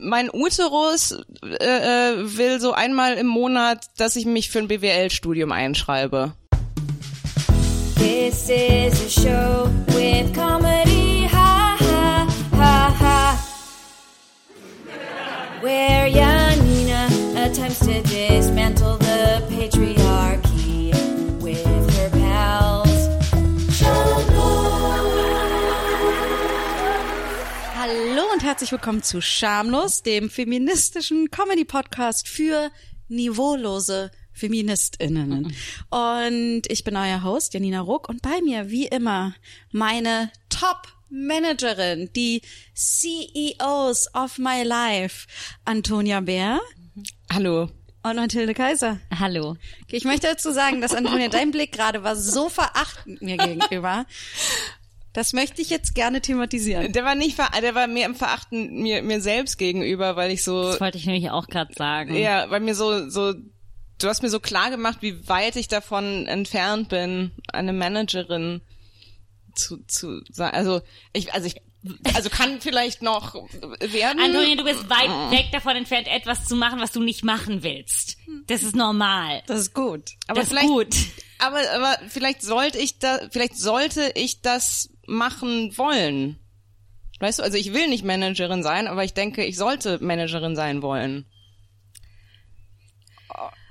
mein Uterus will so einmal im Monat, dass ich mich für ein BWL-Studium einschreibe. This is a show with comedy, ha, ha, ha, ha. Where Janina attempts to dismantle the patriarchy with her pals. Schamlos. Hallo und herzlich willkommen zu Schamlos, dem feministischen Comedy-Podcast für niveaulose FeministInnen. Und ich bin euer Host, Janina Ruck, und bei mir, wie immer, meine Top-Managerin, die CEOs of my life, Antonia Bär. Hallo. Und Mathilde Kaiser. Hallo. Okay, ich möchte dazu sagen, dass Antonia, dein Blick gerade war so verachtend mir gegenüber. Das möchte ich jetzt gerne thematisieren. Der war mehr im Verachten mir selbst gegenüber, weil ich so... Das wollte ich nämlich auch gerade sagen. Ja, weil mir so du hast mir so klar gemacht, wie weit ich davon entfernt bin, eine Managerin zu sein. Also kann vielleicht noch werden. Antonia, du bist weit weg davon entfernt, etwas zu machen, was du nicht machen willst. Das ist normal. Das ist gut. Aber vielleicht sollte ich das machen wollen. Weißt du, also ich will nicht Managerin sein, aber ich denke, ich sollte Managerin sein wollen.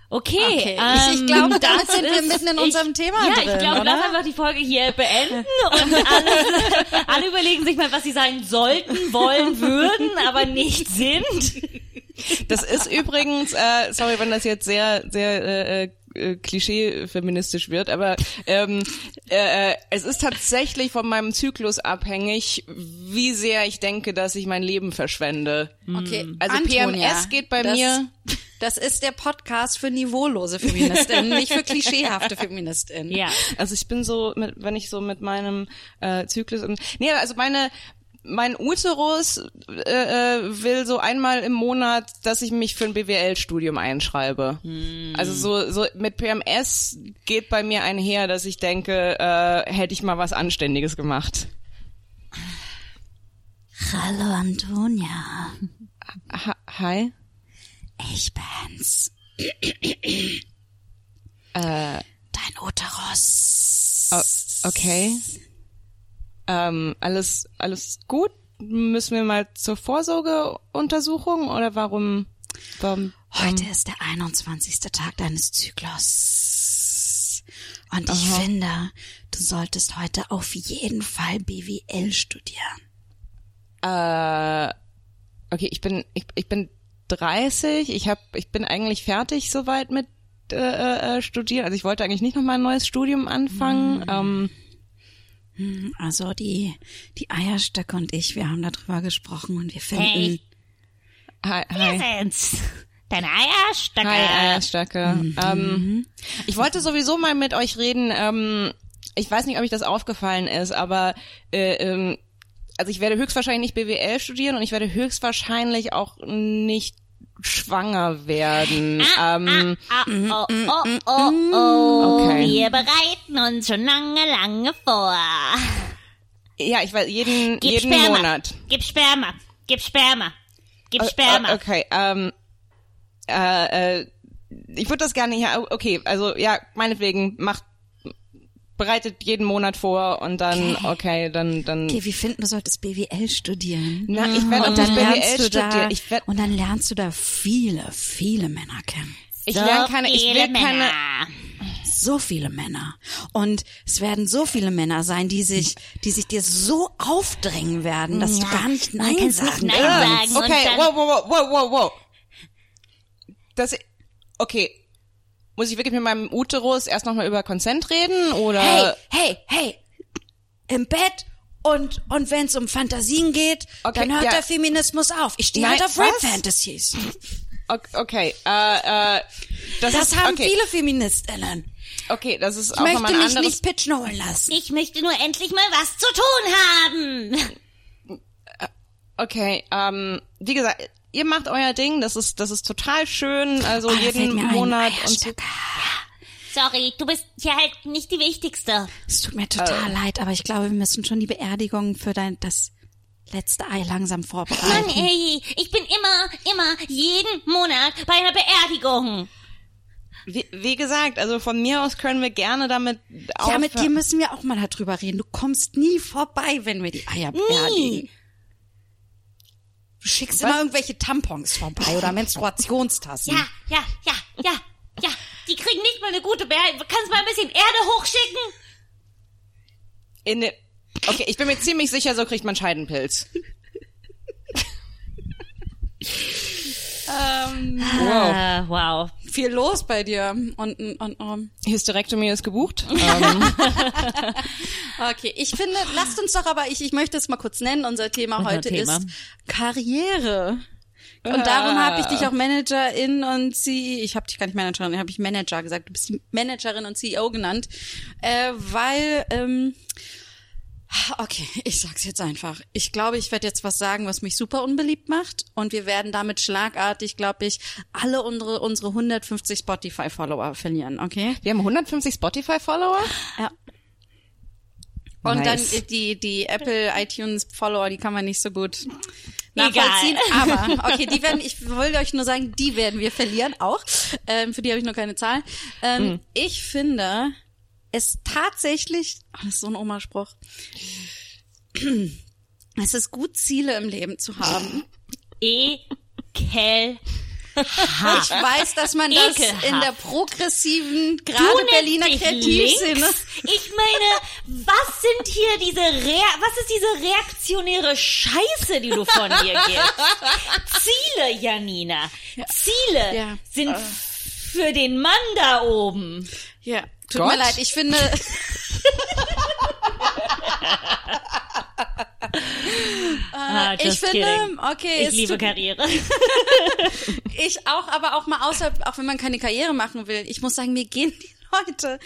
Okay. Ich glaube, damit sind wir mitten in unserem Thema drin. Ja, ich glaube, lass einfach die Folge hier beenden und alle überlegen sich mal, was sie sein sollten, wollen, würden, aber nicht sind. Das ist übrigens, sorry, wenn das jetzt sehr, sehr klischee-feministisch wird, aber es ist tatsächlich von meinem Zyklus abhängig, wie sehr ich denke, dass ich mein Leben verschwende. Okay, also Antonia, PMS geht bei mir... Das ist der Podcast für niveaulose Feministinnen, nicht für klischeehafte Feministinnen. Ja. Also ich bin so, wenn ich so mit meinem Zyklus und... Nee, also mein Uterus will so einmal im Monat, dass ich mich für ein BWL-Studium einschreibe. Hm. Also so mit PMS geht bei mir einher, dass ich denke, hätte ich mal was Anständiges gemacht. Hallo Antonia. Hi. Ich bin's. Dein Uterus. Oh, okay. Alles gut? Müssen wir mal zur Vorsorgeuntersuchung oder warum? Heute ist der 21. Tag deines Zyklus. Und ich finde, du solltest heute auf jeden Fall BWL studieren. Okay, ich bin 30, ich bin eigentlich fertig soweit mit studieren. Also ich wollte eigentlich nicht nochmal ein neues Studium anfangen. Also die Eierstöcke und ich, wir haben darüber gesprochen und wir finden... Hey. Hi. Wir sind's. Deine Eierstöcke. Hi, Eierstöcke. Ich wollte sowieso mal mit euch reden. Ich weiß nicht, ob euch das aufgefallen ist, aber... Also ich werde höchstwahrscheinlich nicht BWL studieren und ich werde höchstwahrscheinlich auch nicht schwanger werden. Okay. Wir bereiten uns schon lange vor. Ja, ich weiß, jeden Sperma. Monat. Gib Sperma. Okay, ich würde das gerne, ja, okay, also ja, meinetwegen bereitet jeden Monat vor und dann, okay, dann... Okay, wie finden du, solltest BWL studieren? Na, ich werde auch nicht BWL studieren. Und dann lernst du da viele Männer kennen. So viele Männer. Und es werden so viele Männer sein, die sich dir so aufdrängen werden, dass du gar nicht Nein sagen kannst. Okay, wow. Muss ich wirklich mit meinem Uterus erst nochmal über Konsent reden, oder? Hey, im Bett und wenn's um Fantasien geht, okay, dann hört der Feminismus auf. Ich stehe halt auf Rape-Fantasies. Okay, das haben viele FeministInnen. Okay, das ist auch nochmal ein anderes... Ich möchte mich nicht pitchen holen lassen. Ich möchte nur endlich mal was zu tun haben. Okay, wie gesagt... Ihr macht euer Ding, das ist total schön, also jeden Monat und so. Sorry, du bist ja halt nicht die Wichtigste. Es tut mir total leid, aber ich glaube, wir müssen schon die Beerdigung für das letzte Ei langsam vorbereiten. Mann, ey, ich bin immer immer, jeden Monat bei einer Beerdigung. Wie gesagt, also von mir aus können wir gerne damit aufhören. Ja, mit dir müssen wir auch mal darüber reden. Du kommst nie vorbei, wenn wir die Eier beerdigen. Du schickst immer irgendwelche Tampons vorbei oder Menstruationstassen. Ja. Die kriegen nicht mal eine gute Beerdigung. Kannst mal ein bisschen Erde hochschicken? Okay, ich bin mir ziemlich sicher, so kriegt man Scheidenpilz. Wow. Viel los bei dir. Und. Hysterektomie ist gebucht. Okay, ich finde, lasst uns doch aber, ich möchte es mal kurz nennen, unser Thema heute ist Karriere. Und darum habe ich dich auch Managerin und CEO, ich habe dich gar nicht Managerin, habe ich Manager gesagt, du bist die Managerin und CEO genannt, weil okay, ich sag's jetzt einfach. Ich glaube, ich werde jetzt was sagen, was mich super unbeliebt macht, und wir werden damit schlagartig, glaube ich, alle unsere 150 Spotify-Follower verlieren, okay? Wir haben 150 Spotify-Follower? Ja. Und dann die Apple iTunes-Follower, die kann man nicht so gut nachvollziehen. Egal. Aber okay, die werden, ich wollte euch nur sagen, die werden wir verlieren auch. Für die habe ich noch keine Zahl. Ich finde es tatsächlich, das ist so ein Omaspruch, es ist gut, Ziele im Leben zu haben. Ekelhaft. Ich weiß, dass man das in der progressiven, gerade Berliner Kreativszene. Ich meine, was ist diese reaktionäre Scheiße, die du von dir gibst? Ziele, Janina. Ziele sind für den Mann da oben. Ja. Tut mir leid, ich finde... ich liebe Karriere. Ich auch, aber auch mal außerhalb, auch wenn man keine Karriere machen will. Ich muss sagen, mir gehen die Leute...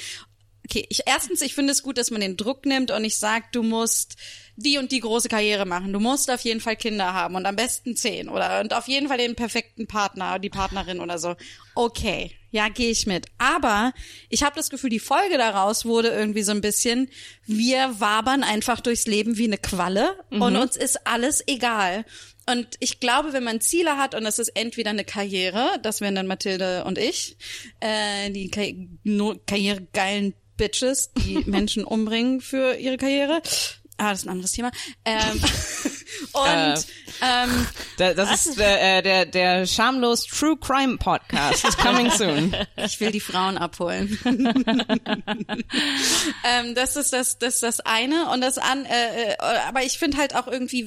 Okay, ich finde es gut, dass man den Druck nimmt und ich sage, du musst die und die große Karriere machen. Du musst auf jeden Fall Kinder haben und am besten 10 und auf jeden Fall den perfekten Partner, die Partnerin oder so. Okay, ja, gehe ich mit. Aber ich habe das Gefühl, die Folge daraus wurde irgendwie so ein bisschen, wir wabern einfach durchs Leben wie eine Qualle und uns ist alles egal. Und ich glaube, wenn man Ziele hat, und das ist entweder eine Karriere, das wären dann Mathilde und ich, die karrieregeilen Bitches, die Menschen umbringen für ihre Karriere. Ah, das ist ein anderes Thema. Das ist der Schamlos True Crime Podcast. It's coming soon. Ich will die Frauen abholen. Das ist das eine. Und aber ich finde halt auch irgendwie,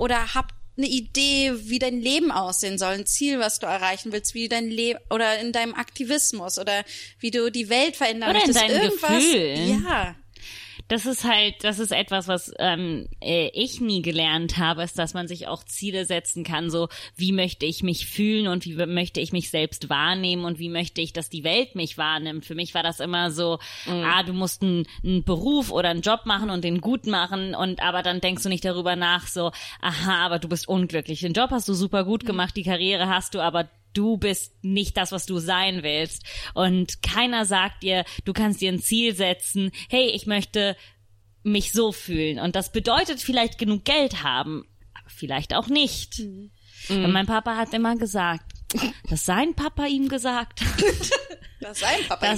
hab eine Idee, wie dein Leben aussehen soll, ein Ziel, was du erreichen willst, wie dein Leben oder in deinem Aktivismus oder wie du die Welt verändern möchtest. Oder in deinem Gefühl. Ja. Das ist etwas, was ich nie gelernt habe, ist, dass man sich auch Ziele setzen kann, so wie möchte ich mich fühlen und wie möchte ich mich selbst wahrnehmen und wie möchte ich, dass die Welt mich wahrnimmt. Für mich war das immer so, du musst einen Beruf oder einen Job machen und den gut machen, und aber dann denkst du nicht darüber nach, so, aha, aber du bist unglücklich, den Job hast du super gut gemacht, die Karriere hast du, aber du bist nicht das, was du sein willst. Und keiner sagt dir, du kannst dir ein Ziel setzen, hey, ich möchte mich so fühlen. Und das bedeutet vielleicht genug Geld haben, aber vielleicht auch nicht. Und mein Papa hat immer gesagt, dass sein Papa ihm gesagt hat. Aber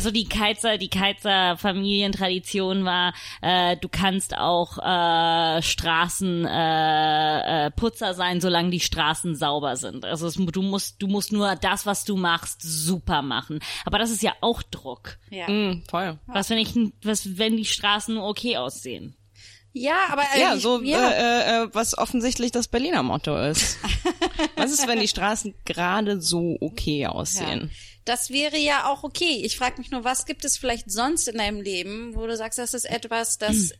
so die Kaiser Familientradition war, du kannst auch Straßenputzer sein, solange die Straßen sauber sind. Also du musst nur das, was du machst, super machen. Aber das ist ja auch Druck. Ja. Voll. Was, wenn die Straßen nur okay aussehen? Ja, aber was offensichtlich das Berliner Motto ist. Was ist, wenn die Straßen gerade so okay aussehen? Ja. Das wäre ja auch okay. Ich frage mich nur, was gibt es vielleicht sonst in deinem Leben, wo du sagst, das ist etwas, das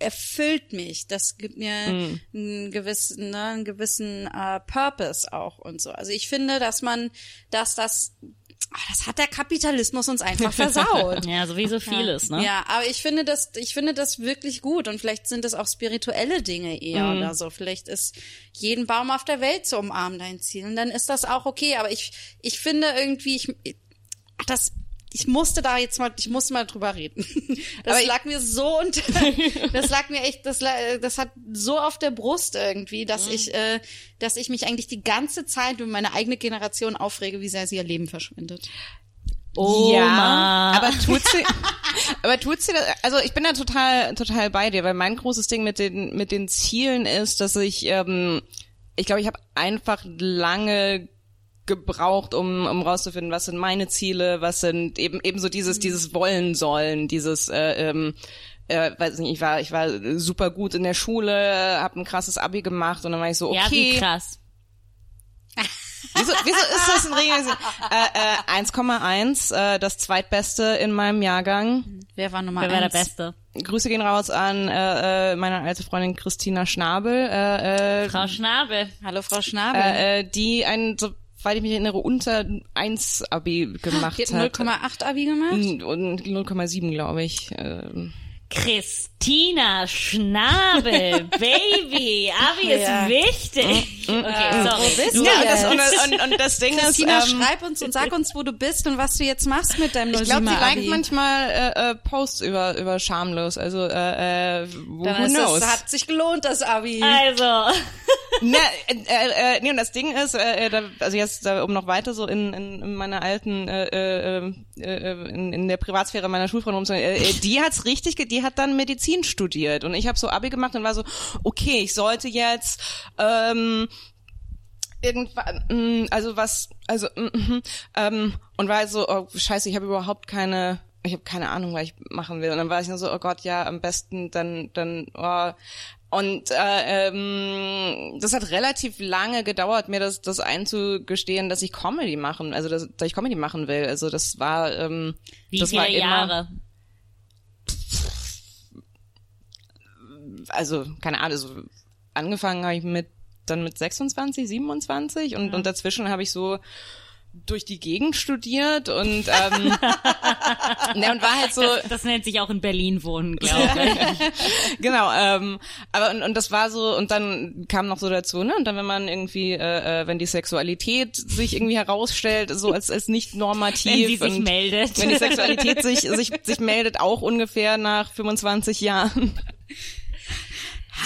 erfüllt mich, das gibt mir einen gewissen Purpose auch und so. Also ich finde, dass man, das hat der Kapitalismus uns einfach versaut. Ja, so wie so vieles, ne? Ja, aber ich finde das wirklich gut, und vielleicht sind das auch spirituelle Dinge eher oder so. Vielleicht ist jeden Baum auf der Welt zu umarmen dein Ziel, und dann ist das auch okay. Aber ich finde irgendwie, ich, das ich musste mal drüber reden. Das hat so auf der Brust irgendwie, dass ich mich eigentlich die ganze Zeit über meine eigene Generation aufrege, wie sehr sie ihr Leben verschwendet. Oh ja, Mann. aber tut sie das, also ich bin da total bei dir, weil mein großes Ding mit den Zielen ist, dass ich glaube, ich habe einfach lange gebraucht, um rauszufinden, was sind meine Ziele, was sind eben so dieses Wollen sollen, weiß nicht, ich war super gut in der Schule, habe ein krasses Abi gemacht und dann war ich so, okay. Ja, wie krass. Wieso ist das ein Regel? 1,1, das zweitbeste in meinem Jahrgang. Wer war Nummer 1? Wer war der Beste? Grüße gehen raus an meine alte Freundin Christina Schnabel. Frau Schnabel. Hallo, Frau Schnabel. Die weil ich mich erinnere, unter 1 Abi gemacht hat. 0,8 Abi gemacht? Und 0,7, glaube ich. Christina Schnabel, Baby, Abi ist wichtig. Okay, so, wo bist du? Ja, das Ding Christina, ist, schreib uns und sag uns, wo du bist und was du jetzt machst mit deinem 07er Abi. Ich glaube, sie liked manchmal Posts über Schamlos, also who knows? Das hat sich gelohnt, das Abi. Also. Nee, und das Ding ist, um noch weiter so in meiner alten, in der Privatsphäre meiner Schulfreundin rumzuhören, die hat dann Medizin studiert und ich habe so Abi gemacht und war so, okay, ich sollte jetzt und war so, oh scheiße, ich habe keine Ahnung, was ich machen will, und dann war ich nur so, oh Gott, ja, am besten dann und das hat relativ lange gedauert, mir das einzugestehen, dass ich Comedy machen, also dass ich Comedy machen will, also das war wie das viele war immer, Jahre? Also, keine Ahnung, also angefangen habe ich mit 26, 27 und dazwischen habe ich so durch die Gegend studiert und und war halt so. Das nennt sich auch in Berlin wohnen, glaube ich. Genau, aber und das war so, und dann kam noch so dazu, ne? Und dann, wenn man irgendwie, wenn die Sexualität sich irgendwie herausstellt, so als nicht normativ. Wenn sie sich meldet. Wenn die Sexualität sich meldet, auch ungefähr nach 25 Jahren.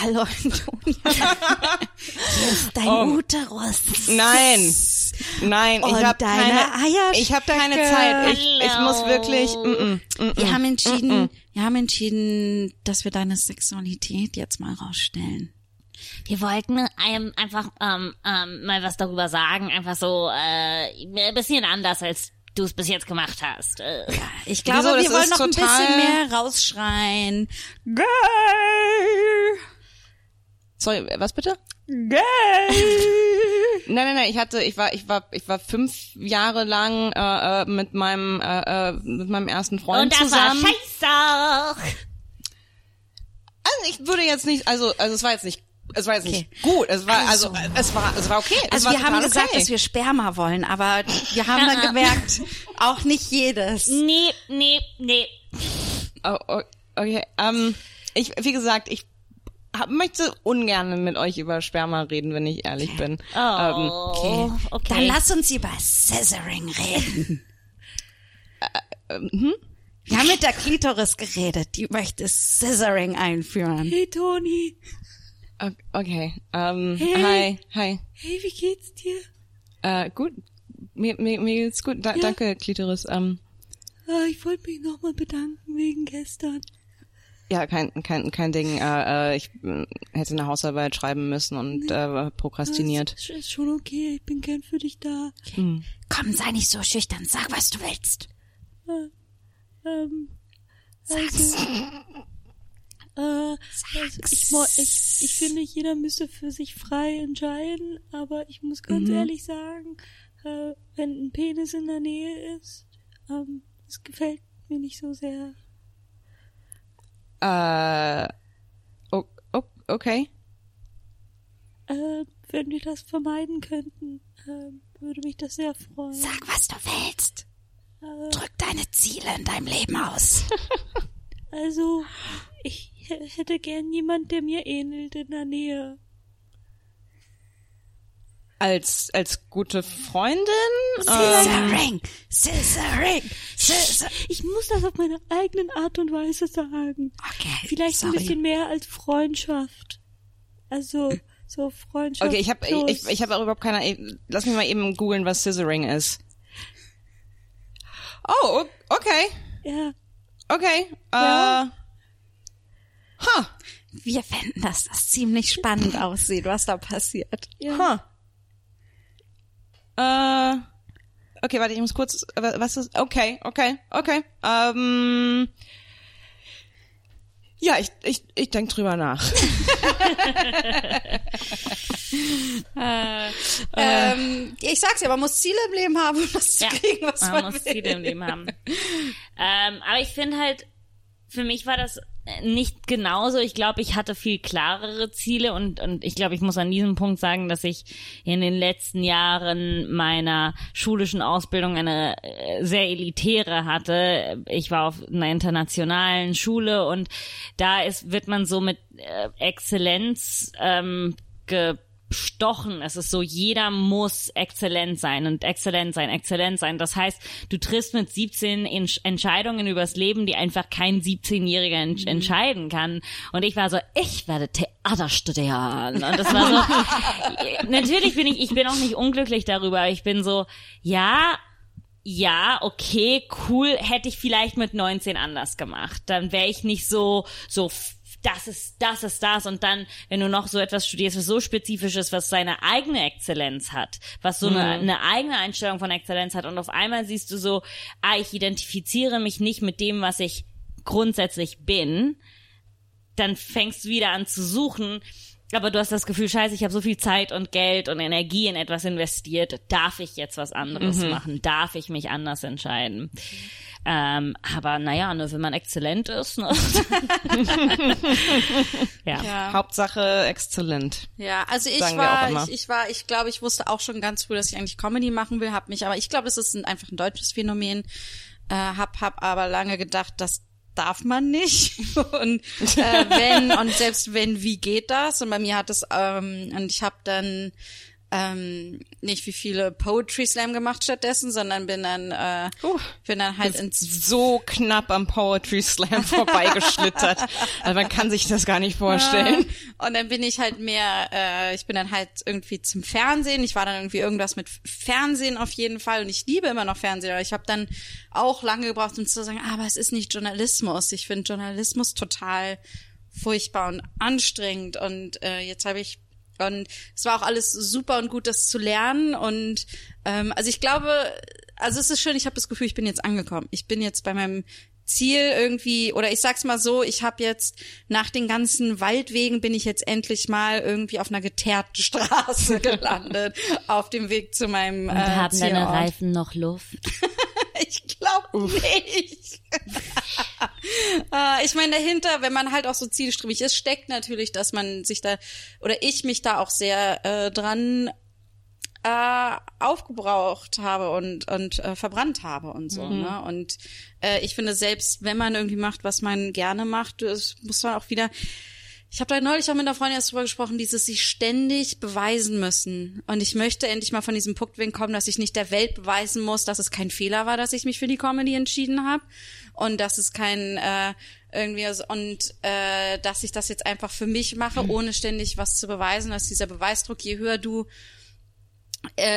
Hallo, Antonia. Hier ist dein Uterus. Nein. Und ich habe da keine Zeit. Ich muss wirklich. Wir haben entschieden, dass wir deine Sexualität jetzt mal rausstellen. Wir wollten einem einfach mal was darüber sagen. Einfach so ein bisschen anders, als du es bis jetzt gemacht hast. Ja, ich glaube, wir wollen noch ein bisschen mehr rausschreien. Geil! Sorry, was bitte? Gay! Nein, ich war 5 Jahre lang mit meinem ersten Freund zusammen. Und das war scheiße. Also ich würde jetzt nicht, also es war jetzt nicht gut. Es war okay. Also wir haben gesagt, dass wir Sperma wollen, aber wir haben dann gemerkt, auch nicht jedes. Nee. Oh, okay, ich möchte ungern mit euch über Sperma reden, wenn ich ehrlich bin. Okay. Dann lass uns über Scissoring reden. Wir haben mit der Klitoris geredet. Die möchte Scissoring einführen. Hey, Toni. Okay. Hey. Hi. Hey, wie geht's dir? Gut. Mir geht's gut. Ja. Danke, Klitoris. Ich wollte mich nochmal bedanken wegen gestern. Ja, kein Ding. Ich hätte eine Hausarbeit schreiben müssen und prokrastiniert. Das ist schon okay, ich bin gern für dich da. Okay. Komm, sei nicht so schüchtern, sag, was du willst. Sag's. Ich finde, jeder müsste für sich frei entscheiden, aber ich muss ganz ehrlich sagen, wenn ein Penis in der Nähe ist, das gefällt mir nicht so sehr. Okay. Wenn wir das vermeiden könnten, würde mich das sehr freuen. Sag, was du willst. Drück deine Ziele in deinem Leben aus. Also, ich hätte gern jemand, der mir ähnelt in der Nähe. als gute Freundin. Scissoring. Ich muss das auf meine eigenen Art und Weise sagen. Okay. Vielleicht sorry. Ein bisschen mehr als Freundschaft. Also so Freundschaft. Okay, ich habe überhaupt keine. Lass mich mal eben googeln, was Scissoring ist. Oh, okay. Ja. Okay. Ja. Huh. Wir fänden, dass das ziemlich spannend aussieht, was da passiert. Ja. Huh. Okay, warte, ich muss kurz. Was ist? Okay. Ja, ich denke drüber nach. Ich sag's ja, man muss Ziele im Leben haben, um das zu kriegen, was man will. Man muss Ziele im Leben haben. Aber ich finde halt, für mich war das nicht genauso. Ich glaube, ich hatte viel klarere Ziele und ich glaube, ich muss an diesem Punkt sagen, dass ich in den letzten Jahren meiner schulischen Ausbildung eine sehr elitäre hatte. Ich war auf einer internationalen Schule und da wird man so mit Exzellenz gestochen. Es ist so, jeder muss exzellent sein. Das heißt, du triffst mit 17 Entscheidungen übers Leben, die einfach kein 17-Jähriger entscheiden kann. Und ich war so, ich werde Theater studieren. Und das war so, natürlich bin ich auch nicht unglücklich darüber. Ich bin so, ja, okay, cool, hätte ich vielleicht mit 19 anders gemacht. Dann wäre ich nicht so das ist das. Und dann, wenn du noch so etwas studierst, was so spezifisch ist, was seine eigene Exzellenz hat, was so eine eigene Einstellung von Exzellenz hat. Und auf einmal siehst du so, ich identifiziere mich nicht mit dem, was ich grundsätzlich bin. Dann fängst du wieder an zu suchen. Aber du hast das Gefühl, scheiße, ich habe so viel Zeit und Geld und Energie in etwas investiert. Darf ich jetzt was anderes machen? Darf ich mich anders entscheiden? Aber naja, nur wenn man exzellent ist. Ne? Ja. Hauptsache exzellent. Ja, also ich glaube, ich wusste auch schon ganz früh, dass ich eigentlich Comedy machen will, aber ich glaube, das ist einfach ein deutsches Phänomen. Hab aber lange gedacht, dass darf man nicht und selbst wenn, wie geht das? Und bei mir hat es und ich habe dann nicht wie viele Poetry Slam gemacht stattdessen, sondern bin dann halt so knapp am Poetry Slam vorbeigeschlittert. Also man kann sich das gar nicht vorstellen. Ja. Und dann bin ich halt ich bin dann halt irgendwie zum Fernsehen. Ich war dann irgendwie irgendwas mit Fernsehen auf jeden Fall und ich liebe immer noch Fernsehen, aber ich habe dann auch lange gebraucht, um zu sagen, aber es ist nicht Journalismus. Ich finde Journalismus total furchtbar und anstrengend und und es war auch alles super und gut, das zu lernen. Und also ich glaube, also es ist schön, ich habe das Gefühl, ich bin jetzt angekommen. Ich bin jetzt bei meinem Ziel irgendwie, oder ich sag's mal so, ich habe jetzt nach den ganzen Waldwegen bin ich jetzt endlich mal irgendwie auf einer geteerten Straße gelandet, auf dem Weg zu meinem Zielort. Und haben deine Reifen noch Luft? Ich glaube nicht. Ich meine, dahinter, wenn man halt auch so zielstrebig ist, steckt natürlich, dass man sich da, oder ich mich da auch sehr dran aufgebraucht habe und verbrannt habe und so. Mhm. Ne? Und ich finde, selbst wenn man irgendwie macht, was man gerne macht, muss man auch wieder... Ich habe da neulich auch mit einer Freundin erst drüber gesprochen, dieses sich ständig beweisen müssen. Und ich möchte endlich mal von diesem Punkt wegkommen, dass ich nicht der Welt beweisen muss, dass es kein Fehler war, dass ich mich für die Comedy entschieden habe und dass es kein dass ich das jetzt einfach für mich mache, ohne ständig was zu beweisen, dass dieser Beweisdruck, je höher du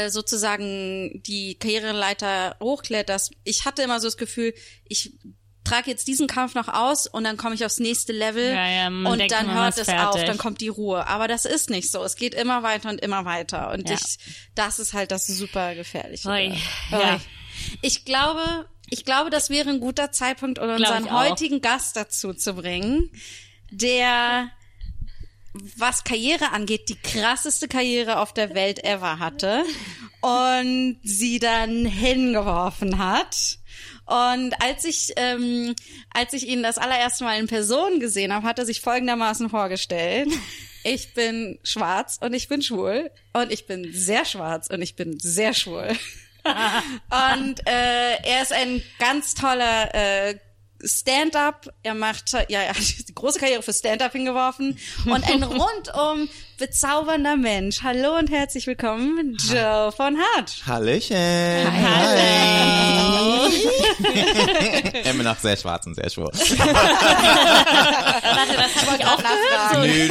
sozusagen die Karriereleiter hochkletterst. Ich hatte immer so das Gefühl, ich trage jetzt diesen Kampf noch aus und dann komme ich aufs nächste Level und dann hört es auf, dann kommt die Ruhe. Aber das ist nicht so. Es geht immer weiter. Und das ist halt das super Gefährliche. Ja. Ich glaube, das wäre ein guter Zeitpunkt, unseren heutigen Gast dazu zu bringen, der, was Karriere angeht, die krasseste Karriere auf der Welt ever hatte und sie dann hingeworfen hat. Und als ich ihn das allererste Mal in Person gesehen habe, hat er sich folgendermaßen vorgestellt. Ich bin schwarz und ich bin schwul. Und ich bin sehr schwarz und ich bin sehr schwul. Und er ist ein ganz toller Stand-up, er hat die große Karriere für Stand-up hingeworfen und ein rundum bezaubernder Mensch. Hallo und herzlich willkommen, Joe von Hart. Hallöchen. Hallo. Immer noch sehr schwarz und sehr schwul. Warte, das habe ich auch gehört. Nö,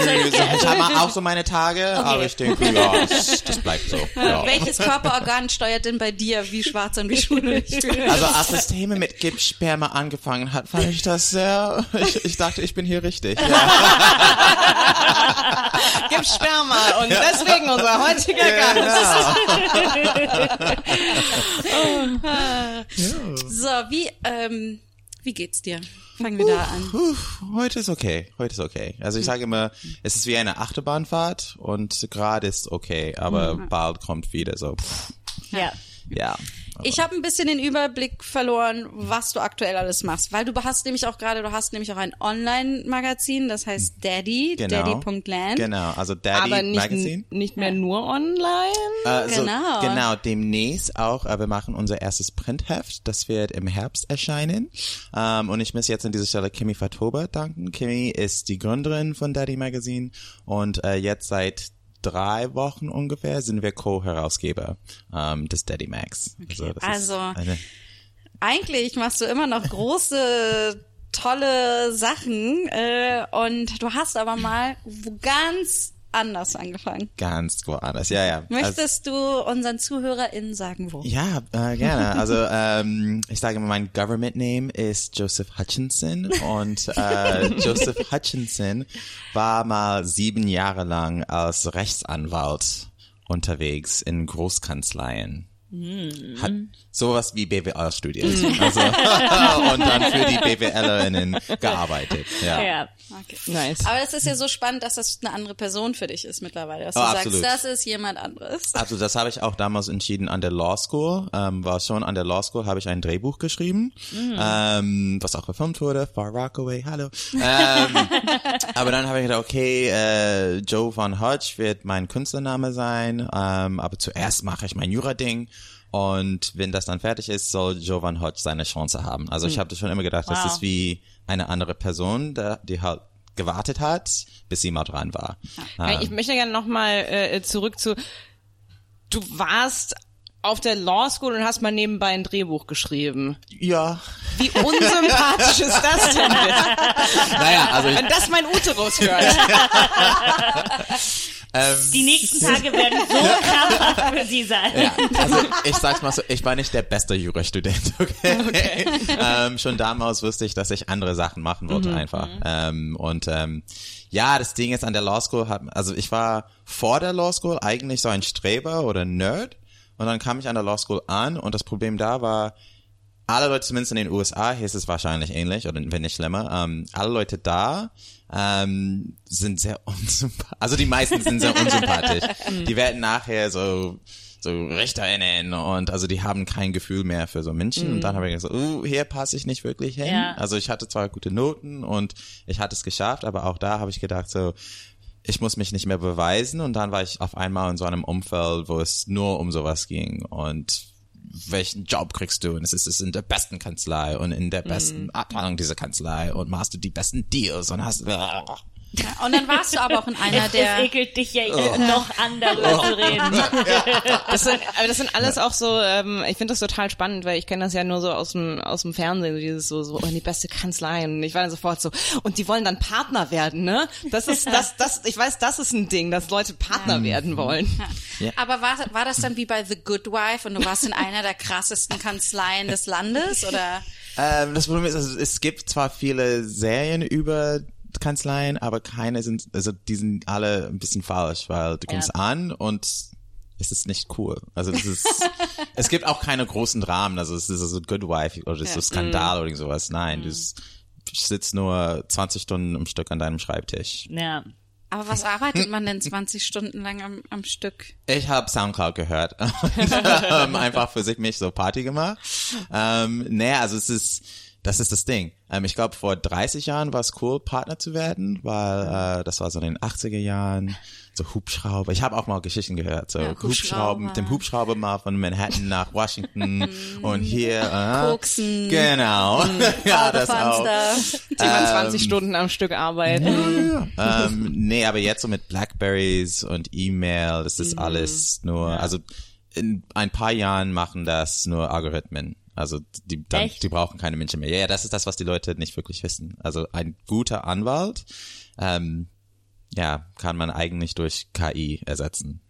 ich habe auch so meine Tage, okay. Aber ich denke, ja, das bleibt so. Ja. Welches Körperorgan steuert denn bei dir, wie schwarz und wie schwul du dich fühlst? Also als das Thema mit Gipssperma angefangen hat, fand ich das sehr, ich dachte, ich bin hier richtig. Ja. Gipssperma und deswegen unser heutiger Gast. Genau. So, wie geht's dir? Fangen wir da an. Heute ist okay. Also ich sage immer, es ist wie eine Achterbahnfahrt und gerade ist okay, aber bald kommt wieder so. Ja. Ich habe ein bisschen den Überblick verloren, was du aktuell alles machst, weil du hast nämlich auch ein Online-Magazin, das heißt Daddy, genau, daddy.land. Genau, also Daddy aber Magazin. Nicht mehr nur online. Genau, demnächst auch, wir machen unser erstes Printheft, das wird im Herbst erscheinen. Und ich muss jetzt an dieser Stelle Kimi Fattober danken. Kimi ist die Gründerin von Daddy Magazin und jetzt seit 3 Wochen ungefähr sind wir Co-Herausgeber des Daddy Max. Okay. Eigentlich machst du immer noch große, tolle Sachen und du hast aber mal ganz anders angefangen. Ganz woanders, ja. Möchtest du unseren ZuhörerInnen sagen, wo? Ja, gerne. Also ich sage immer, mein Government-Name ist Joseph Hutchinson und Joseph Hutchinson war mal 7 Jahre lang als Rechtsanwalt unterwegs in Großkanzleien. Hat sowas wie BWL studiert. Also, und dann für die BWLerinnen gearbeitet. Ja. Okay. Nice. Aber das ist ja so spannend, dass das eine andere Person für dich ist mittlerweile. Dass du sagst, das ist jemand anderes. Absolut, das habe ich auch damals entschieden an der Law School. An der Law School habe ich ein Drehbuch geschrieben, was auch verfilmt wurde. Far Rockaway, hallo. Aber dann habe ich gedacht, okay, Joe von Hart wird mein Künstlername sein. Aber zuerst mache ich mein Jura-Ding. Und wenn das dann fertig ist, soll Joe von Hart seine Chance haben. Also ich habe das schon immer gedacht, das ist wie eine andere Person, die halt gewartet hat, bis sie mal dran war. Ich möchte gerne nochmal zurück zu, du warst auf der Law School und hast mal nebenbei ein Drehbuch geschrieben. Ja. Wie unsympathisch ist das denn? Naja, also wenn das mein Uterus hört. Die nächsten Tage werden so krampfhaft für Sie sein. Ja, also ich sag's mal so, ich war nicht der beste Jurastudent, okay? Schon damals wusste ich, dass ich andere Sachen machen wollte einfach. Das Ding ist an der Law School, ich war vor der Law School eigentlich so ein Streber oder Nerd und dann kam ich an der Law School an und das Problem da war, alle Leute, zumindest in den USA, hieß es wahrscheinlich ähnlich oder wenn nicht schlimmer, alle Leute da sind sehr unsympathisch. Also die meisten sind sehr unsympathisch. Die werden nachher so RichterInnen und also die haben kein Gefühl mehr für so Menschen. Und dann habe ich gesagt, hier passe ich nicht wirklich hin. Ja. Also ich hatte zwar gute Noten und ich hatte es geschafft, aber auch da habe ich gedacht ich muss mich nicht mehr beweisen. Und dann war ich auf einmal in so einem Umfeld, wo es nur um sowas ging und welchen Job kriegst du? Und es ist in der besten Kanzlei und in der besten Abteilung dieser Kanzlei und machst du die besten Deals und hast... Ja, und dann warst du aber auch in einer der... Es ekelt dich ja noch an, darüber zu reden. Das sind alles auch so, ich finde das total spannend, weil ich kenne das ja nur so aus dem Fernsehen, dieses so die beste Kanzlei. Und ich war dann sofort so, und die wollen dann Partner werden, ne? Das ist ein Ding, dass Leute Partner werden wollen. Ja. Aber war das dann wie bei The Good Wife und du warst in einer der krassesten Kanzleien des Landes, oder? Das Problem ist, also, es gibt zwar viele Serien über Kanzleien, aber keine sind, also die sind alle ein bisschen falsch, weil du kommst an und es ist nicht cool. Also das ist, es gibt auch keine großen Dramen, also es ist so Good Wife oder so Skandal oder sowas. Nein, du sitzt nur 20 Stunden am Stück an deinem Schreibtisch. Ja. Aber was arbeitet man denn 20 Stunden lang am Stück? Ich habe Soundcloud gehört und einfach für mich so Party gemacht. Also es ist Das ist das Ding. Ich glaube, vor 30 Jahren war es cool, Partner zu werden, weil das war so in den 80er Jahren, so Hubschrauber. Ich habe auch mal Geschichten gehört, so ja, Hubschrauber, mit dem Hubschrauber mal von Manhattan nach Washington und hier. Koksen. Genau. Ja, das auch. 20 Stunden am Stück arbeiten. Ja. Nee, aber jetzt so mit Blackberries und E-Mail, das ist alles nur, also in ein paar Jahren machen das nur Algorithmen. Also die brauchen keine Menschen mehr. Ja, das ist das, was die Leute nicht wirklich wissen. Also ein guter Anwalt, kann man eigentlich durch KI ersetzen.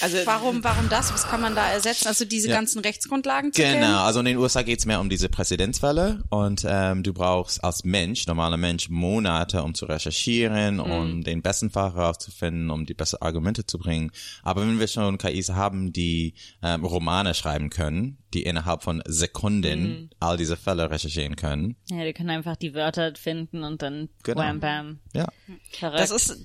Also warum das? Was kann man da ersetzen? Also diese ganzen Rechtsgrundlagen zu kennen? Genau, also in den USA geht's mehr um diese Präzedenzfälle und du brauchst als Mensch, normaler Mensch, Monate, um zu recherchieren, um den besten Fall herauszufinden, um die besten Argumente zu bringen. Aber wenn wir schon KIs haben, die Romane schreiben können, die innerhalb von Sekunden all diese Fälle recherchieren können. Ja, die können einfach die Wörter finden und dann wham bam. Ja. Verrückt.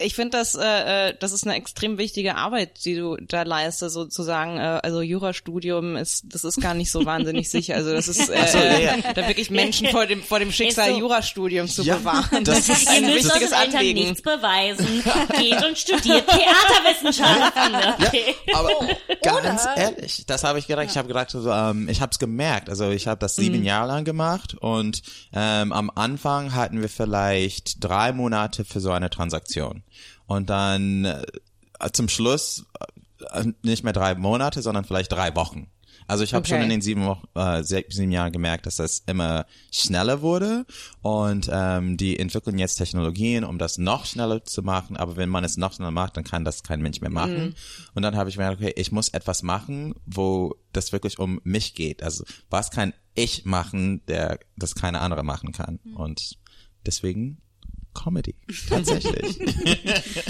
Ich finde, das ist eine extrem wichtige Arbeit, die du da leistest, sozusagen. Also Jurastudium ist gar nicht so wahnsinnig sicher. Also das ist da wirklich Menschen vor dem Schicksal so, Jurastudium zu bewahren. Das ist ein wichtiges Anliegen. Nichts beweisen. Geht und studiert Theaterwissenschaften. Okay. Ja, aber ganz ehrlich, das habe ich gedacht. Ich habe gedacht, ich habe es gemerkt. Also ich habe das 7 Jahre lang gemacht und am Anfang hatten wir vielleicht 3 Monate für so eine Transaktion. Und dann zum Schluss nicht mehr 3 Monate, sondern vielleicht 3 Wochen. Also ich habe schon in den 7 Jahren gemerkt, dass das immer schneller wurde und die entwickeln jetzt Technologien, um das noch schneller zu machen, aber wenn man es noch schneller macht, dann kann das kein Mensch mehr machen. Und dann habe ich mir gedacht, okay, ich muss etwas machen, wo das wirklich um mich geht. Also was kann ich machen, das keine andere machen kann? Und deswegen Comedy, tatsächlich.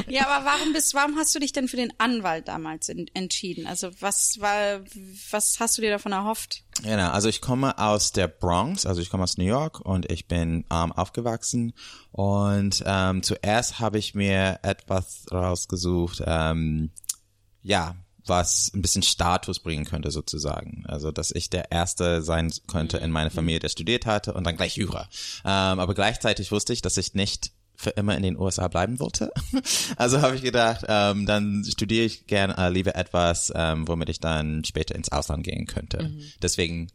Ja, aber warum hast du dich denn für den Anwalt damals entschieden? Also was hast du dir davon erhofft? Genau, also ich komme aus der Bronx, also ich komme aus New York und ich bin arm aufgewachsen und zuerst habe ich mir etwas rausgesucht, was ein bisschen Status bringen könnte sozusagen. Also, dass ich der Erste sein könnte in meiner Familie, der studiert hatte und dann gleich Jura. Aber gleichzeitig wusste ich, dass ich nicht für immer in den USA bleiben wollte. Also habe ich gedacht, dann studiere ich gerne lieber etwas, womit ich dann später ins Ausland gehen könnte. Deswegen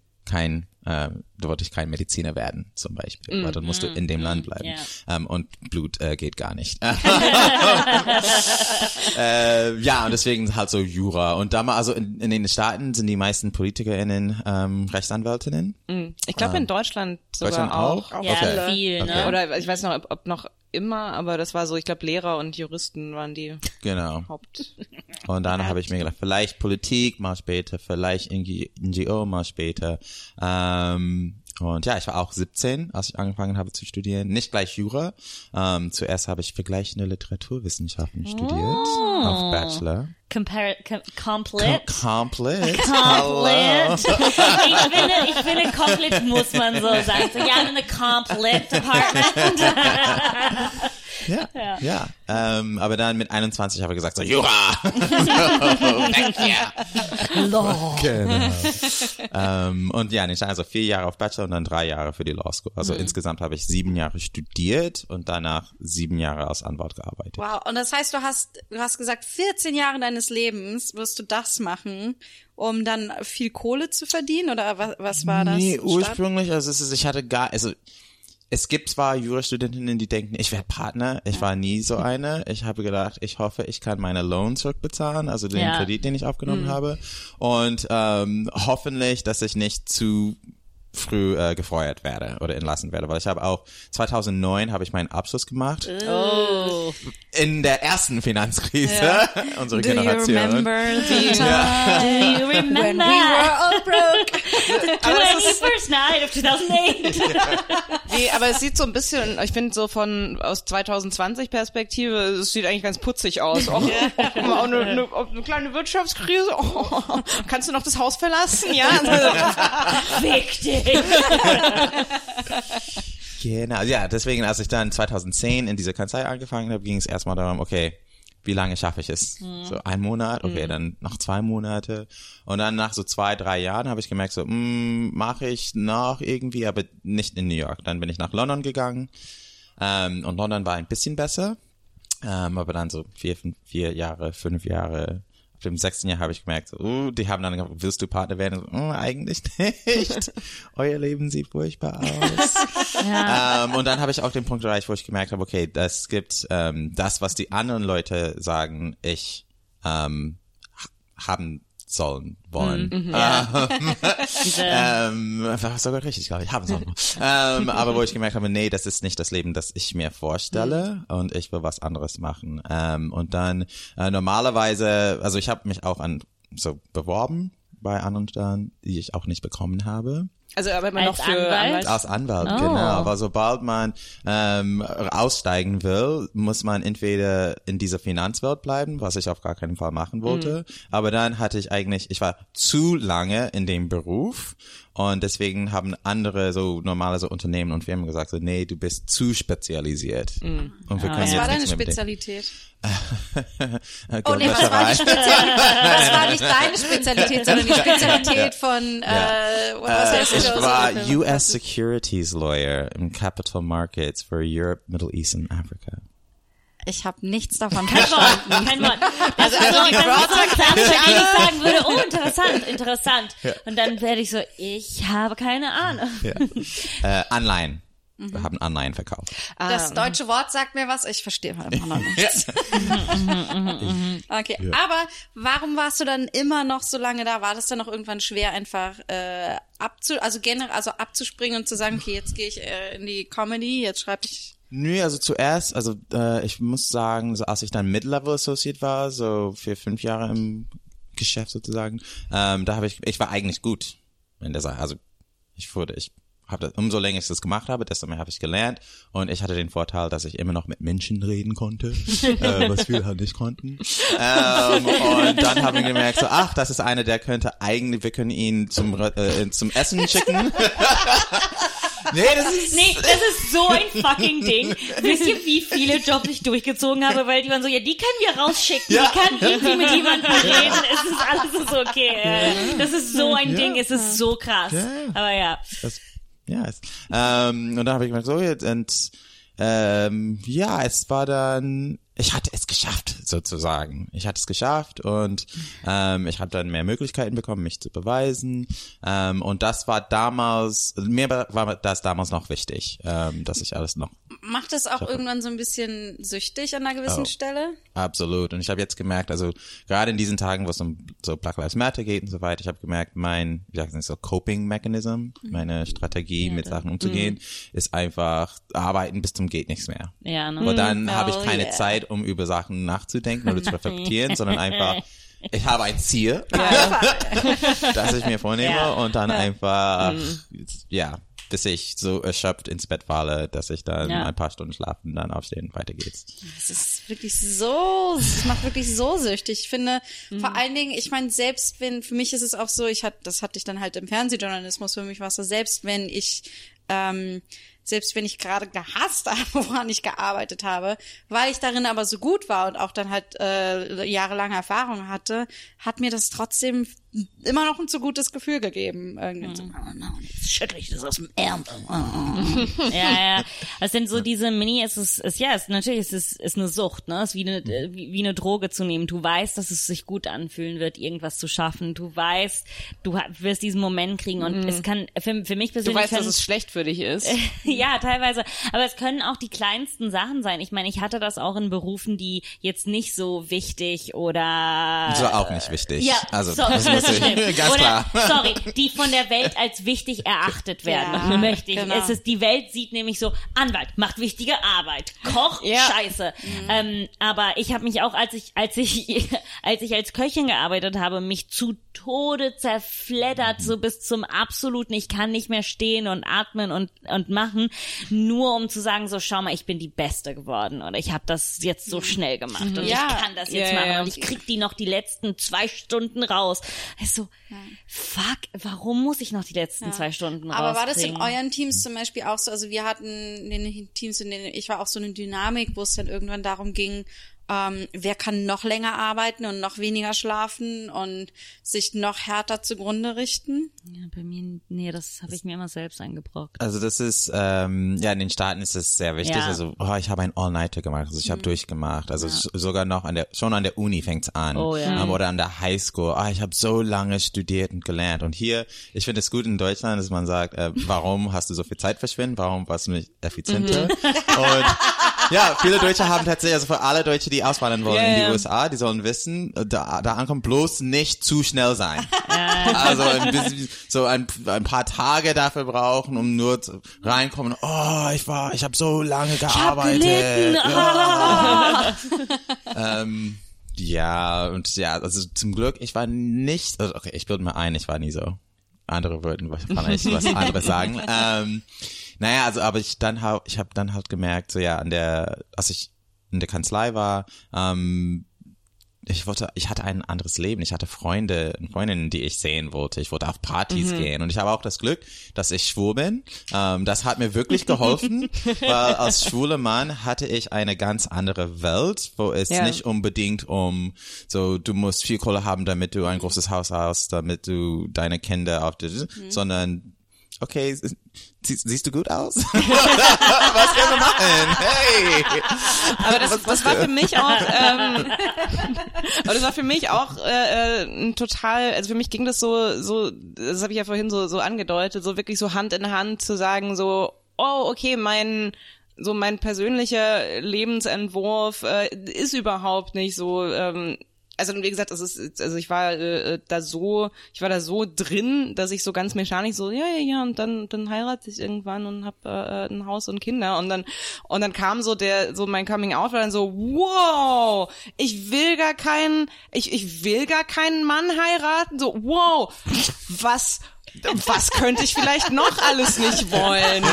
da wollte ich kein Mediziner werden, zum Beispiel, weil dann musst du in dem Land bleiben. Yeah. Und Blut geht gar nicht. Und deswegen halt so Jura. Und da mal, also in den Staaten sind die meisten PolitikerInnen Rechtsanwältinnen. Ich glaube in Deutschland sogar auch. Ja, okay. Viel, ne? Okay. Oder ich weiß noch, ob noch immer, aber das war so, ich glaube Lehrer und Juristen waren die Haupt. Und dann habe ich mir gedacht, vielleicht Politik mal später, vielleicht NGO mal später. Und ja, ich war auch 17, als ich angefangen habe zu studieren. Nicht gleich Jura. Zuerst habe ich vergleichende Literaturwissenschaften studiert auf Bachelor. Komplett. Ich finde, komplett muss man so sagen. So, ja, in the komplett department. Ja. Aber dann mit 21 habe ich gesagt, so, Jura! Weg hier! Law! Genau. Und ja, ich stand also 4 Jahre auf Bachelor und dann 3 Jahre für die Law School. Also insgesamt habe ich 7 Jahre studiert und danach 7 Jahre als Anwalt gearbeitet. Wow, und das heißt, du hast gesagt, 14 Jahre deines Lebens wirst du das machen, um dann viel Kohle zu verdienen? Oder was war das? Nee, ursprünglich, es gibt zwar Jurastudentinnen, die denken, ich wäre Partner. Ich war nie so eine. Ich habe gedacht, ich hoffe, ich kann meine Loan zurückbezahlen, also den Kredit, den ich aufgenommen habe. Und hoffentlich, dass ich nicht zu früh gefeuert werde oder entlassen werde, weil ich habe auch 2009 habe ich meinen Abschluss gemacht. Oh. In der ersten Finanzkrise unsere Generation. Do you remember when we were all broke? The first night of 2008. Nee, aber es sieht so ein bisschen, ich finde so aus 2020 Perspektive, es sieht eigentlich ganz putzig aus. Oh, eine kleine Wirtschaftskrise. Oh, kannst du noch das Haus verlassen? Ja. Fick dich. Genau, deswegen, als ich dann 2010 in dieser Kanzlei angefangen habe, ging es erstmal darum, okay, wie lange schaffe ich es? Mhm. So ein Monat, okay, dann noch 2 Monate. Und dann nach so 2, 3 Jahren habe ich gemerkt, so, mache ich noch irgendwie, aber nicht in New York. Dann bin ich nach London gegangen und London war ein bisschen besser, aber dann so 4 Jahre, 5 Jahre, ab dem 6. Jahr habe ich gemerkt, so, die haben dann gesagt, willst du Partner werden? So, eigentlich nicht, euer Leben sieht furchtbar aus. Ja. Und dann habe ich auch den Punkt erreicht, wo ich gemerkt habe, okay, das gibt das, was die anderen Leute sagen, ich haben sollen, wollen. Sogar richtig, glaube ich, haben sollen. Aber wo ich gemerkt habe, nee, das ist nicht das Leben, das ich mir vorstelle und ich will was anderes machen. Und dann normalerweise, also ich habe mich auch beworben bei anderen Stellen, die ich auch nicht bekommen habe. Also aber immer noch für Anwalt? Als Anwalt, genau. Aber sobald man aussteigen will, muss man entweder in dieser Finanzwelt bleiben, was ich auf gar keinen Fall machen wollte. Aber dann hatte ich eigentlich, ich war zu lange in dem Beruf und deswegen haben andere so normale so Unternehmen und Firmen gesagt, so, nee, du bist zu spezialisiert. Und wir können was jetzt war deine Spezialität? Oh nee, was war die Spezialität? Was war nicht deine Spezialität, sondern die Spezialität von ich war US Securities Lawyer im Capital Markets for Europe, Middle East and Africa. Ich habe nichts davon verstanden. Kein Wort. Also ich sagen würde, oh, interessant. Ja. Und dann werde ich so, ich habe keine Ahnung. Ja. Anleihen. Wir haben Anleihen verkauft. Das deutsche Wort sagt mir was, ich verstehe halt immer noch nichts. Okay, aber warum warst du dann immer noch so lange da? War das dann noch irgendwann schwer, einfach abzuspringen und zu sagen, okay, jetzt gehe ich in die Comedy, jetzt schreibe ich? Nö, also zuerst, ich muss sagen, so als ich dann Mid-Level Associate war, so 4, 5 Jahre im Geschäft sozusagen, da habe ich war eigentlich gut in der Sache. Also umso länger ich das gemacht habe, desto mehr habe ich gelernt und ich hatte den Vorteil, dass ich immer noch mit Menschen reden konnte, was viele halt nicht konnten. Und dann haben wir gemerkt, so, ach, das ist einer, der könnte eigentlich, wir können ihn zum Essen schicken. Nee, das ist so ein fucking Ding. Wisst ihr, wie viele Jobs ich durchgezogen habe, weil die waren so, ja, die können wir rausschicken, ja. Die kann irgendwie mit jemandem reden, es ist alles so okay. Das ist so ein Ding, es ist so krass. Ja. Aber ja. Und dann habe ich gemerkt, so jetzt und es war dann, ich hatte es geschafft sozusagen. Ich hatte es geschafft und ich habe dann mehr Möglichkeiten bekommen, mich zu beweisen. Und das war damals, mir war das damals noch wichtig, dass ich alles noch. Macht das auch irgendwann so ein bisschen süchtig an einer gewissen Stelle? Absolut. Und ich habe jetzt gemerkt, also gerade in diesen Tagen, wo es um so Black Lives Matter geht und so weiter, ich habe gemerkt, mein, wie sagt man so, Coping-Mechanism, meine Strategie, mit Sachen umzugehen, ist einfach arbeiten bis zum geht nichts mehr. Ja, ne? Und dann habe ich keine Zeit, um über Sachen nachzudenken oder zu reflektieren, sondern einfach, ich habe ein Ziel, das ich mir vornehme und dann einfach, bis ich so erschöpft ins Bett falle, dass ich dann ein paar Stunden schlafe und dann aufstehen und weiter geht's. Es macht wirklich so süchtig. Ich finde, vor allen Dingen, ich meine, selbst wenn, für mich ist es auch so, das hatte ich dann halt im Fernsehjournalismus, für mich war es so, selbst wenn ich gerade gehasst habe, woran ich gearbeitet habe, weil ich darin aber so gut war und auch dann halt jahrelange Erfahrung hatte, hat mir das trotzdem immer noch ein so gutes Gefühl gegeben. Irgendwie so, jetzt schüttle ich das aus dem Ärmel. Ja. Es sind so diese es ist eine Sucht, ne? Es ist wie eine Droge zu nehmen. Du weißt, dass es sich gut anfühlen wird, irgendwas zu schaffen. Du weißt, du wirst diesen Moment kriegen und es kann, für mich persönlich. Du weißt, dass es schlecht für dich ist. Ja, teilweise. Aber es können auch die kleinsten Sachen sein. Ich meine, ich hatte das auch in Berufen, die jetzt nicht so wichtig oder... So auch nicht wichtig. Ja, also, ganz klar. Die von der Welt als wichtig erachtet werden, möchte ich. Genau. Die Welt sieht nämlich so, Anwalt macht wichtige Arbeit, Koch, scheiße. Aber ich habe mich auch, als ich als Köchin gearbeitet habe, mich zu Tode zerfleddert, so bis zum absoluten, ich kann nicht mehr stehen und atmen und machen, nur um zu sagen, so schau mal, ich bin die Beste geworden oder ich habe das jetzt so schnell gemacht und ich kann das jetzt machen und ich krieg die noch die letzten 2 Stunden raus. Also, fuck, warum muss ich noch die letzten 2 Stunden rauskriegen? Aber war das in euren Teams zum Beispiel auch so, also wir hatten in den Teams, in denen ich war, auch so eine Dynamik, wo es dann irgendwann darum ging, wer kann noch länger arbeiten und noch weniger schlafen und sich noch härter zugrunde richten? Ja, bei mir, nee, das habe ich mir immer selbst eingebrockt. Also das ist, ja, in den Staaten ist das sehr wichtig. Ja. Also ich habe ein All-Nighter gemacht, also ich habe durchgemacht. Also sogar noch an der Uni fängt's an. Oh, ja. Oder an der Highschool. Ich habe so lange studiert und gelernt. Und hier, ich finde es gut in Deutschland, dass man sagt, warum hast du so viel Zeit verschwendet? Warum warst du nicht effizienter? Und ja, viele Deutsche haben tatsächlich, also für alle Deutsche, die auswandern wollen in die USA, die sollen wissen, da ankommen, bloß nicht zu schnell sein. Also ein bisschen, so ein paar Tage dafür brauchen, um nur reinkommen. Ich habe so lange gearbeitet. Ich hab gelitten. Ja, und ja, also zum Glück, ich war nicht, also okay, ich bilde mir ein, ich war nie so. Andere würden wahrscheinlich was anderes sagen. Naja, also aber ich habe dann halt gemerkt, so ja, als ich in der Kanzlei war, ich hatte ein anderes Leben. Ich hatte Freunde und Freundinnen, die ich sehen wollte. Ich wollte auf Partys gehen. Und ich habe auch das Glück, dass ich schwul bin. Das hat mir wirklich geholfen, weil als schwuler Mann hatte ich eine ganz andere Welt, wo es nicht unbedingt um so, du musst viel Kohle haben, damit du ein großes Haus hast, damit du deine Kinder sondern okay, siehst du gut aus? Was können wir machen? Hey! Aber das war für mich auch, total, also für mich ging das so, das habe ich ja vorhin so angedeutet, so wirklich so Hand in Hand zu sagen, so, oh, okay, mein persönlicher Lebensentwurf ist überhaupt nicht so, also wie gesagt, ich war da so drin, dass ich so ganz mechanisch so ja und dann heirate ich irgendwann und hab ein Haus und Kinder und dann kam so mein Coming Out, war dann so wow, ich will gar keinen Mann heiraten, so wow, was könnte ich vielleicht noch alles nicht wollen?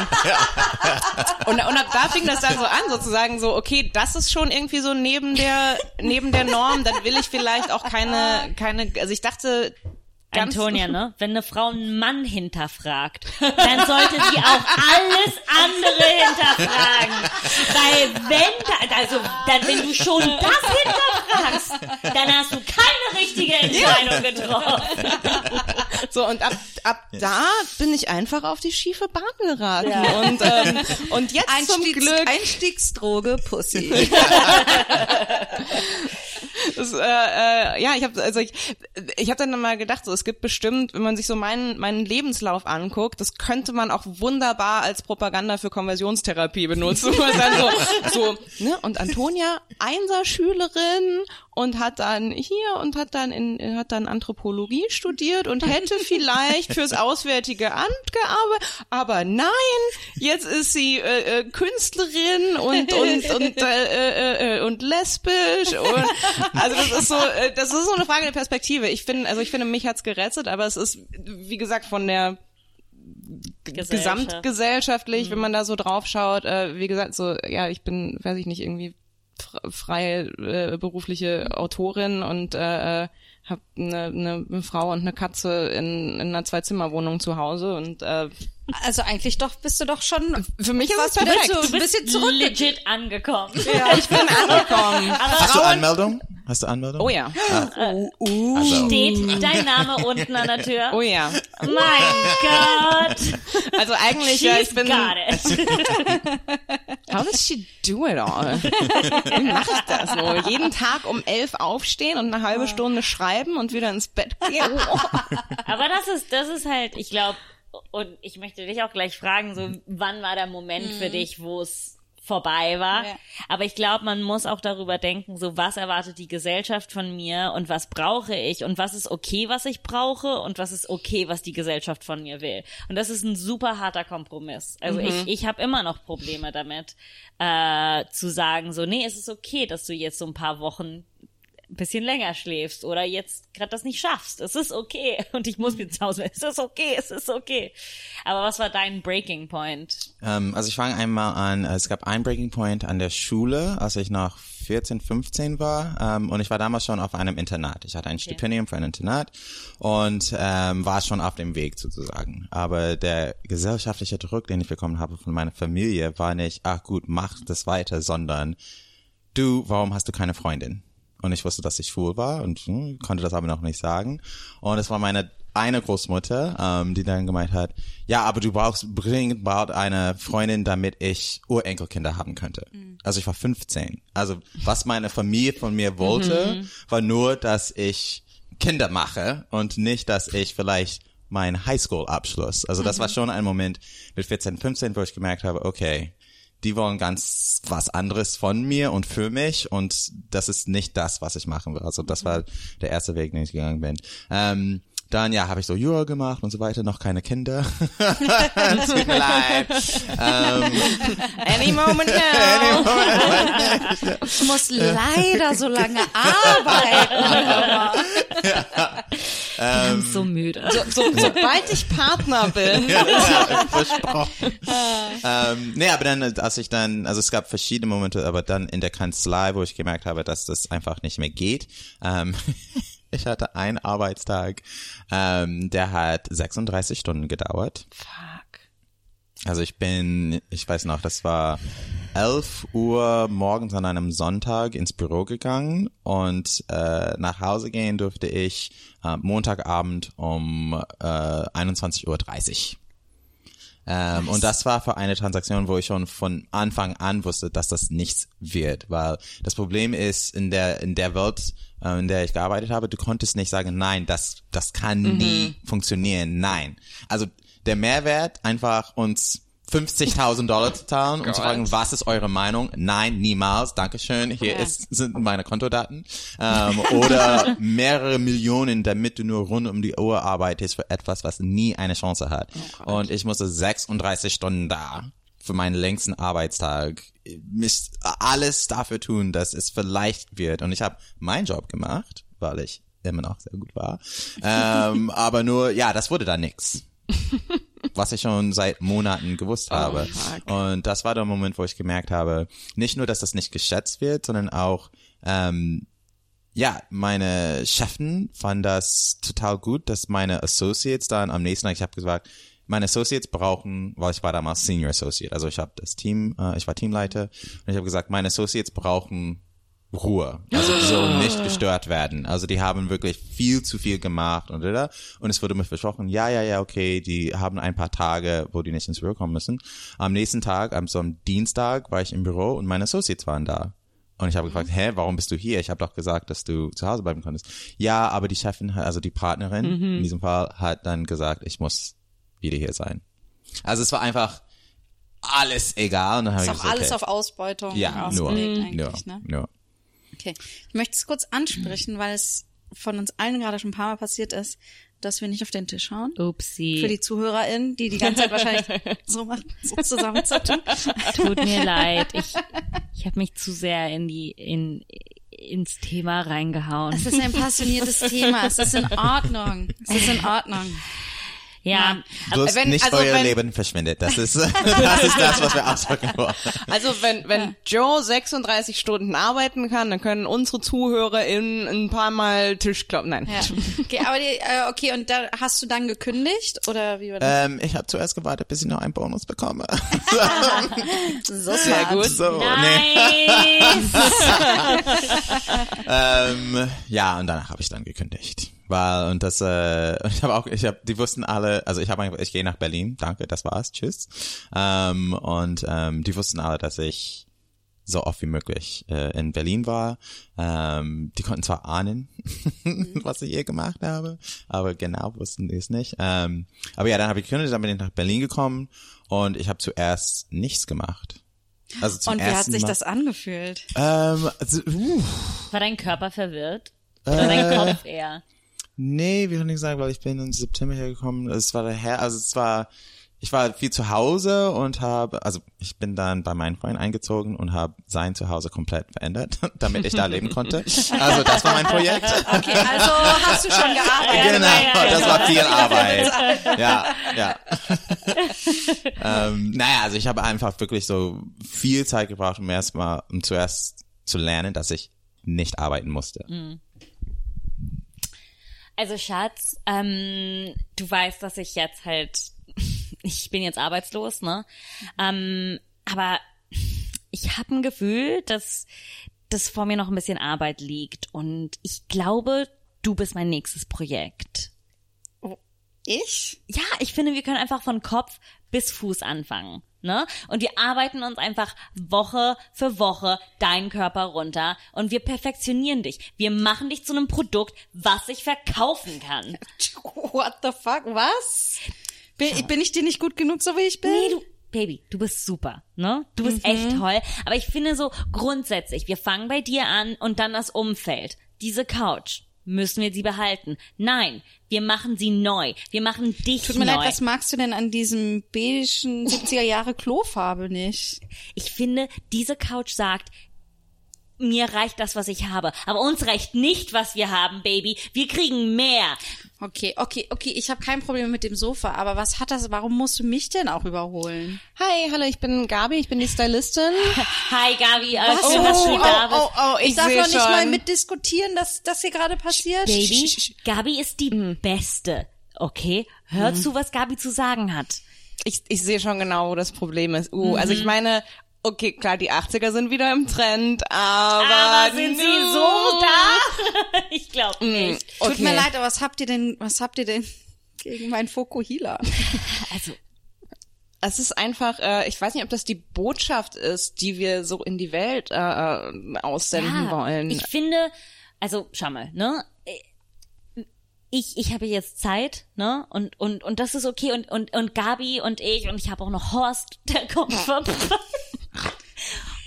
Und ab da fing das dann so an, sozusagen so, okay, das ist schon irgendwie so neben der Norm, dann will ich vielleicht auch keine, also ich dachte, Antonia, ne? Wenn eine Frau einen Mann hinterfragt, dann sollte sie auch alles andere hinterfragen. Weil wenn du schon das hinterfragst, dann hast du keine richtige Entscheidung getroffen. So, und ab da bin ich einfach auf die schiefe Bahn geraten. Ja. Und jetzt zum Glück. Einstiegsdroge, Pussy. Das, ja, ich hab dann mal gedacht, so es gibt bestimmt, wenn man sich so meinen Lebenslauf anguckt, das könnte man auch wunderbar als Propaganda für Konversionstherapie benutzen. so, ne? Und Antonia, Einserschülerin und hat dann Anthropologie studiert und hätte vielleicht fürs Auswärtige Amt gearbeitet, aber nein, jetzt ist sie Künstlerin und lesbisch und also das ist so eine Frage der Perspektive. Ich finde, mich hat's gerettet, aber es ist, wie gesagt, von der gesamtgesellschaftlich, wenn man da so drauf schaut, wie gesagt, so, ja, ich bin, weiß ich nicht, irgendwie freie berufliche Autorin und habe eine Frau und eine Katze in einer Zwei-Zimmer-Wohnung zu Hause und also eigentlich bist du doch schon, für mich ist es perfekt. Du bist legit angekommen. Ja, ich bin angekommen. Hast du Anmeldung? Oh ja. Also. Steht dein Name unten an der Tür? Oh ja. Mein Gott. Also eigentlich, ja, ich bin... How does she do it all? Wie mache ich das so? Jeden Tag um 11 aufstehen und eine halbe Stunde schreiben und wieder ins Bett gehen? Aber das ist halt, ich glaube... Und ich möchte dich auch gleich fragen, so, wann war der Moment für dich, wo es vorbei war? Ja. Aber ich glaube, man muss auch darüber denken, so, was erwartet die Gesellschaft von mir und was brauche ich und was ist okay, was ich brauche und was ist okay, was die Gesellschaft von mir will. Und das ist ein super harter Kompromiss. Also ich habe immer noch Probleme damit, zu sagen, so, nee, es ist okay, dass du jetzt so ein paar Wochen bisschen länger schläfst oder jetzt gerade das nicht schaffst. Es ist okay. Und ich muss mir zu Hause, es ist okay. Aber was war dein Breaking Point? Also ich fange einmal an, es gab einen Breaking Point an der Schule, als ich noch 14, 15 war, und ich war damals schon auf einem Internat. Ich hatte ein Stipendium für ein Internat und war schon auf dem Weg sozusagen. Aber der gesellschaftliche Druck, den ich bekommen habe von meiner Familie, war nicht, ach gut, mach das weiter, sondern du, warum hast du keine Freundin? Und ich wusste, dass ich schwul war und konnte das aber noch nicht sagen. Und es war meine eine Großmutter, die dann gemeint hat, ja, aber du brauchst eine Freundin, damit ich Urenkelkinder haben könnte. Mhm. Also ich war 15. Also was meine Familie von mir wollte, war nur, dass ich Kinder mache und nicht, dass ich vielleicht meinen Highschool-Abschluss. Also das war schon ein Moment mit 14, 15, wo ich gemerkt habe, okay, die wollen ganz was anderes von mir und für mich und das ist nicht das, was ich machen will. Also das war der erste Weg, den ich gegangen bin. Dann, ja, habe ich so Jura gemacht und so weiter, noch keine Kinder. Tut mir leid. Any moment now. Ich muss leider so lange arbeiten. Ja. Ich bin so müde. Sobald ich Partner bin. Ja, versprochen. Aber dann, also es gab verschiedene Momente, aber dann in der Kanzlei, wo ich gemerkt habe, dass das einfach nicht mehr geht. Ich hatte einen Arbeitstag, der hat 36 Stunden gedauert. Fuck. Also ich weiß noch, das war 11 Uhr morgens an einem Sonntag ins Büro gegangen und nach Hause gehen durfte ich Montagabend um 21.30 Uhr. Und das war für eine Transaktion, wo ich schon von Anfang an wusste, dass das nichts wird, weil das Problem ist, in der Welt, in der ich gearbeitet habe, du konntest nicht sagen, nein, das kann nie funktionieren, nein. Also der Mehrwert, einfach uns $50,000 zu zahlen und zu fragen, was ist eure Meinung? Nein, niemals, dankeschön, hier sind meine Kontodaten. Oder mehrere Millionen, damit du nur rund um die Uhr arbeitest für etwas, was nie eine Chance hat. Oh, und ich musste 36 Stunden da für meinen längsten Arbeitstag mich alles dafür tun, dass es vielleicht wird. Und ich habe meinen Job gemacht, weil ich immer noch sehr gut war. Aber nur, ja, das wurde dann nix. Was ich schon seit Monaten gewusst habe. Und das war der Moment, wo ich gemerkt habe, nicht nur, dass das nicht geschätzt wird, sondern auch, meine Chefin fanden das total gut, dass meine Associates dann am nächsten Tag, ich habe gesagt, meine Associates brauchen, weil ich war damals Senior Associate, also ich habe das Team, ich war Teamleiter und ich habe gesagt, meine Associates brauchen Ruhe, also so nicht gestört werden. Also die haben wirklich viel zu viel gemacht und es wurde mir versprochen, ja, okay, die haben ein paar Tage, wo die nicht ins Büro kommen müssen. Am nächsten Tag, am Dienstag war ich im Büro und meine Associates waren da. Und ich habe gefragt, warum bist du hier? Ich habe doch gesagt, dass du zu Hause bleiben konntest. Ja, aber die Chefin, also die Partnerin in diesem Fall, hat dann gesagt, ich muss wieder hier sein. Also es war einfach alles egal. Und dann habe ich gesagt, alles auf Ausbeutung. Ja, nur. Okay, ich möchte es kurz ansprechen, weil es von uns allen gerade schon ein paar Mal passiert ist, dass wir nicht auf den Tisch schauen. Upsi. Für die ZuhörerInnen, die ganze Zeit wahrscheinlich so machen, so zusammenzucken. Tut mir leid, ich habe mich zu sehr ins Thema reingehauen. Es ist ein passioniertes Thema, es ist in Ordnung. Ja, euer Leben verschwindet. Das ist das, was wir ausdrücken wollen. Also wenn Joe 36 Stunden arbeiten kann, dann können unsere ZuhörerInnen ein paar Mal Tisch kloppen. Nein. Ja. Okay, aber und da hast du dann gekündigt oder wie war das? Ich habe zuerst gewartet, bis ich noch einen Bonus bekomme. So sehr gut. So, nice. Und danach habe ich dann gekündigt. Die wussten alle, also ich gehe nach Berlin, danke, das war's, tschüss. Die wussten alle, dass ich so oft wie möglich in Berlin war. Die konnten zwar ahnen, was ich hier gemacht habe, aber genau wussten die es nicht. Dann habe ich gekündigt, dann bin ich nach Berlin gekommen und ich habe zuerst nichts gemacht. Also und wie hat sich das angefühlt? War dein Körper verwirrt? Oder dein Kopf eher? Nee, wie kann ich sagen, weil ich bin im September hergekommen. Ich war viel zu Hause und ich bin dann bei meinen Freunden eingezogen und habe sein Zuhause komplett verändert, damit ich da leben konnte. Also das war mein Projekt. Okay, also hast du schon gearbeitet. Genau, das war viel Arbeit. Ja. Also ich habe einfach wirklich so viel Zeit gebraucht, um zuerst zu lernen, dass ich nicht arbeiten musste. Mhm. Also Schatz, du weißt, dass ich jetzt ich bin jetzt arbeitslos, ne? Aber ich habe ein Gefühl, dass dass vor mir noch ein bisschen Arbeit liegt und ich glaube, du bist mein nächstes Projekt. Ich? Ja, ich finde, wir können einfach von Kopf bis Fuß anfangen, ne? Und wir arbeiten uns einfach Woche für Woche deinen Körper runter und wir perfektionieren dich. Wir machen dich zu einem Produkt, was ich verkaufen kann. What the fuck? Was? Bin ich dir nicht gut genug, so wie ich bin? Nee, Baby, du bist super, ne? Du bist echt toll. Aber ich finde so grundsätzlich, wir fangen bei dir an und dann das Umfeld. Diese Couch, müssen wir sie behalten? Nein, wir machen sie neu. Wir machen dich neu. Tut mir leid, was magst du denn an diesem beigen 70er-Jahre-Klofarbe nicht? Ich finde, diese Couch sagt, mir reicht das, was ich habe. Aber uns reicht nicht, was wir haben, Baby. Wir kriegen mehr. Okay, ich habe kein Problem mit dem Sofa, aber was hat das, warum musst du mich denn auch überholen? Hi, hallo, ich bin Gabi, ich bin die Stylistin. Hi Gabi, schön, dass du da bist. Ich darf noch nicht mal mitdiskutieren, dass das hier gerade passiert. Baby, Gabi ist die Beste, okay? Hör zu, was Gabi zu sagen hat. Ich sehe schon genau, wo das Problem ist. Also ich meine, okay, klar, die 80er sind wieder im Trend, aber sind sie so da? Ich glaube nicht. Okay. Tut mir leid, aber was habt ihr denn gegen meinen Fokuhila? Also, es ist einfach, ich weiß nicht, ob das die Botschaft ist, die wir so in die Welt aussenden wollen. Ich finde, also schau mal, ne? Ich habe jetzt Zeit, ne? Und das ist okay und Gabi und ich habe auch noch Horst, der kommt vorbei.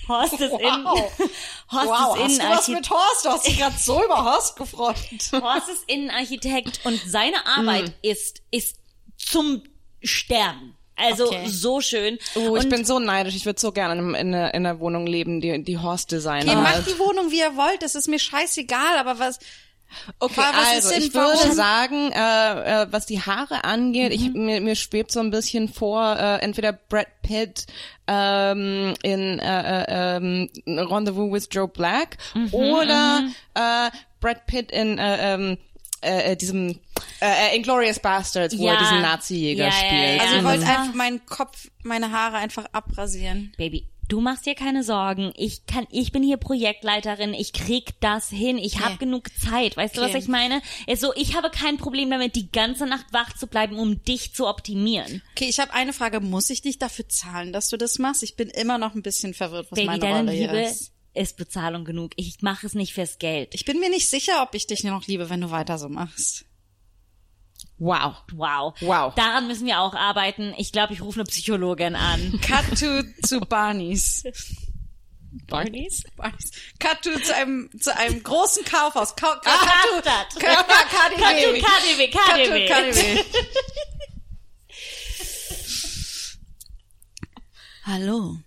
Horst ist Innenarchitekt. Was mit Horst? Du hast dich gerade so über Horst gefreut. Horst ist Innenarchitekt und seine Arbeit ist zum Sterben. Also so schön. Ich bin so neidisch. Ich würde so gerne in einer Wohnung leben, die Horst designt. Ihr macht die Wohnung, wie ihr wollt. Das ist mir scheißegal. Aber ich würde sagen, was die Haare angeht, mir schwebt so ein bisschen vor, entweder Brad Pitt in Rendezvous with Joe Black oder Brad Pitt in diesem Inglourious Bastards, wo er diesen Nazi-Jäger spielt. Also ich wollte einfach meinen Kopf, meine Haare einfach abrasieren. Baby. Du machst dir keine Sorgen, ich bin hier Projektleiterin, ich krieg das hin, ich habe genug Zeit, weißt du, was ich meine? Ist so, ich habe kein Problem damit, die ganze Nacht wach zu bleiben, um dich zu optimieren. Okay, ich habe eine Frage, muss ich dich dafür zahlen, dass du das machst? Ich bin immer noch ein bisschen verwirrt, was meine Rolle hier ist. Ist Bezahlung genug, ich mache es nicht fürs Geld. Ich bin mir nicht sicher, ob ich dich noch liebe, wenn du weiter so machst. Wow. Daran müssen wir auch arbeiten. Ich glaube, ich rufe eine Psychologin an. Cut zu Barneys. Barneys? Cut zu einem großen Kaufhaus. KaDeWe. Hallo,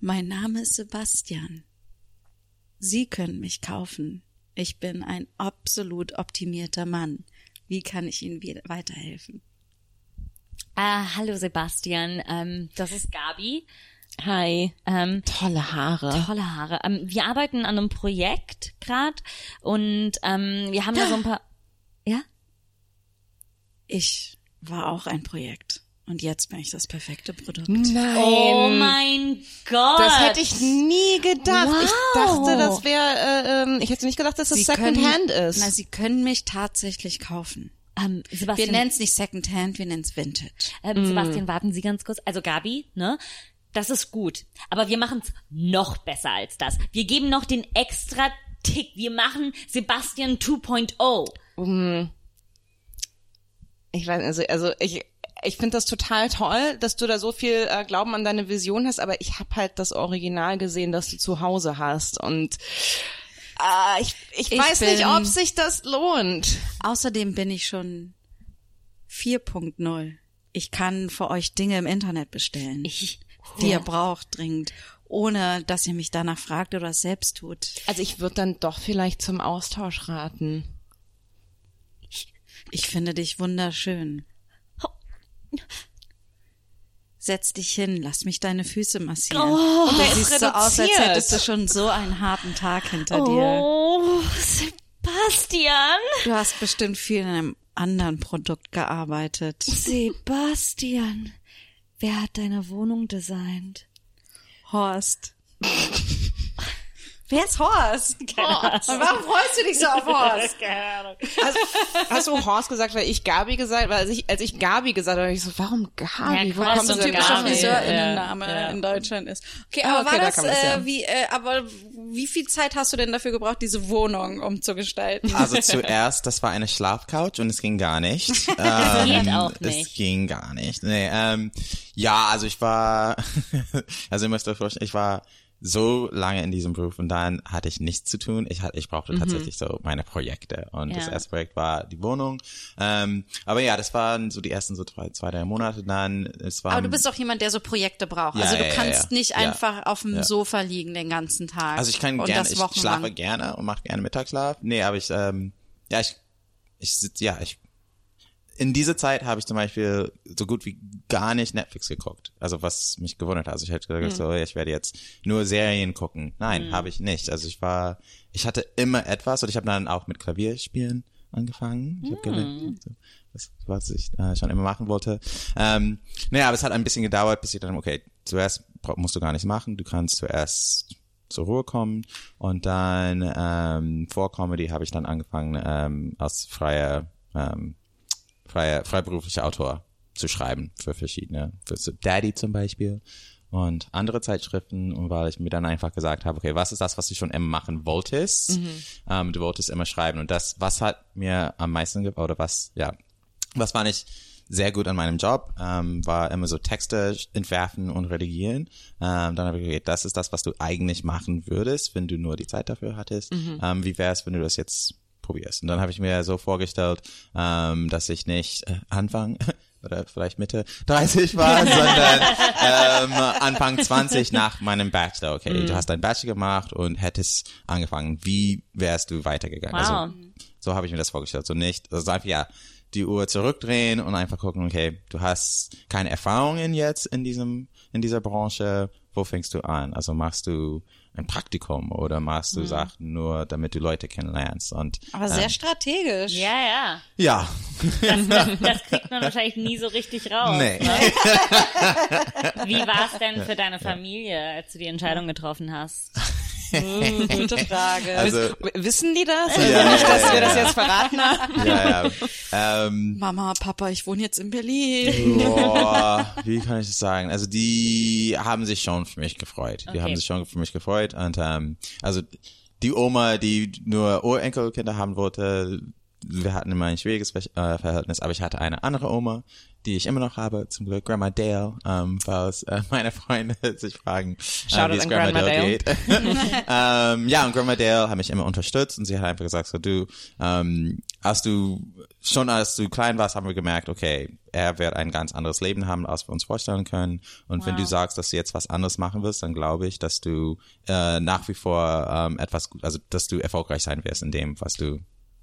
mein Name ist Sebastian. Sie können mich kaufen. Ich bin ein absolut optimierter Mann. Wie kann ich Ihnen weiterhelfen? Hallo Sebastian, das ist Gabi. Hi. Tolle Haare. Wir arbeiten an einem Projekt gerade und wir haben da so ein paar... Ja? Ich war auch ein Projekt. Und jetzt bin ich das perfekte Produkt. Nein. Oh mein Gott. Das hätte ich nie gedacht. Wow. Ich dachte, das wäre, ich hätte nicht gedacht, dass das Secondhand ist. Na, Sie können mich tatsächlich kaufen. Sebastian, wir nennen es nicht Secondhand, wir nennen es Vintage. Sebastian, warten Sie ganz kurz. Also Gabi, ne? Das ist gut. Aber wir machen es noch besser als das. Wir geben noch den extra Tick. Wir machen Sebastian 2.0. Ich weiß, ich finde das total toll, dass du da so viel Glauben an deine Vision hast, aber ich habe halt das Original gesehen, das du zu Hause hast und ich weiß nicht, ob sich das lohnt. Außerdem bin ich schon 4.0. Ich kann für euch Dinge im Internet bestellen, die ihr braucht dringend, ohne dass ihr mich danach fragt oder es selbst tut. Also ich würde dann doch vielleicht zum Austausch raten. Ich finde dich wunderschön. Setz dich hin, lass mich deine Füße massieren. Oh, und siehst reduziert. So aus, als hättest du schon so einen harten Tag hinter dir. Oh, Sebastian. Du hast bestimmt viel in einem anderen Produkt gearbeitet. Sebastian, wer hat deine Wohnung designt? Horst. Wer ist Horst? Horst. Und warum freust du dich so auf Horst? Keine Ahnung. Also, hast du Horst gesagt, weil ich Gabi gesagt, weil als ich Gabi gesagt habe, ich so, warum Gabi? Ja, warum kommt so ein typischer Friseurinnenname in Deutschland ist. Okay, aber war das, aber wie viel Zeit hast du denn dafür gebraucht, diese Wohnung umzugestalten? Also zuerst, das war eine Schlafcouch und es ging gar nicht. Das geht auch nicht. Es ging gar nicht. Nee, ja, also ich war, also ihr müsst euch vorstellen, ich war so lange in diesem Beruf und dann hatte ich nichts zu tun. Ich brauchte tatsächlich so meine Projekte und das erste Projekt war die Wohnung. Aber ja, das waren so die ersten so 2-3 Monate dann. Aber du bist doch jemand, der so Projekte braucht. Ja, also du kannst nicht einfach auf dem Sofa liegen den ganzen Tag. Also ich kann gerne, ich schlafe gerne und mache gerne Mittagsschlaf. Nee, aber ich, in dieser Zeit habe ich zum Beispiel so gut wie gar nicht Netflix geguckt. Also was mich gewundert hat. Also ich hätte gedacht, ich werde jetzt nur Serien gucken. Nein, habe ich nicht. Also ich hatte immer etwas und ich habe dann auch mit Klavierspielen angefangen. Ich habe gelernt, was ich schon immer machen wollte. Aber es hat ein bisschen gedauert, bis ich dann, okay, zuerst musst du gar nichts machen. Du kannst zuerst zur Ruhe kommen und dann vor Comedy habe ich dann angefangen, als freiberuflicher Autor zu schreiben für so Daddy zum Beispiel und andere Zeitschriften, und weil ich mir dann einfach gesagt habe, okay, was ist das, was du schon immer machen wolltest? Du wolltest immer schreiben, und das, was hat mir am meisten gefallen, oder was fand ich sehr gut an meinem Job, war immer so Texte entwerfen und redigieren. Dann habe ich gedacht, das ist das, was du eigentlich machen würdest, wenn du nur die Zeit dafür hattest. Wie wär's, wenn du das jetzt probierst. Und dann habe ich mir so vorgestellt, dass ich nicht Anfang oder vielleicht Mitte 30 war, sondern Anfang 20 nach meinem Bachelor. Okay, du hast deinen Bachelor gemacht und hättest angefangen. Wie wärst du weitergegangen? Wow. Also, so habe ich mir das vorgestellt. So nicht, also einfach die Uhr zurückdrehen und einfach gucken, okay, du hast keine Erfahrungen jetzt in dieser Branche. Wo fängst du an? Also machst du ein Praktikum oder machst du Sachen nur, damit du Leute kennenlernst? Und, aber sehr strategisch. Ja. Ja. Das kriegt man wahrscheinlich nie so richtig raus. Nee. Ne? Wie war es denn für deine Familie, als du die Entscheidung getroffen hast? Gute Frage. Also, wissen die das? Ja, nicht, dass wir das jetzt verraten haben. Ja. Mama, Papa, ich wohne jetzt in Berlin. Boah, wie kann ich das sagen? Also die haben sich schon für mich gefreut. Die haben sich schon für mich gefreut. Und also die Oma, die nur Urenkelkinder haben wollte, wir hatten immer ein schwieriges Verhältnis, aber ich hatte eine andere Oma, die ich immer noch habe, zum Glück, Grandma Dale, falls meine Freunde sich fragen, wie es Grandma Dale geht. Und Grandma Dale hat mich immer unterstützt und sie hat einfach gesagt, so du, als du klein warst, haben wir gemerkt, okay, er wird ein ganz anderes Leben haben, als wir uns vorstellen können. Und wenn du sagst, dass du jetzt was anderes machen wirst, dann glaube ich, dass du nach wie vor dass du erfolgreich sein wirst in dem, was du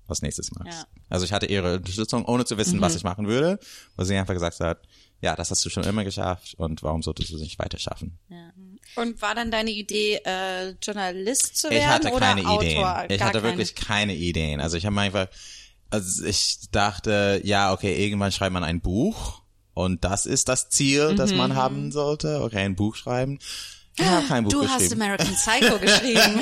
was nächstes machst. Ja. Also ich hatte ihre Unterstützung, ohne zu wissen, was ich machen würde, weil sie einfach gesagt hat, ja, das hast du schon immer geschafft und warum solltest du es nicht weiter schaffen? Ja. Und war dann deine Idee, Journalist zu werden oder Autor? Ich hatte keine Ideen. Ich hatte wirklich keine Ideen. Also ich habe einfach, ich dachte, ja, okay, irgendwann schreibt man ein Buch und das ist das Ziel, das man haben sollte. Okay, ein Buch schreiben. Ja, kein Buch geschrieben. Du hast American Psycho geschrieben.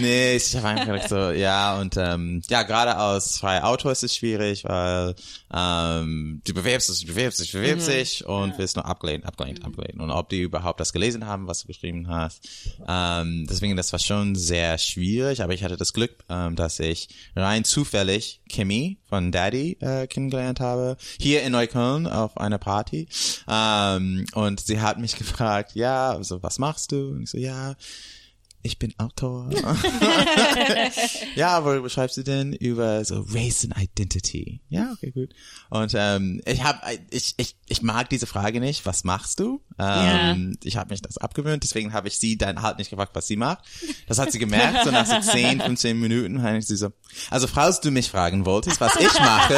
Nee, ich habe einfach gedacht so, gerade als freier Autor ist es schwierig, weil du bewirbst dich und wirst nur abgelehnt. Und ob die überhaupt das gelesen haben, was du geschrieben hast. Deswegen, das war schon sehr schwierig, aber ich hatte das Glück, dass ich rein zufällig Kimi von Daddy kennengelernt habe, hier in Neukölln auf einer Party. Und sie hat mich gefragt, ja, also was machst du? Und ich so, ja, ich bin Autor. Ja, worüber schreibst du denn? Über so Race and Identity. Ja, okay, gut. Und ich mag diese Frage nicht, was machst du? Ich habe mich das abgewöhnt, deswegen habe ich sie dann halt nicht gefragt, was sie macht. Das hat sie gemerkt, so nach so 10, 15 Minuten habe ich sie so, also falls du mich fragen wolltest, was ich mache,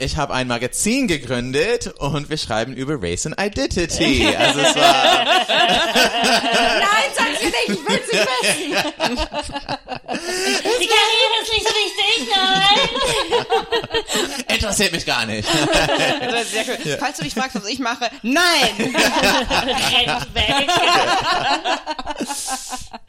ich habe ein Magazin gegründet und wir schreiben über Race and Identity. Also es war nein, sag sie nicht, ich will sie wissen. Die Karriere ist nicht so wichtig, nein. interessiert mich gar nicht. Das ist sehr cool. Ja. Falls du dich fragst, was ich mache, nein! Renn weg!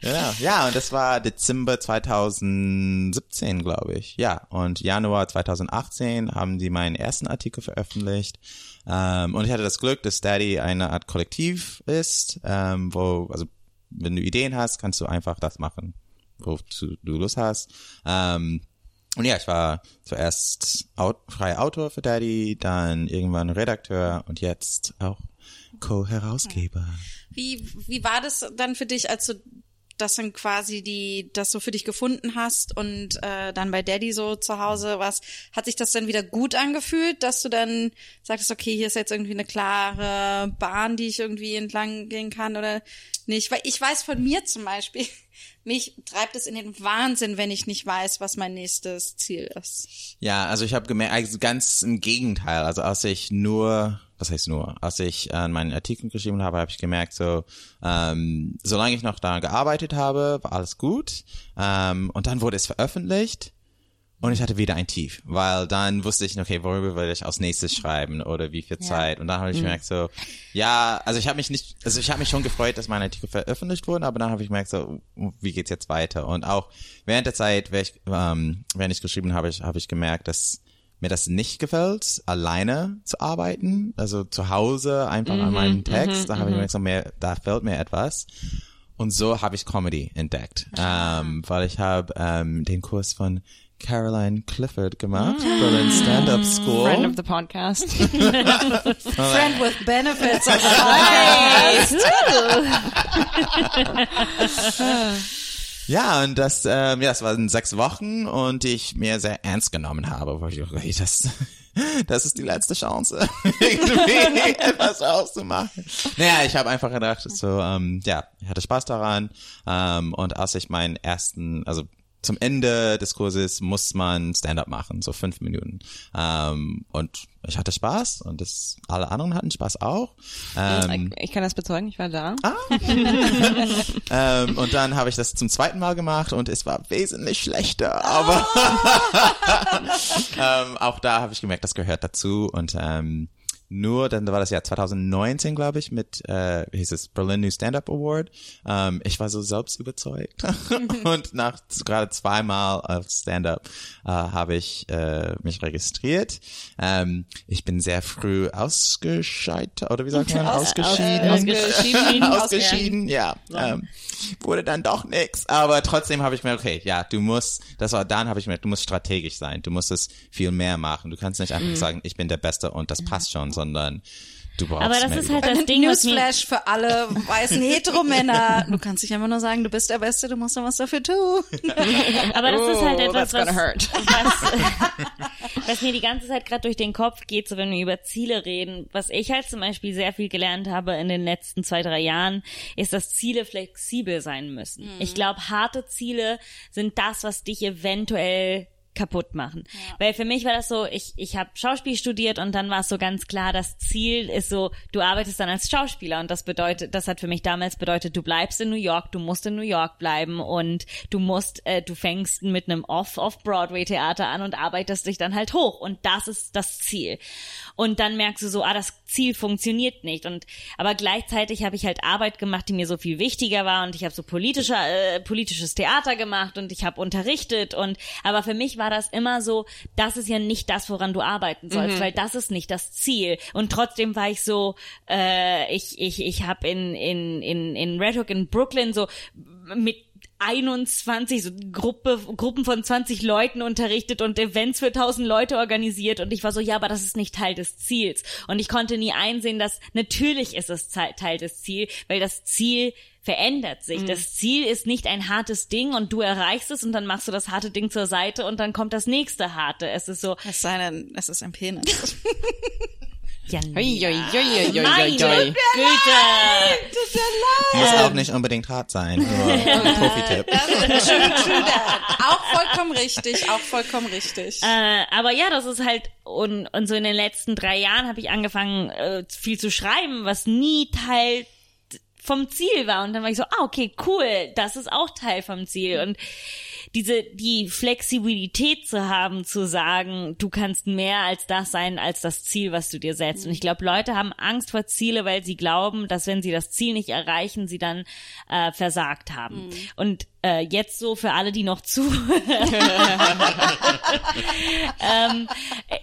Genau. Ja, und das war Dezember 2017, glaube ich. Ja, und Januar 2018 haben die meinen ersten Artikel veröffentlicht. Und ich hatte das Glück, dass Daddy eine Art Kollektiv ist, wo, also wenn du Ideen hast, kannst du einfach das machen, wozu du Lust hast. Und ja, ich war zuerst freier Autor für Daddy, dann irgendwann Redakteur und jetzt auch Co-Herausgeber. Wie war das dann für dich, als du das dann quasi das so für dich gefunden hast und dann bei Daddy so zu Hause warst? Hat sich das dann wieder gut angefühlt, dass du dann sagtest, okay, hier ist jetzt irgendwie eine klare Bahn, die ich irgendwie entlang gehen kann oder nicht? Weil ich weiß von mir zum Beispiel, mich treibt es in den Wahnsinn, wenn ich nicht weiß, was mein nächstes Ziel ist. Ja, also ich habe gemerkt, also ganz im Gegenteil, also als ich an meinen Artikeln geschrieben habe, habe ich gemerkt, so, solange ich noch daran gearbeitet habe, war alles gut. Und dann wurde es veröffentlicht und ich hatte wieder ein Tief, weil dann wusste ich, okay, worüber will ich als nächstes schreiben oder wie viel Zeit? Und dann habe ich gemerkt, so, ja, also ich habe mich schon gefreut, dass meine Artikel veröffentlicht wurden, aber dann habe ich gemerkt, so, wie geht's jetzt weiter? Und auch während der Zeit, während ich geschrieben habe, habe ich gemerkt, dass mir das nicht gefällt, alleine zu arbeiten, also zu Hause einfach an meinem Text, da habe ich mir so mehr, da fällt mir etwas. Und so habe ich Comedy entdeckt, weil ich habe den Kurs von Caroline Clifford gemacht, Berlin Stand-Up School. Friend of the podcast. Friend with benefits of the podcast. Ja, und das waren 6 Wochen und die ich mir sehr ernst genommen habe, weil ich dachte, das ist die letzte Chance, irgendwie etwas auszumachen. Naja, ich habe einfach gedacht, so, ja, ich hatte Spaß daran, und als ich meinen ersten, also zum Ende des Kurses muss man Stand-up machen, so 5 Minuten, und ich hatte Spaß und alle anderen hatten Spaß auch. Ich kann das bezeugen, ich war da. Und dann habe ich das zum 2. Mal gemacht und es war wesentlich schlechter, aber auch da habe ich gemerkt, das gehört dazu. Und dann war das Jahr 2019, glaube ich, mit, hieß es Berlin New Stand-Up Award. Ich war so selbst überzeugt. Und nach gerade 2 Mal auf Stand-Up habe ich mich registriert. Ich bin sehr früh ausgescheitert, oder wie sagt man? Ausgeschieden, ja. Wurde dann doch nix. Aber trotzdem habe ich mir, okay, ja, du musst strategisch sein. Du musst es viel mehr machen. Du kannst nicht einfach sagen, ich bin der Beste und das passt schon, sondern du brauchst mehr. Aber das ist halt das Ding. Newsflash für alle weißen Heteromänner. Du kannst nicht einfach nur sagen, du bist der Beste, du musst doch was dafür tun. Aber das ist halt etwas, was mir die ganze Zeit gerade durch den Kopf geht, so wenn wir über Ziele reden. Was ich halt zum Beispiel sehr viel gelernt habe in den letzten 2-3 Jahren, ist, dass Ziele flexibel sein müssen. Ich glaube, harte Ziele sind das, was dich eventuell kaputt machen. Ja. Weil für mich war das so, ich habe Schauspiel studiert und dann war es so ganz klar, das Ziel ist so, du arbeitest dann als Schauspieler und das hat für mich damals bedeutet, du bleibst in New York, du musst in New York bleiben und du fängst mit einem Off-Broadway-Theater an und arbeitest dich dann halt hoch und das ist das Ziel. Und dann merkst du so, das Ziel funktioniert nicht. Aber gleichzeitig habe ich halt Arbeit gemacht, die mir so viel wichtiger war und ich habe so politisches Theater gemacht und ich habe unterrichtet aber für mich war das immer so, das ist ja nicht das, woran du arbeiten sollst, weil das ist nicht das Ziel. Und trotzdem war ich so, ich habe in Red Hook in Brooklyn so mit 21, so Gruppen von 20 Leuten unterrichtet und Events für 1000 Leute organisiert und ich war so, ja, aber das ist nicht Teil des Ziels. Und ich konnte nie einsehen, dass natürlich ist es Teil des Ziels, weil das Ziel verändert sich. Das Ziel ist nicht ein hartes Ding und du erreichst es und dann machst du das harte Ding zur Seite und dann kommt das nächste harte. Es ist so. Es ist ein Penis. Ja, meine Güte. Muss auch nicht unbedingt hart sein. Profi-Tipp. Auch vollkommen richtig, auch vollkommen richtig. Aber ja, das ist halt, und so in den letzten 3 Jahren habe ich angefangen, viel zu schreiben, was nie Teil vom Ziel war. Und dann war ich so, ah, okay, cool, das ist auch Teil vom Ziel. Und die Flexibilität zu haben, zu sagen, du kannst mehr als das sein, als das Ziel, was du dir setzt. Und ich glaube, Leute haben Angst vor Ziele, weil sie glauben, dass wenn sie das Ziel nicht erreichen, sie dann versagt haben. Mhm. Und jetzt so für alle, die noch zuhören.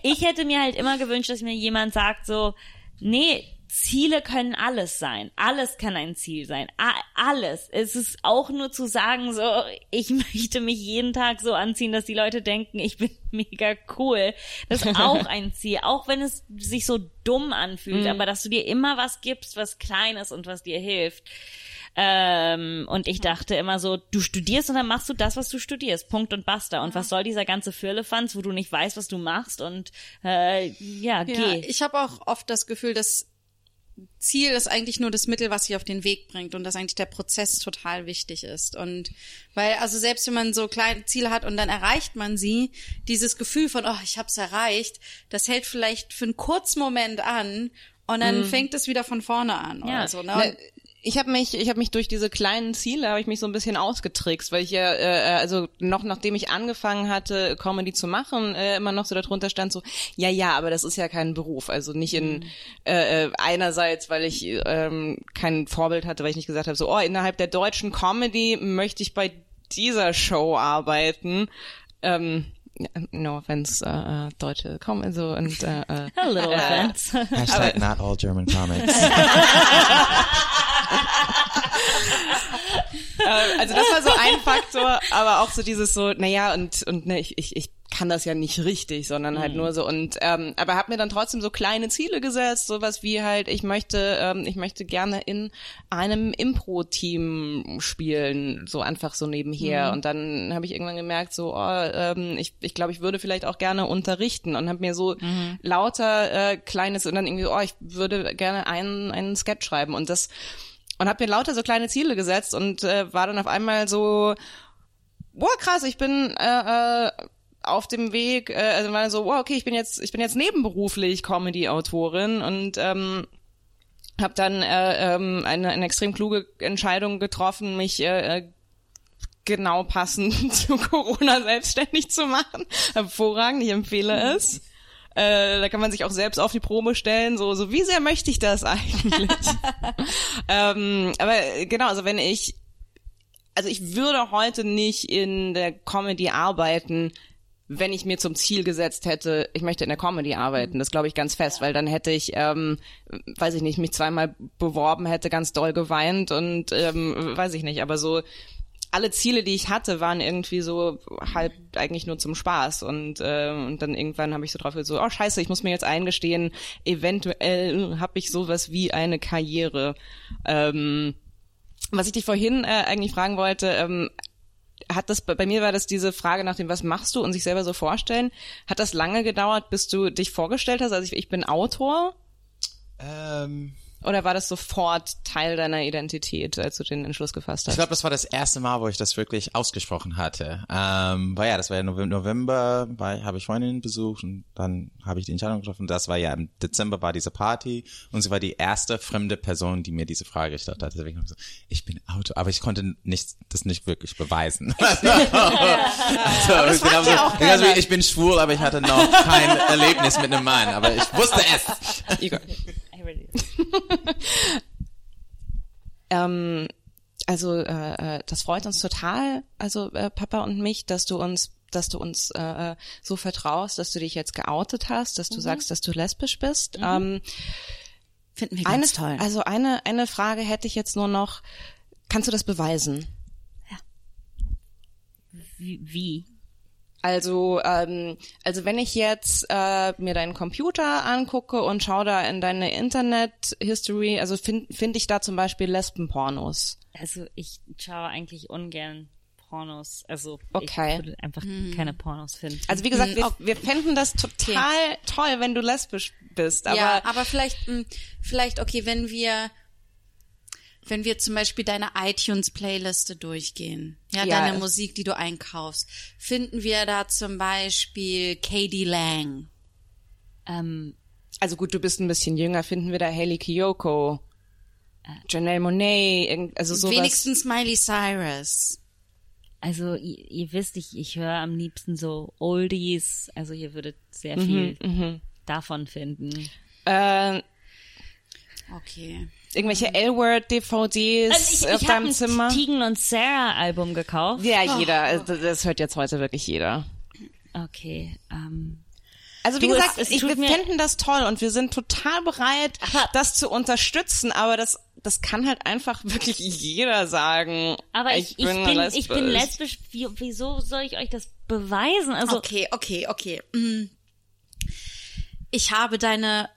Ich hätte mir halt immer gewünscht, dass mir jemand sagt so, nee, Ziele können alles sein. Alles kann ein Ziel sein. Alles. Es ist auch nur zu sagen so, ich möchte mich jeden Tag so anziehen, dass die Leute denken, ich bin mega cool. Das ist auch ein Ziel. Auch wenn es sich so dumm anfühlt, aber dass du dir immer was gibst, was klein ist und was dir hilft. Und ich dachte immer so, du studierst und dann machst du das, was du studierst. Punkt und basta. Und was soll dieser ganze Firlefanz, wo du nicht weißt, was du machst und geh. Ich habe auch oft das Gefühl, dass Ziel ist eigentlich nur das Mittel, was sich auf den Weg bringt und dass eigentlich der Prozess total wichtig ist. Und weil, also selbst wenn man so kleine Ziele hat und dann erreicht man sie, dieses Gefühl von, oh, ich hab's erreicht, das hält vielleicht für einen kurzen Moment an und dann fängt es wieder von vorne an oder so, ne? Und Ich habe mich durch diese kleinen Ziele habe ich mich so ein bisschen ausgetrickst, weil ich ja also noch nachdem ich angefangen hatte Comedy zu machen immer noch so darunter stand so aber das ist ja kein Beruf, also nicht in einerseits, weil ich kein Vorbild hatte, weil ich nicht gesagt habe so innerhalb der deutschen Comedy möchte ich bei dieser Show arbeiten. No offense, deutsche Comedy, so und hello offense. Hashtag not all German comics. Also das war so ein Faktor, aber auch so dieses so, ich kann das ja nicht richtig, sondern halt nur so und aber habe mir dann trotzdem so kleine Ziele gesetzt, sowas wie halt ich möchte gerne in einem Impro-Team spielen, so einfach so nebenher und dann habe ich irgendwann gemerkt so ich glaube ich würde vielleicht auch gerne unterrichten und habe mir so lauter kleines und dann irgendwie ich würde gerne einen Sketch schreiben und das und habe mir lauter so kleine Ziele gesetzt und war dann auf einmal so krass, ich bin auf dem Weg, also war so, okay, ich bin jetzt nebenberuflich Comedy-Autorin und habe dann eine extrem kluge Entscheidung getroffen, mich genau passend zu Corona selbstständig zu machen. Hervorragend, ich empfehle es. Da kann man sich auch selbst auf die Probe stellen, so wie sehr möchte ich das eigentlich? Aber genau, also ich würde heute nicht in der Comedy arbeiten, wenn ich mir zum Ziel gesetzt hätte, ich möchte in der Comedy arbeiten, das glaube ich ganz fest, weil dann hätte ich, mich zweimal beworben, hätte ganz doll geweint und aber so alle Ziele, die ich hatte, waren irgendwie so halb eigentlich nur zum Spaß und dann irgendwann habe ich so drauf gedacht, so, scheiße, ich muss mir jetzt eingestehen, eventuell habe ich sowas wie eine Karriere. Was ich dich vorhin eigentlich fragen wollte, hat das, bei mir war das diese Frage nach dem, was machst du und sich selber so vorstellen, hat das lange gedauert, bis du dich vorgestellt hast? Also ich bin Autor? Oder war das sofort Teil deiner Identität, als du den Entschluss gefasst hast? Ich glaube, das war das erste Mal, wo ich das wirklich ausgesprochen hatte. Weil das war ja November, habe ich Freundinnen besucht und dann habe ich die Entscheidung getroffen. Das war ja im Dezember, war diese Party und sie war die erste fremde Person, die mir diese Frage gestellt hat. Deswegen habe ich gesagt, ich bin Autor, aber ich konnte das nicht wirklich beweisen. Ich bin schwul, aber ich hatte noch kein Erlebnis mit einem Mann, aber ich wusste es. Igor. Das freut uns total, Papa und mich, dass du uns so vertraust, dass du dich jetzt geoutet hast, dass du sagst, dass du lesbisch bist. Finden wir ganz toll. Also eine Frage hätte ich jetzt nur noch, kannst du das beweisen? Ja. Wie? Also wenn ich jetzt mir deinen Computer angucke und schaue da in deine Internet-History, also find ich da zum Beispiel Lesben-Pornos? Also ich schaue eigentlich ungern Pornos, also ich würde einfach keine Pornos finden. Also wie gesagt, wir fänden das total toll, wenn du lesbisch bist. Aber vielleicht okay, wenn wir zum Beispiel deine iTunes-Playliste durchgehen, deine Musik, die du einkaufst, finden wir da zum Beispiel Katie Lang. Du bist ein bisschen jünger, finden wir da Hailey Kiyoko. Janelle Monáe, also sowas. Wenigstens Miley Cyrus. Also ihr wisst, ich höre am liebsten so Oldies, also ihr würdet sehr viel davon finden. Okay. Irgendwelche L-Word-DVDs also auf deinem Zimmer. Ich habe ein Tegan und Sara Album gekauft. Ja, jeder. Das hört jetzt heute wirklich jeder. Okay, also wie gesagt, wir fänden das toll und wir sind total bereit, das zu unterstützen, aber das kann halt einfach wirklich jeder sagen. Aber ich bin lesbisch, wieso soll ich euch das beweisen? Also okay. Ich habe deine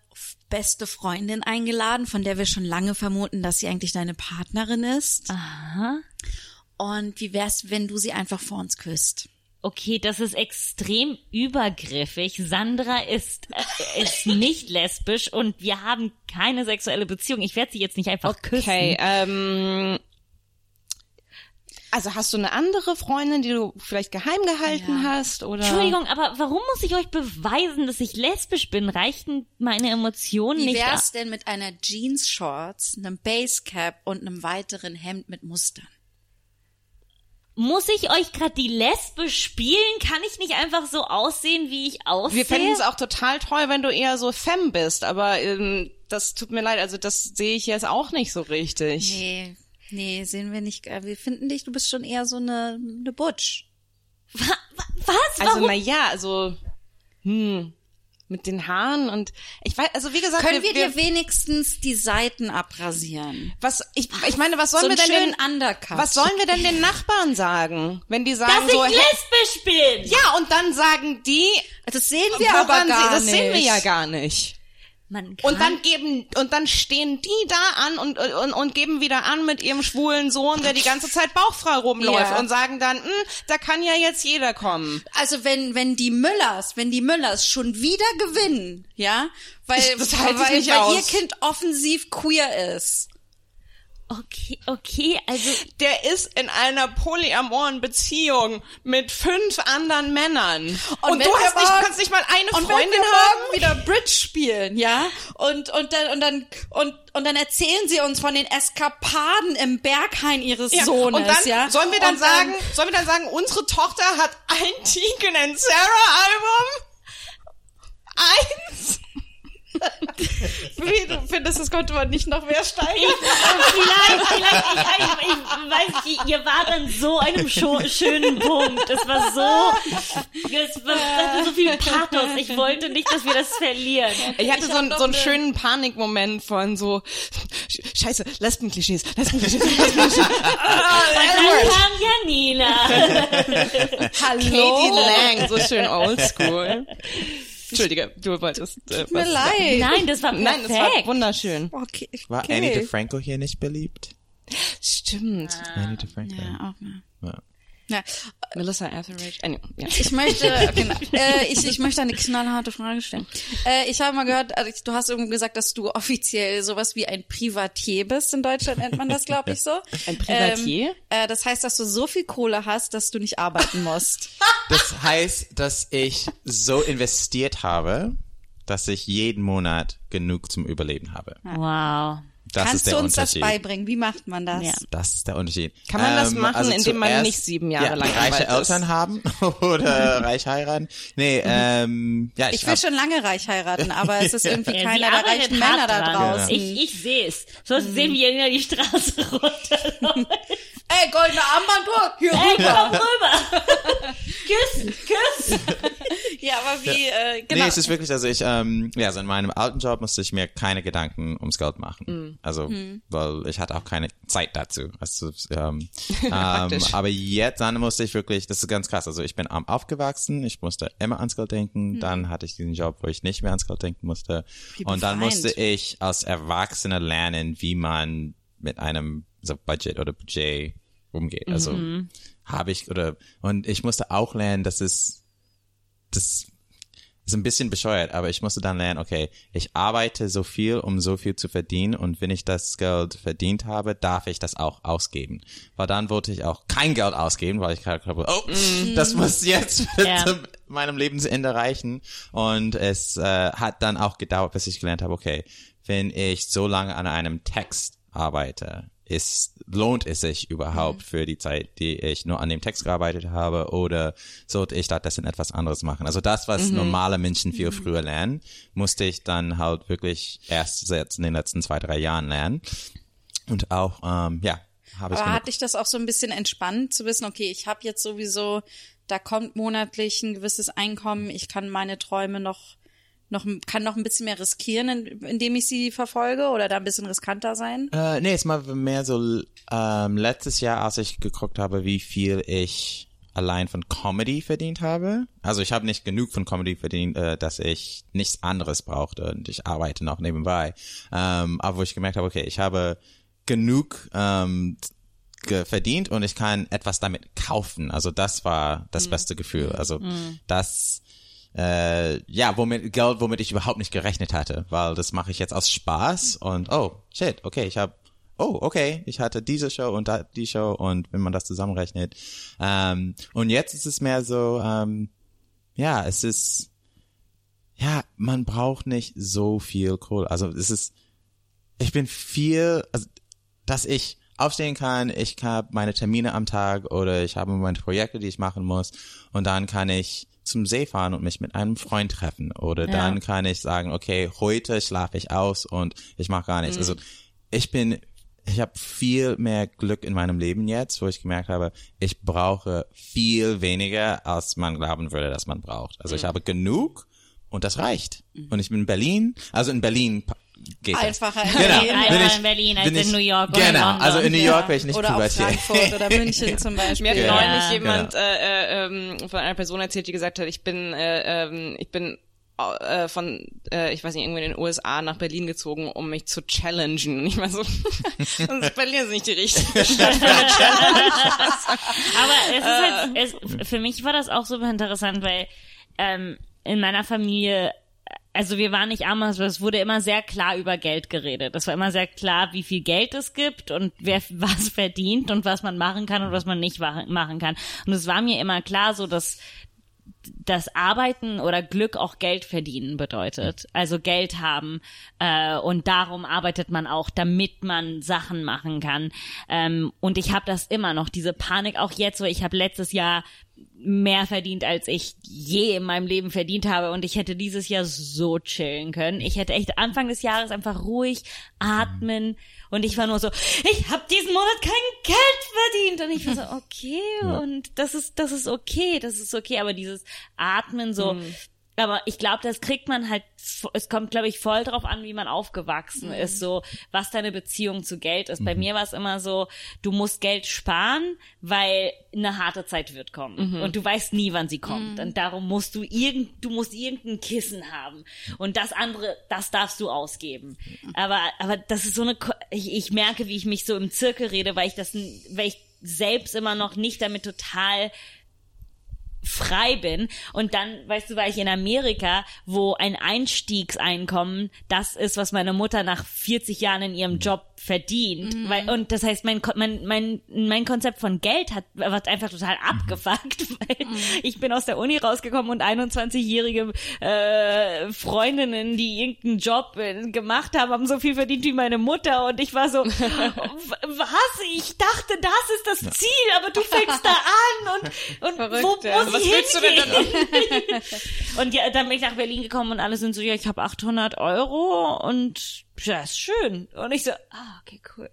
beste Freundin eingeladen, von der wir schon lange vermuten, dass sie eigentlich deine Partnerin ist. Aha. Und wie wär's, wenn du sie einfach vor uns küsst? Okay, das ist extrem übergriffig. Sandra ist nicht lesbisch und wir haben keine sexuelle Beziehung. Ich werde sie jetzt nicht einfach küssen. Okay, also hast du eine andere Freundin, die du vielleicht geheim gehalten hast, oder? Entschuldigung, aber warum muss ich euch beweisen, dass ich lesbisch bin? Reichten meine Emotionen nicht? Wie wär's denn mit einer Jeans-Shorts, einem Basecap und einem weiteren Hemd mit Mustern? Muss ich euch gerade die Lesbe spielen? Kann ich nicht einfach so aussehen, wie ich aussehe? Wir fänden es auch total toll, wenn du eher so femme bist, aber das tut mir leid, also das sehe ich jetzt auch nicht so richtig. Nee, sehen wir nicht. Wir finden dich, du bist schon eher so eine Butch. Was? Warum? Also naja, also mit den Haaren und ich weiß, also wie gesagt, können wir dir wenigstens die Seiten abrasieren? Was ich meine, was sollen so wir denn was sollen wir denn den Nachbarn sagen, wenn die sagen, dass so ich lesbisch bin? Ja, und dann sagen die, das sehen wir aber gar nicht. Das sehen wir ja gar nicht. Und dann stehen die da an und geben wieder an mit ihrem schwulen Sohn, der die ganze Zeit bauchfrei rumläuft und sagen dann, da kann ja jetzt jeder kommen. Also wenn die Müllers schon wieder gewinnen, ja, weil ihr Kind offensiv queer ist. Okay, also der ist in einer polyamoren Beziehung mit 5 anderen Männern und du kannst nicht mal eine Freundin haben, wieder Bridge spielen, ja? Und dann erzählen sie uns von den Eskapaden im Berghain ihres Sohnes, Sollen wir dann sagen, unsere Tochter hat ein Tegan and Sara Album? 1 Wie, du findest, das konnte man nicht noch mehr steigern? Vielleicht, ich weiß, ihr wart an so einem schönen Punkt. Es war so viel Pathos. Ich wollte nicht, dass wir das verlieren. Ich hatte so einen schönen Panikmoment von so, scheiße, Lesbenklischees. Und dann kam Janina. Hallo. Katie Lang, so schön oldschool. Entschuldige, du wolltest Tut mir leid. Nein, das war perfekt. Nein, das war wunderschön. Okay. War Ani DiFranco hier nicht beliebt? Stimmt. Ani DiFranco. Ja, auch mal. Ja. Melissa Etheridge. Anyway, ja. Ich möchte eine knallharte Frage stellen. Ich habe mal gehört, also du hast irgendwie gesagt, dass du offiziell sowas wie ein Privatier bist. In Deutschland nennt man das, glaube ich, so. Ein Privatier? Das heißt, dass du so viel Kohle hast, dass du nicht arbeiten musst. Das heißt, dass ich so investiert habe, dass ich jeden Monat genug zum Überleben habe. Wow. Kannst du uns das beibringen? Wie macht man das? Ja. Das ist der Unterschied. Kann man das machen, also indem man nicht 7 Jahre lang arbeitet? Reiche Eltern haben oder reich heiraten? Nee, ich will schon lange reich heiraten, aber es ist irgendwie keiner der reichen Männer da draußen. Genau. Ich sehe es. So sehen wir ja die Straße runter. Ey, goldene Armbanduhr, hier rüber. Komm rüber. Küss. Ja, aber wie, genau. Nee, es ist wirklich, also in meinem alten Job musste ich mir keine Gedanken ums Geld machen. Weil ich hatte auch keine Zeit dazu. Also, aber jetzt dann musste ich wirklich, das ist ganz krass, also ich bin arm aufgewachsen, ich musste immer ans Geld denken, dann hatte ich diesen Job, wo ich nicht mehr ans Geld denken musste. Und dann musste ich als Erwachsener lernen, wie man mit einem Budget oder Budget umgeht. Also ich musste auch lernen, das ist ein bisschen bescheuert, aber ich musste dann lernen, okay, ich arbeite so viel, um so viel zu verdienen, und wenn ich das Geld verdient habe, darf ich das auch ausgeben. Weil dann wollte ich auch kein Geld ausgeben, weil ich gerade glaube, das muss jetzt zu meinem Lebensende reichen. Und es hat dann auch gedauert, bis ich gelernt habe, okay, wenn ich so lange an einem Text arbeite, lohnt es sich überhaupt für die Zeit, die ich nur an dem Text gearbeitet habe, oder sollte ich stattdessen etwas anderes machen? Also das, was normale Menschen viel früher lernen, musste ich dann halt wirklich erst in den letzten 2-3 Jahren lernen. Und auch, aber hat dich das auch so ein bisschen entspannt, zu wissen, okay, ich habe jetzt sowieso, da kommt monatlich ein gewisses Einkommen, ich kann meine Träume noch ein bisschen mehr riskieren, indem ich sie verfolge, oder da ein bisschen riskanter sein? Nee, es war mehr so, letztes Jahr, als ich geguckt habe, wie viel ich allein von Comedy verdient habe. Also ich habe nicht genug von Comedy verdient, dass ich nichts anderes brauchte, und ich arbeite noch nebenbei. Aber wo ich gemerkt habe, okay, ich habe genug verdient und ich kann etwas damit kaufen. Also das war das beste Gefühl. Also das... womit ich überhaupt nicht gerechnet hatte, weil das mache ich jetzt aus Spaß und ich hatte diese Show und die Show, und wenn man das zusammenrechnet, und jetzt ist es mehr so, man braucht nicht so viel Kohle, also dass ich aufstehen kann, ich habe meine Termine am Tag oder ich habe meine Projekte, die ich machen muss, und dann kann ich zum See fahren und mich mit einem Freund treffen, oder dann kann ich sagen, okay, heute schlafe ich aus und ich mache gar nichts. Also ich habe viel mehr Glück in meinem Leben jetzt, wo ich gemerkt habe, ich brauche viel weniger, als man glauben würde, dass man braucht. Also ich habe genug und das reicht. Und ich bin in Berlin, geht einfacher das. In Berlin als in New York oder in London. Also in New York wäre ich nicht oder pubertiert. Oder auch Frankfurt oder München zum Beispiel. Mir hat neulich jemand von einer Person erzählt, die gesagt hat, ich weiß nicht, irgendwo in den USA nach Berlin gezogen, um mich zu challengen. Und ich war so, Berlin ist nicht die richtige Stadt für eine Challenge. Aber für mich war das auch super interessant, weil in meiner Familie, also wir waren nicht arm, aber es wurde immer sehr klar über Geld geredet. Es war immer sehr klar, wie viel Geld es gibt und wer was verdient und was man machen kann und was man nicht machen kann. Und es war mir immer klar, so dass das Arbeiten oder Glück auch Geld verdienen bedeutet. Also Geld haben, und darum arbeitet man auch, damit man Sachen machen kann. Und ich habe das immer noch, diese Panik auch jetzt, weil ich habe letztes Jahr mehr verdient, als ich je in meinem Leben verdient habe, und ich hätte dieses Jahr so chillen können. Ich hätte echt Anfang des Jahres einfach ruhig atmen, und ich war nur so, ich habe diesen Monat kein Geld verdient, und ich war so, und das ist okay, aber dieses Atmen so, aber ich glaube, das kriegt man halt, es kommt, glaube ich, voll drauf an, wie man aufgewachsen ist, so, was deine Beziehung zu Geld ist. Bei mir war es immer so, du musst Geld sparen, weil eine harte Zeit wird kommen. Und du weißt nie, wann sie kommt. Und darum musst du irgendein Kissen haben. Und das andere, das darfst du ausgeben. Aber das ist so eine, ich merke, wie ich mich so im Zirkel rede, weil ich selbst immer noch nicht damit total frei bin. Und dann, weißt du, war ich in Amerika, wo ein Einstiegseinkommen das ist, was meine Mutter nach 40 Jahren in ihrem Job verdient. Und das heißt, mein Konzept von Geld war einfach total abgefuckt, weil ich bin aus der Uni rausgekommen und 21-jährige Freundinnen, die irgendeinen Job gemacht haben, haben so viel verdient wie meine Mutter, und ich war so, was? Ich dachte, das ist das Ziel, aber du fängst da an und verrückt, wo muss ich hingehen? Und ja, dann bin ich nach Berlin gekommen und alle sind so, ja, ich habe 800 Euro und ja, ist schön. Und ich so, okay, cool.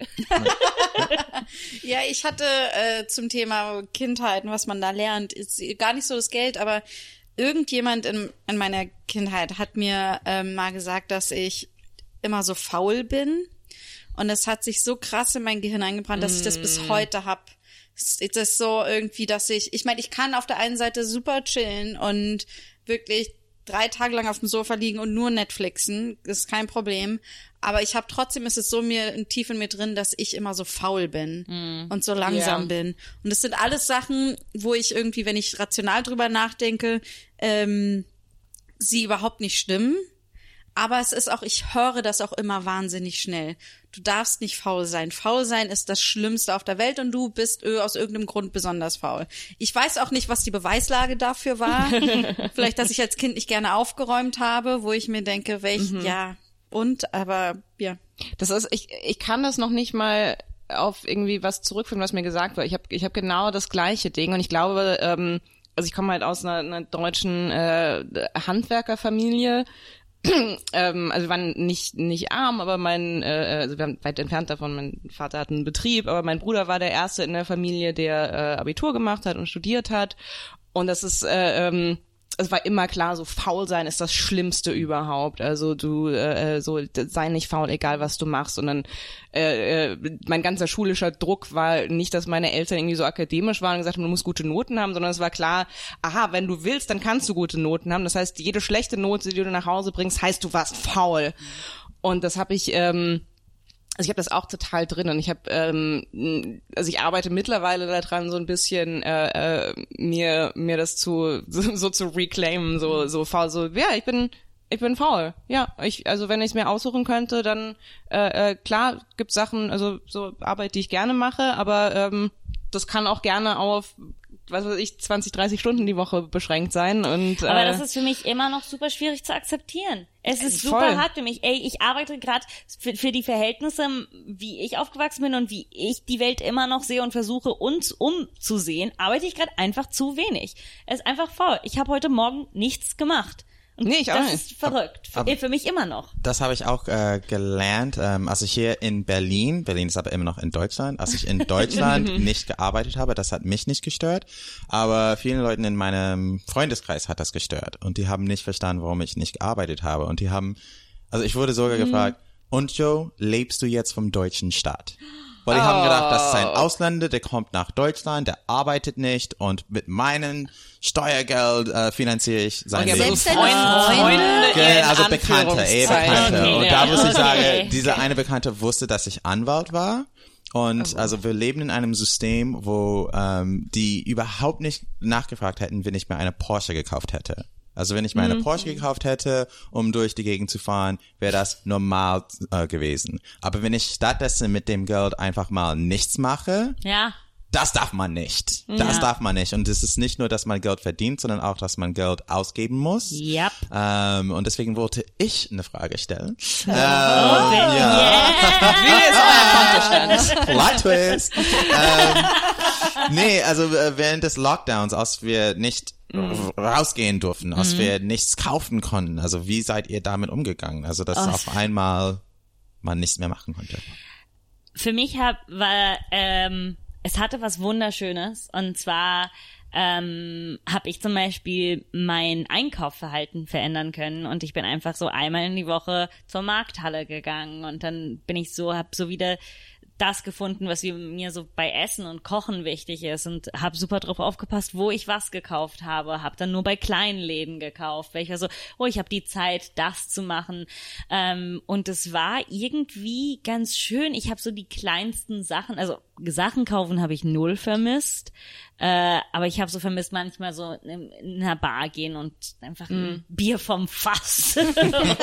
Ja, ich hatte zum Thema Kindheit und was man da lernt, ist gar nicht so das Geld, aber irgendjemand in meiner Kindheit hat mir mal gesagt, dass ich immer so faul bin. Und das hat sich so krass in mein Gehirn eingebrannt, dass ich das bis heute habe. Es ist so irgendwie, dass ich meine, ich kann auf der einen Seite super chillen und wirklich 3 Tage lang auf dem Sofa liegen und nur Netflixen, das ist kein Problem. Aber ich habe trotzdem, ist es so tief in mir drin, dass ich immer so faul bin und so langsam bin. Und das sind alles Sachen, wo ich irgendwie, wenn ich rational drüber nachdenke, sie überhaupt nicht stimmen. Aber es ist auch, ich höre das auch immer wahnsinnig schnell. Du darfst nicht faul sein. Faul sein ist das Schlimmste auf der Welt und du bist aus irgendeinem Grund besonders faul. Ich weiß auch nicht, was die Beweislage dafür war. Vielleicht, dass ich als Kind nicht gerne aufgeräumt habe, wo ich mir denke, und, aber ja. Das ist, ich kann das noch nicht mal auf irgendwie was zurückführen, was mir gesagt wurde. Ich hab genau das gleiche Ding und ich glaube, also ich komme halt aus einer deutschen Handwerkerfamilie. Also wir waren nicht arm, aber also wir waren weit entfernt davon, mein Vater hat einen Betrieb, aber mein Bruder war der Erste in der Familie, der Abitur gemacht hat und studiert hat. Und das ist, es war immer klar, so faul sein ist das Schlimmste überhaupt. Also du, so sei nicht faul, egal was du machst. Und dann mein ganzer schulischer Druck war nicht, dass meine Eltern irgendwie so akademisch waren und gesagt haben, du musst gute Noten haben, sondern es war klar, aha, wenn du willst, dann kannst du gute Noten haben. Das heißt, jede schlechte Note, die du nach Hause bringst, heißt, du warst faul. Und das habe ich... Also ich habe das auch total drin und ich habe, also ich arbeite mittlerweile daran, so ein bisschen mir das zu reclaimen, so faul, so ja, ich bin faul, ja, also wenn ich es mir aussuchen könnte, dann klar gibt's Sachen, also so Arbeit, die ich gerne mache, aber das kann auch gerne auf, was weiß ich, 20, 30 Stunden die Woche beschränkt sein. Und aber das ist für mich immer noch super schwierig zu akzeptieren. Es ist voll. Super hart für mich. Ey, ich arbeite gerade für die Verhältnisse, wie ich aufgewachsen bin und wie ich die Welt immer noch sehe und versuche, uns umzusehen, arbeite ich gerade einfach zu wenig. Es ist einfach faul. Ich habe heute Morgen nichts gemacht. Und nee, ich auch nicht. Das ist verrückt. Für mich immer noch. Das habe ich auch gelernt, als ich hier in Berlin ist aber immer noch in Deutschland, als ich in Deutschland nicht gearbeitet habe, das hat mich nicht gestört, aber vielen Leuten in meinem Freundeskreis hat das gestört und die haben nicht verstanden, warum ich nicht gearbeitet habe und die haben, also ich wurde sogar gefragt, und Joe, lebst du jetzt vom deutschen Staat? Weil die haben gedacht, das ist ein Ausländer, der kommt nach Deutschland, der arbeitet nicht und mit meinem Steuergeld finanziere ich sein Leben. Selbst Freunde, also Bekannte. Okay, und da muss ich sagen, diese eine Bekannte wusste, dass ich Anwalt war. Und also wir leben in einem System, wo die überhaupt nicht nachgefragt hätten, wenn ich mir eine Porsche gekauft hätte. Also wenn ich mir eine Porsche gekauft hätte, um durch die Gegend zu fahren, wäre das normal gewesen. Aber wenn ich stattdessen mit dem Geld einfach mal nichts mache, ja. Das darf man nicht. Das darf man nicht. Und es ist nicht nur, dass man Geld verdient, sondern auch, dass man Geld ausgeben muss. Yep. Und deswegen wollte ich eine Frage stellen. Wie ist euer Kontostand? Plot Twist. Nee, also während des Lockdowns, als wir nicht rausgehen durften, als wir nichts kaufen konnten. Also wie seid ihr damit umgegangen? Also dass auf einmal man nichts mehr machen konnte. Für mich war es hatte was Wunderschönes und zwar habe ich zum Beispiel mein Einkaufverhalten verändern können und ich bin einfach so einmal in die Woche zur Markthalle gegangen und dann bin ich so, habe so wieder das gefunden, was mir so bei Essen und Kochen wichtig ist und habe super drauf aufgepasst, wo ich was gekauft habe, habe dann nur bei kleinen Läden gekauft, weil ich war so, oh, ich habe die Zeit, das zu machen und es war irgendwie ganz schön, ich habe so die kleinsten Sachen, also Sachen kaufen habe ich null vermisst, aber ich habe so vermisst, manchmal so in einer Bar gehen und einfach ein Bier vom Fass oder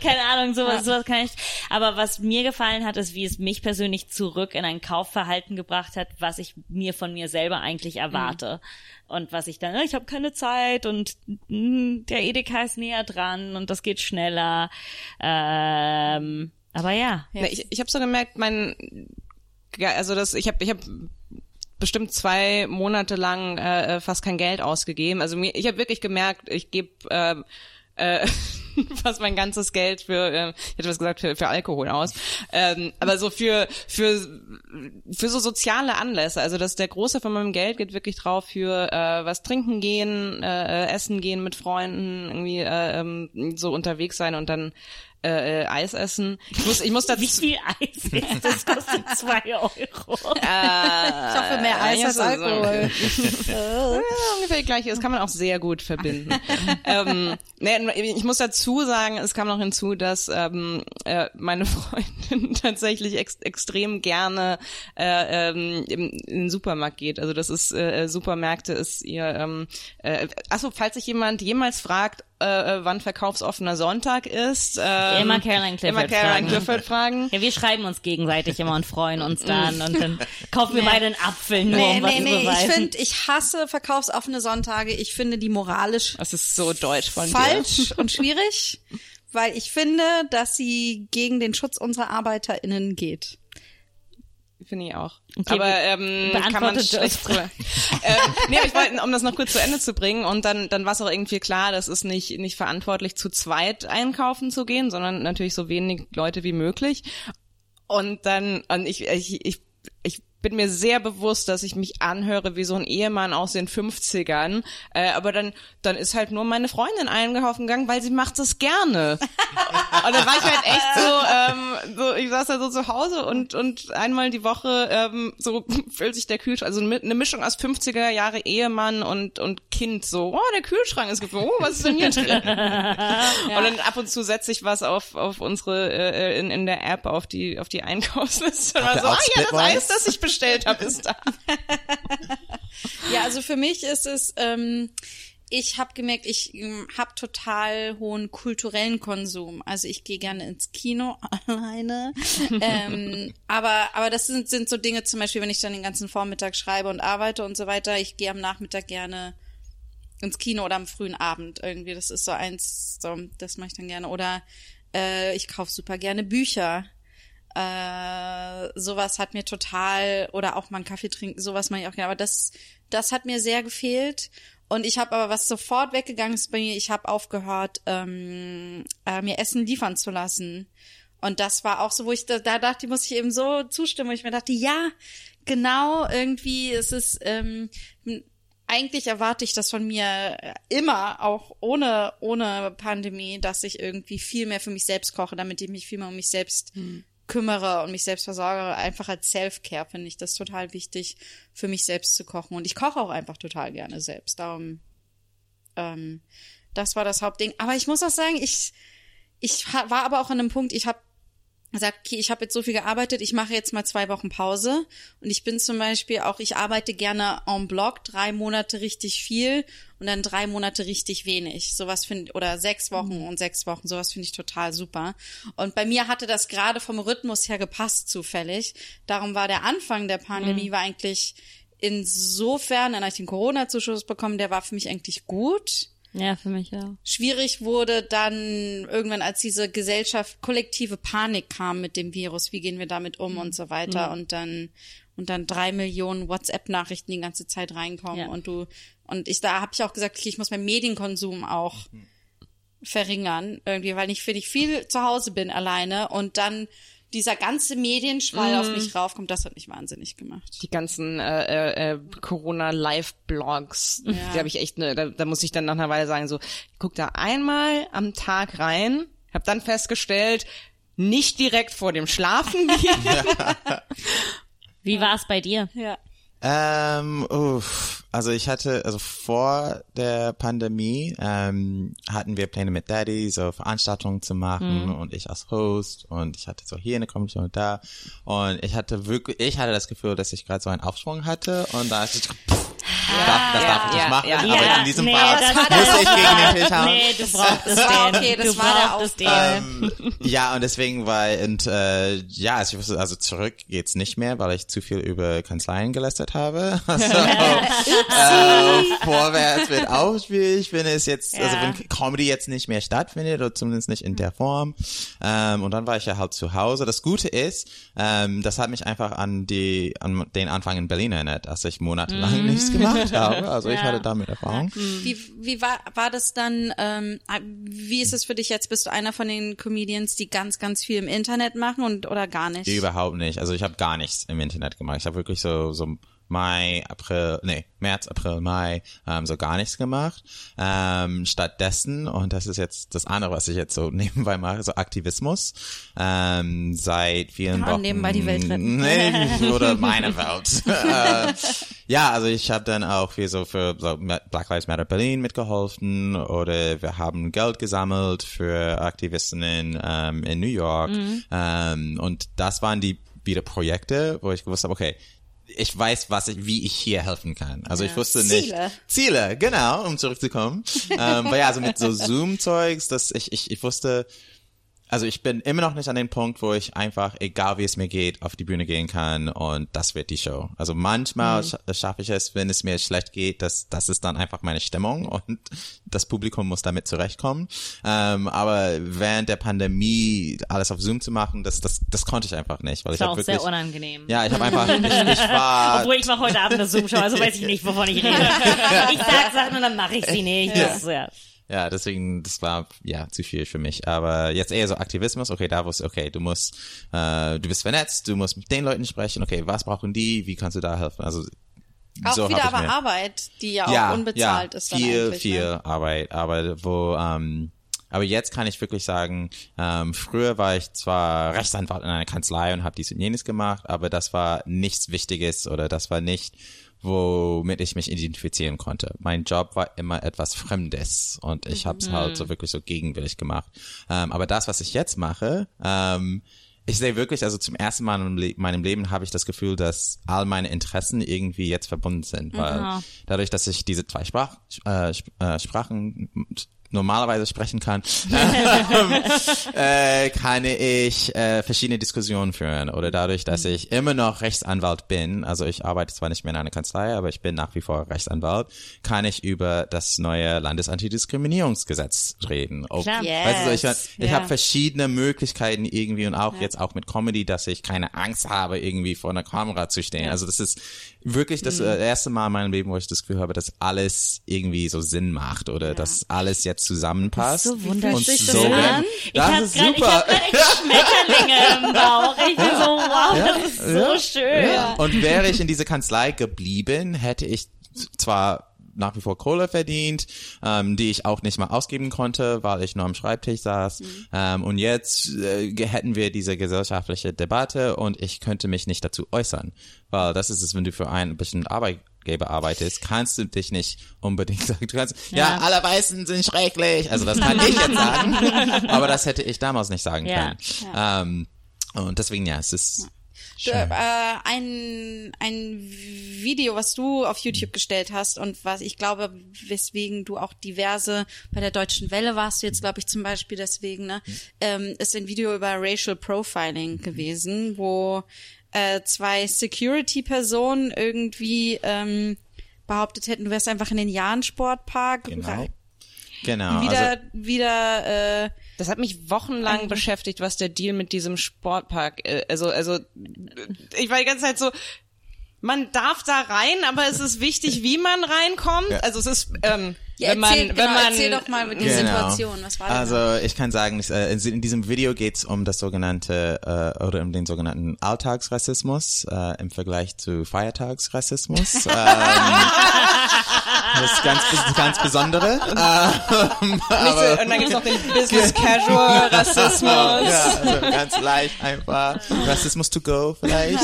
keine Ahnung, sowas kann ich, aber was mir gefallen hat, ist, wie es mich persönlich zurück in ein Kaufverhalten gebracht hat, was ich mir von mir selber eigentlich erwarte. Und was ich dann, ich habe keine Zeit und der Edeka ist näher dran und das geht schneller. Aber ja. Ich habe so gemerkt, ich habe bestimmt 2 Monate lang fast kein Geld ausgegeben. Also ich habe wirklich gemerkt, ich gebe fast mein ganzes Geld für Alkohol aus. Aber so für so soziale Anlässe, also dass der Großteil von meinem Geld geht wirklich drauf für was trinken gehen, essen gehen mit Freunden, irgendwie so unterwegs sein und dann Eis essen. Ich muss dazu. Wie viel Eis ist das? Kostet 2 €. Ich hoffe, mehr Eis als Alkohol. Ja, ungefähr gleich. Das kann man auch sehr gut verbinden. Ich muss dazu sagen, es kam noch hinzu, dass meine Freundin tatsächlich extrem gerne in den Supermarkt geht. Also das ist Supermärkte ist ihr. Achso, falls sich jemand jemals fragt, wann verkaufsoffener Sonntag ist. Immer Caroline Clifford fragen. Ja, wir schreiben uns gegenseitig immer und freuen uns dann und dann kaufen wir beide einen Apfel nur, um was zu beweisen. Ich hasse verkaufsoffene Sonntage. Ich finde die moralisch. Das ist so deutsch von dir. Falsch und schwierig. weil ich finde, dass sie gegen den Schutz unserer ArbeiterInnen geht. Finde ich auch. Okay, aber kann man schlecht drüber. Nee, aber ich wollte, um das noch kurz zu Ende zu bringen, und dann war es auch irgendwie klar, das ist nicht verantwortlich, zu zweit einkaufen zu gehen, sondern natürlich so wenig Leute wie möglich. Und ich bin mir sehr bewusst, dass ich mich anhöre wie so ein Ehemann aus den 50ern, aber dann ist halt nur meine Freundin einkaufen gegangen, weil sie macht das gerne. Und dann war ich halt echt so, ich saß da so zu Hause und einmal die Woche so füllt sich der Kühlschrank, also eine Mischung aus 50er Jahre Ehemann und Kind, so, oh, der Kühlschrank ist gefüllt, oh, was ist denn hier drin? Ja. Und dann ab und zu setze ich was auf unsere, in der App auf die Einkaufsliste oder so, das Eis, das ich bestellt habe, ist da. Ja, also für mich ist es, ich habe gemerkt, ich habe total hohen kulturellen Konsum. Also ich gehe gerne ins Kino alleine. Aber das sind so Dinge, zum Beispiel, wenn ich dann den ganzen Vormittag schreibe und arbeite und so weiter, ich gehe am Nachmittag gerne ins Kino oder am frühen Abend irgendwie. Das ist so eins, so, das mache ich dann gerne. Oder ich kaufe super gerne Bücher. Sowas hat mir total, oder auch mal einen Kaffee trinken, sowas mache ich auch gerne, aber das hat mir sehr gefehlt. Und ich habe aber, was sofort weggegangen ist bei mir, ich habe aufgehört, mir Essen liefern zu lassen. Und das war auch so, wo ich da dachte, die muss ich eben so zustimmen, wo ich mir dachte, ja, genau, irgendwie ist es, eigentlich erwarte ich das von mir immer, auch ohne Pandemie, dass ich irgendwie viel mehr für mich selbst koche, damit ich mich viel mehr um mich selbst kümmere und mich selbst versorge, einfach als Self-Care, finde ich das total wichtig, für mich selbst zu kochen. Und ich koche auch einfach total gerne selbst. Darum, das war das Hauptding. Aber ich muss auch sagen, ich war aber auch an einem Punkt, ich habe gesagt, okay, ich habe jetzt so viel gearbeitet, ich mache jetzt mal 2 Wochen Pause. Und ich bin zum Beispiel auch, ich arbeite gerne en bloc, 3 Monate richtig viel und dann 3 Monate richtig wenig. Sowas finde, oder 6 Wochen und 6 Wochen, sowas finde ich total super. Und bei mir hatte das gerade vom Rhythmus her gepasst, zufällig. Darum war der Anfang der Pandemie war eigentlich insofern, dann habe ich den Corona-Zuschuss bekommen, der war für mich eigentlich gut. Ja, für mich auch. Schwierig wurde dann irgendwann, als diese Gesellschaft kollektive Panik kam mit dem Virus, wie gehen wir damit um und so weiter, und dann 3 Millionen WhatsApp-Nachrichten die ganze Zeit reinkommen, ja. Da habe ich auch gesagt, okay, ich muss meinen Medienkonsum auch verringern, irgendwie, weil ich viel zu Hause bin alleine und dann dieser ganze Medienschwall auf mich raufkommt, das hat mich wahnsinnig gemacht. Die ganzen Corona-Live-Blogs, ja. Die habe ich echt, da muss ich dann nach einer Weile sagen, so, ich guck da einmal am Tag rein, habe dann festgestellt, nicht direkt vor dem Schlafengehen. Wie war es bei dir? Ja. Also vor der Pandemie hatten wir Pläne mit Daddy, so Veranstaltungen zu machen und ich als Host, und ich hatte so hier eine Kommission und da, und ich hatte das Gefühl, dass ich gerade so einen Aufschwung hatte, und da dachte ich, das darf ich nicht machen, aber in diesem Fall musste ich gegen den Tisch hauen. Nee, du brauchst es okay, das war der ja, und deswegen also zurück geht's nicht mehr, weil ich zu viel über Kanzleien gelästert habe. Vorwärts wird auch schwierig, wenn es jetzt, also wenn Comedy jetzt nicht mehr stattfindet, oder zumindest nicht in der Form. Und dann war ich ja halt zu Hause. Das Gute ist, das hat mich einfach an den Anfang in Berlin erinnert, als ich monatelang nichts gemacht habe. Also ich hatte damit Erfahrung. Wie war das dann, wie ist es für dich jetzt? Bist du einer von den Comedians, die ganz, ganz viel im Internet machen, oder gar nicht? Überhaupt nicht. Also ich habe gar nichts im Internet gemacht. Ich habe wirklich so März, April, Mai, so gar nichts gemacht. Stattdessen, und das ist jetzt das andere, was ich jetzt so nebenbei mache, so Aktivismus, seit vielen Wochen. Nebenbei die Welt retten. Nee, oder meine Welt. Ja, also ich habe dann auch viel so für so Black Lives Matter Berlin mitgeholfen, oder wir haben Geld gesammelt für Aktivistinnen in New York. Und das waren die wieder Projekte, wo ich gewusst habe, okay, ich weiß, wie ich hier helfen kann. Also ich wusste nicht. Ziele, genau, um zurückzukommen. Weil also mit so Zoom-Zeugs, dass ich wusste, Also ich bin immer noch nicht an dem Punkt, wo ich einfach, egal wie es mir geht, auf die Bühne gehen kann und das wird die Show. Also manchmal schaffe ich es, wenn es mir schlecht geht, das ist dann einfach meine Stimmung und das Publikum muss damit zurechtkommen. Aber während der Pandemie alles auf Zoom zu machen, das konnte ich einfach nicht. Weil das war auch wirklich, sehr unangenehm. Ja, ich habe einfach, ich war... Obwohl, ich mache heute Abend eine Zoom-Show, also weiß ich nicht, wovon ich rede. Ich sage Sachen und dann mache ich sie nicht. Ja. Das ist, ja, deswegen, das war, ja, zu viel für mich. Aber jetzt eher so Aktivismus, okay, da wusste ich, okay, du musst, du bist vernetzt, du musst mit den Leuten sprechen, okay, was brauchen die, wie kannst du da helfen? Also, auch so wieder aber Arbeit, die ja auch unbezahlt ist dann viel, eigentlich. Viel ne? Arbeit, aber wo, aber jetzt kann ich wirklich sagen, früher war ich zwar Rechtsanwalt in einer Kanzlei und habe dies und jenes gemacht, aber das war nichts Wichtiges oder das war nicht, womit ich mich identifizieren konnte. Mein Job war immer etwas Fremdes und ich habe es halt so wirklich so gegenwillig gemacht. Aber das, was ich jetzt mache, ich sehe wirklich, also zum ersten Mal in meinem Leben habe ich das Gefühl, dass all meine Interessen irgendwie jetzt verbunden sind, weil dadurch, dass ich diese zwei Sprachen normalerweise sprechen kann, kann ich verschiedene Diskussionen führen. Oder dadurch, dass ich immer noch Rechtsanwalt bin, also ich arbeite zwar nicht mehr in einer Kanzlei, aber ich bin nach wie vor Rechtsanwalt, kann ich über das neue Landesantidiskriminierungsgesetz reden. Weißt du, ich habe verschiedene Möglichkeiten irgendwie und auch jetzt auch mit Comedy, dass ich keine Angst habe, irgendwie vor einer Kamera zu stehen. Ja. Also das ist wirklich das erste Mal in meinem Leben, wo ich das Gefühl habe, dass alles irgendwie so Sinn macht oder dass alles jetzt zusammenpasst. So wunderschön. Ich hab grad echt Schmetterlinge im Bauch. Ich bin so, wow, das ist so schön. Ja. Und wäre ich in diese Kanzlei geblieben, hätte ich zwar nach wie vor Kohle verdient, die ich auch nicht mal ausgeben konnte, weil ich nur am Schreibtisch saß. Und jetzt hätten wir diese gesellschaftliche Debatte und ich könnte mich nicht dazu äußern. Weil das ist es, wenn du für einen bestimmten Arbeitgeber arbeitest, kannst du dich nicht unbedingt sagen. Du kannst, alle Weißen sind schrecklich. Also das kann ich jetzt sagen. Aber das hätte ich damals nicht sagen können. Ja. Und deswegen, es ist... ein Video, was du auf YouTube gestellt hast und was ich glaube, weswegen du auch diverse, bei der Deutschen Welle warst du jetzt, glaube ich, zum Beispiel deswegen, ne, ist ein Video über Racial Profiling gewesen, wo zwei Security-Personen irgendwie behauptet hätten, du wärst einfach in den Jahn Sportpark. Genau. Wieder das hat mich wochenlang beschäftigt, was der Deal mit diesem Sportpark, also ich war die ganze Zeit so, man darf da rein, aber es ist wichtig, wie man reinkommt. Ja. Also es ist erzähl doch mal mit der Situation, was war das? Also ich kann sagen, in diesem Video geht's um das sogenannte oder um den sogenannten Alltagsrassismus im Vergleich zu Feiertagsrassismus. Das ist ganz Besondere. Und dann gibt es noch den Business Casual Rassismus. Ja, also ganz leicht einfach. Rassismus to go vielleicht,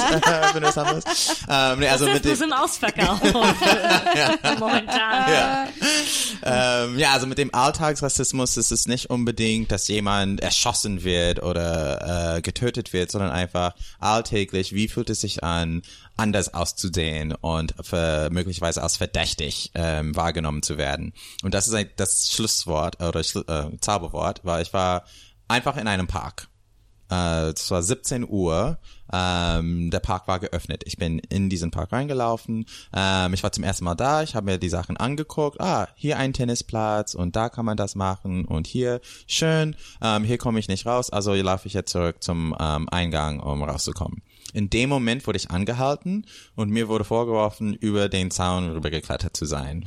wenn du es haben willst. Rassismus im Ausverkauf. Momentan. Ja. Also mit dem Alltagsrassismus ist es nicht unbedingt, dass jemand erschossen wird oder getötet wird, sondern einfach alltäglich, wie fühlt es sich an, anders auszusehen und möglicherweise als verdächtig wahrgenommen zu werden. Und das ist das Schlusswort oder Zauberwort, weil ich war einfach in einem Park. Es war 17 Uhr. Der Park war geöffnet. Ich bin in diesen Park reingelaufen. Ich war zum ersten Mal da. Ich habe mir die Sachen angeguckt. Hier ein Tennisplatz und da kann man das machen und hier schön. Hier komme ich nicht raus. Also hier laufe ich jetzt zurück zum Eingang, um rauszukommen. In dem Moment wurde ich angehalten und mir wurde vorgeworfen, über den Zaun rübergeklettert zu sein.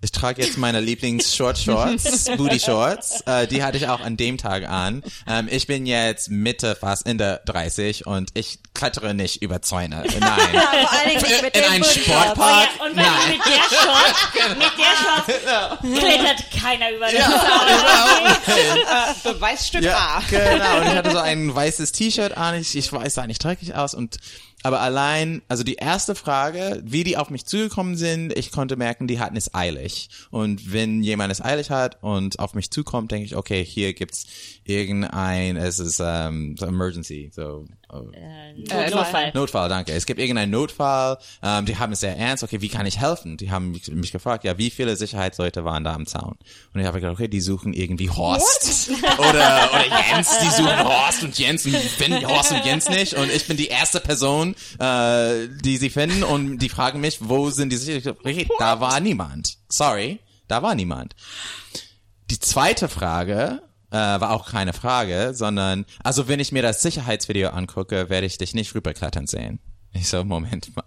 Ich trage jetzt meine Lieblings-Short-Shorts, Booty-Shorts, die hatte ich auch an dem Tag an. Ich bin jetzt Mitte, fast Ende 30 und ich klettere nicht über Zäune. Nein. Vor allen Dingen mit in einen Sportpark. Oh ja, und wenn du mit der Shorts klettert keiner über den Zäune. Genau. Beweisstück A. Genau, und ich hatte so ein weißes T-Shirt an, ich sah nicht dreckig aus und Aber allein, also die erste Frage, wie die auf mich zugekommen sind, ich konnte merken, die hatten es eilig. Und wenn jemand es eilig hat und auf mich zukommt, denke ich, okay, hier gibt's irgendein, es ist so Emergency, so Notfall. Notfall, danke. Es gibt irgendeinen Notfall, die haben es sehr ernst, okay, wie kann ich helfen? Die haben mich gefragt, ja, wie viele Sicherheitsleute waren da am Zaun? Und ich habe gedacht, okay, die suchen irgendwie Horst oder Jens, die suchen Horst und Jens und finden Horst und Jens nicht und ich bin die erste Person, die sie finden und die fragen mich, wo sind die Sicherheitsleute? Da war niemand. Sorry, da war niemand. Die zweite Frage war auch keine Frage, sondern, also wenn ich mir das Sicherheitsvideo angucke, werde ich dich nicht rüberklettern sehen. Ich so, Moment mal.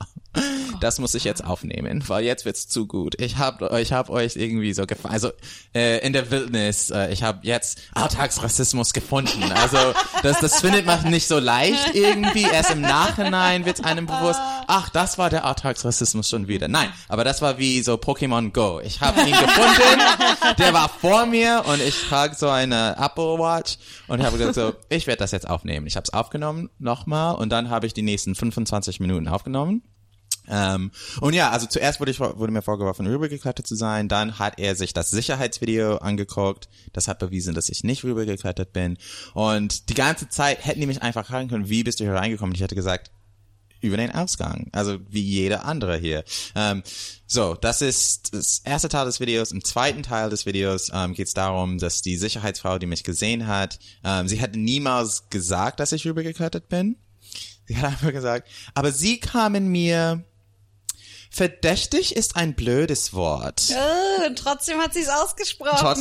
Das muss ich jetzt aufnehmen, weil jetzt wird's zu gut. Ich hab euch irgendwie so gefallen. Also in der Wildnis, ich habe jetzt Alltagsrassismus gefunden. Also das findet man nicht so leicht irgendwie. Erst im Nachhinein wird's einem bewusst, ach, das war der Alltagsrassismus schon wieder. Nein, aber das war wie so Pokémon Go. Ich habe ihn gefunden, der war vor mir und ich trage so eine Apple Watch und habe gesagt so, ich werde das jetzt aufnehmen. Ich habe es aufgenommen nochmal und dann habe ich die nächsten 25 Minuten aufgenommen. Und ja, also zuerst wurde mir vorgeworfen, rübergeklettert zu sein, dann hat er sich das Sicherheitsvideo angeguckt, das hat bewiesen, dass ich nicht rübergeklettert bin und die ganze Zeit hätten die mich einfach fragen können, wie bist du hier reingekommen? Und ich hätte gesagt, über den Ausgang, also wie jeder andere hier. So, das ist das erste Teil des Videos. Im zweiten Teil des Videos geht es darum, dass die Sicherheitsfrau, die mich gesehen hat, sie hat niemals gesagt, dass ich rübergeklettert bin. Sie hat einfach gesagt, aber sie kamen mir... Verdächtig ist ein blödes Wort. Oh, und trotzdem hat sie es ausgesprochen. Ich habe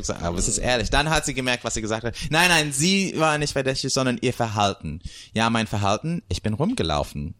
gesagt, aber es ist ehrlich. Dann hat sie gemerkt, was sie gesagt hat. Nein, sie war nicht verdächtig, sondern ihr Verhalten. Ja, mein Verhalten, ich bin rumgelaufen.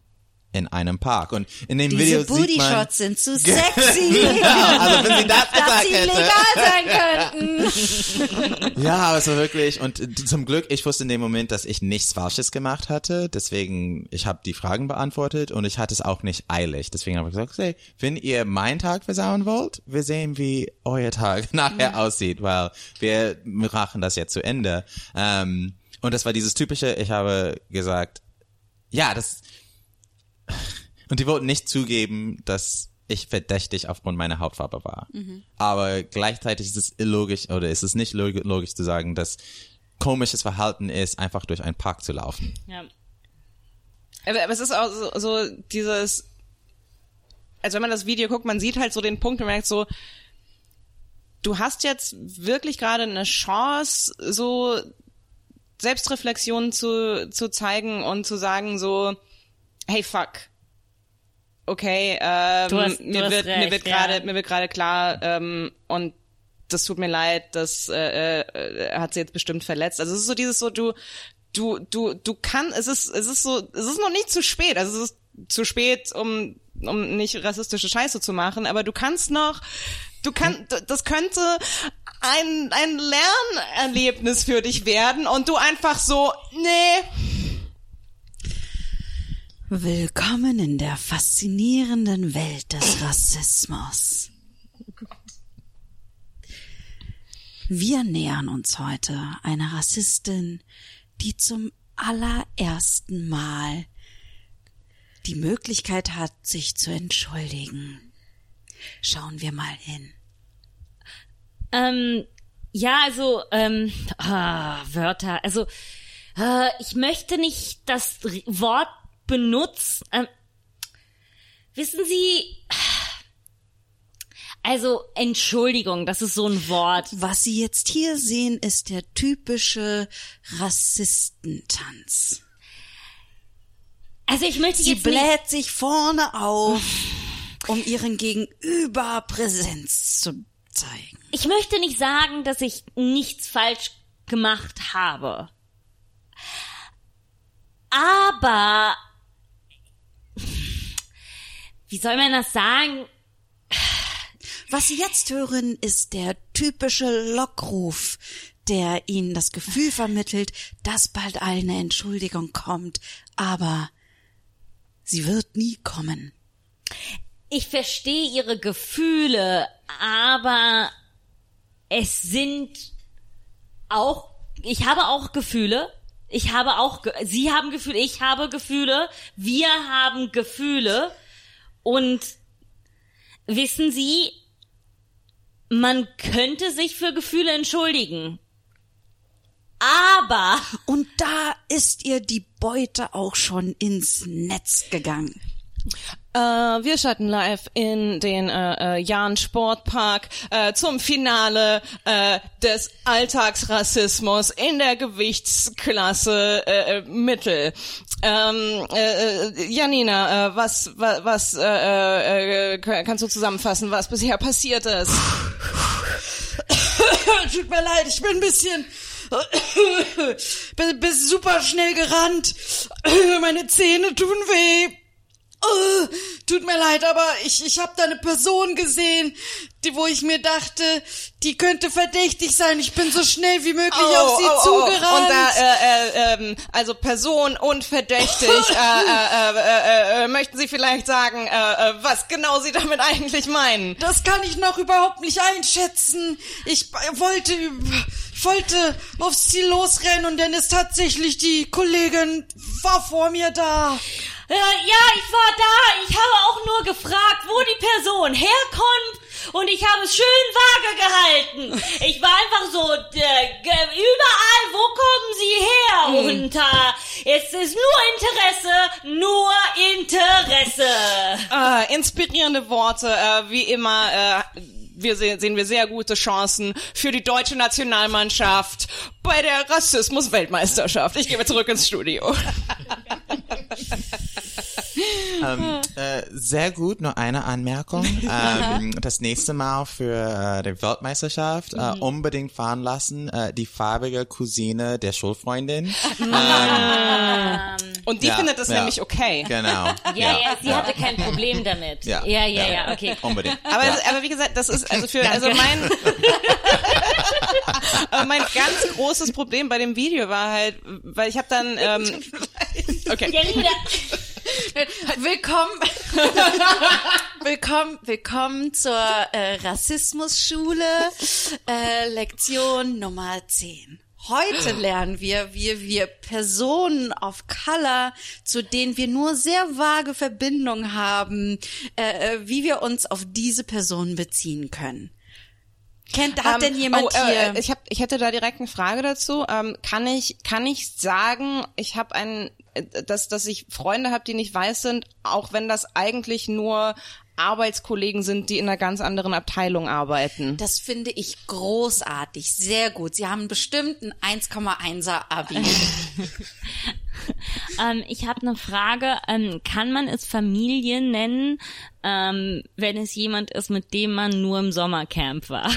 In einem Park. Und in dem Video sieht man... Diese Booty-Shots sind zu sexy. Genau, also wenn sie das gesagt hätte. Dass sie legal sein könnten. Ja, aber es war wirklich... Und zum Glück, ich wusste in dem Moment, dass ich nichts Falsches gemacht hatte. Deswegen, ich habe die Fragen beantwortet und ich hatte es auch nicht eilig. Deswegen habe ich gesagt, hey, wenn ihr meinen Tag versauen wollt, wir sehen, wie euer Tag nachher aussieht, weil wir machen das jetzt zu Ende. Und das war dieses typische, ich habe gesagt, ja, das... Und die wollten nicht zugeben, dass ich verdächtig aufgrund meiner Hautfarbe war. Mhm. Aber gleichzeitig ist es illogisch, oder ist es nicht logisch zu sagen, dass komisches Verhalten ist, einfach durch einen Park zu laufen. Ja. Aber es ist auch so dieses, also wenn man das Video guckt, man sieht halt so den Punkt und merkt so, du hast jetzt wirklich gerade eine Chance, so Selbstreflexion zu zeigen und zu sagen so, hey, fuck. Okay, mir wird gerade klar, und das tut mir leid, das hat sie jetzt bestimmt verletzt. Also es ist so dieses so, du kannst, es ist noch nicht zu spät. Also es ist zu spät, um nicht rassistische Scheiße zu machen, aber das könnte ein Lernerlebnis für dich werden und du einfach so, nee. Willkommen in der faszinierenden Welt des Rassismus. Wir nähern uns heute einer Rassistin, die zum allerersten Mal die Möglichkeit hat, sich zu entschuldigen. Schauen wir mal hin. Ja, also, Wörter. Also, ich möchte nicht das Wort benutzt. Wissen Sie, also Entschuldigung, das ist so ein Wort. Was Sie jetzt hier sehen, ist der typische Rassistentanz. Also ich möchte Sie jetzt bläht sich vorne auf, um ihren Gegenüber Präsenz zu zeigen. Ich möchte nicht sagen, dass ich nichts falsch gemacht habe. Aber... Wie soll man das sagen? Was Sie jetzt hören, ist der typische Lockruf, der Ihnen das Gefühl vermittelt, dass bald eine Entschuldigung kommt, aber sie wird nie kommen. Ich verstehe Ihre Gefühle, aber ich habe auch Gefühle, Ich habe auch, sie haben Gefühle, ich habe Gefühle, wir haben Gefühle. Und wissen Sie, man könnte sich für Gefühle entschuldigen. Aber... Und da ist ihr die Beute auch schon ins Netz gegangen. Wir schalten live in den Jahn Sportpark zum Finale des Alltagsrassismus in der Gewichtsklasse Mittel. Janina, was kannst du zusammenfassen, was bisher passiert ist? Tut mir leid, ich bin ein bisschen... Bin super schnell gerannt. Meine Zähne tun weh. Tut mir leid, aber ich habe da eine Person gesehen, die, wo ich mir dachte, die könnte verdächtig sein. Ich bin so schnell wie möglich auf sie zugerannt. Und da, also Person und verdächtig, möchten Sie vielleicht sagen, was genau Sie damit eigentlich meinen? Das kann ich noch überhaupt nicht einschätzen. Ich wollte aufs Ziel losrennen und dann ist tatsächlich die Kollegin war vor mir da. Ja, ich war da. Ich habe auch nur gefragt, wo die Person herkommt und ich habe es schön vage gehalten. Ich war einfach so, überall, wo kommen Sie her? Und es ist nur Interesse. Inspirierende Worte, wie immer, wir sehen sehr gute Chancen für die deutsche Nationalmannschaft bei der Rassismus-Weltmeisterschaft. Ich gebe zurück ins Studio. Sehr gut, nur eine Anmerkung. Das nächste Mal für die Weltmeisterschaft unbedingt fahren lassen, die farbige Cousine der Schulfreundin. Und die findet das nämlich okay. Genau. Sie hatte kein Problem damit. Ja, okay. Unbedingt. Aber wie gesagt, das ist also mein ganz großes Problem bei dem Video war halt, weil ich habe dann okay. Willkommen zur Rassismusschule, Lektion Nummer 10. Heute lernen wir, wie wir Personen of Color, zu denen wir nur sehr vage Verbindungen haben, wie wir uns auf diese Personen beziehen können. Hat denn jemand hier? Ich hätte da direkt eine Frage dazu. Kann ich sagen, ich habe dass ich Freunde habe, die nicht weiß sind, auch wenn das eigentlich nur Arbeitskollegen sind, die in einer ganz anderen Abteilung arbeiten? Das finde ich großartig, sehr gut. Sie haben bestimmt ein 1,1er Abi. Ich habe eine Frage. Kann man es Familie nennen, wenn es jemand ist, mit dem man nur im Sommercamp war?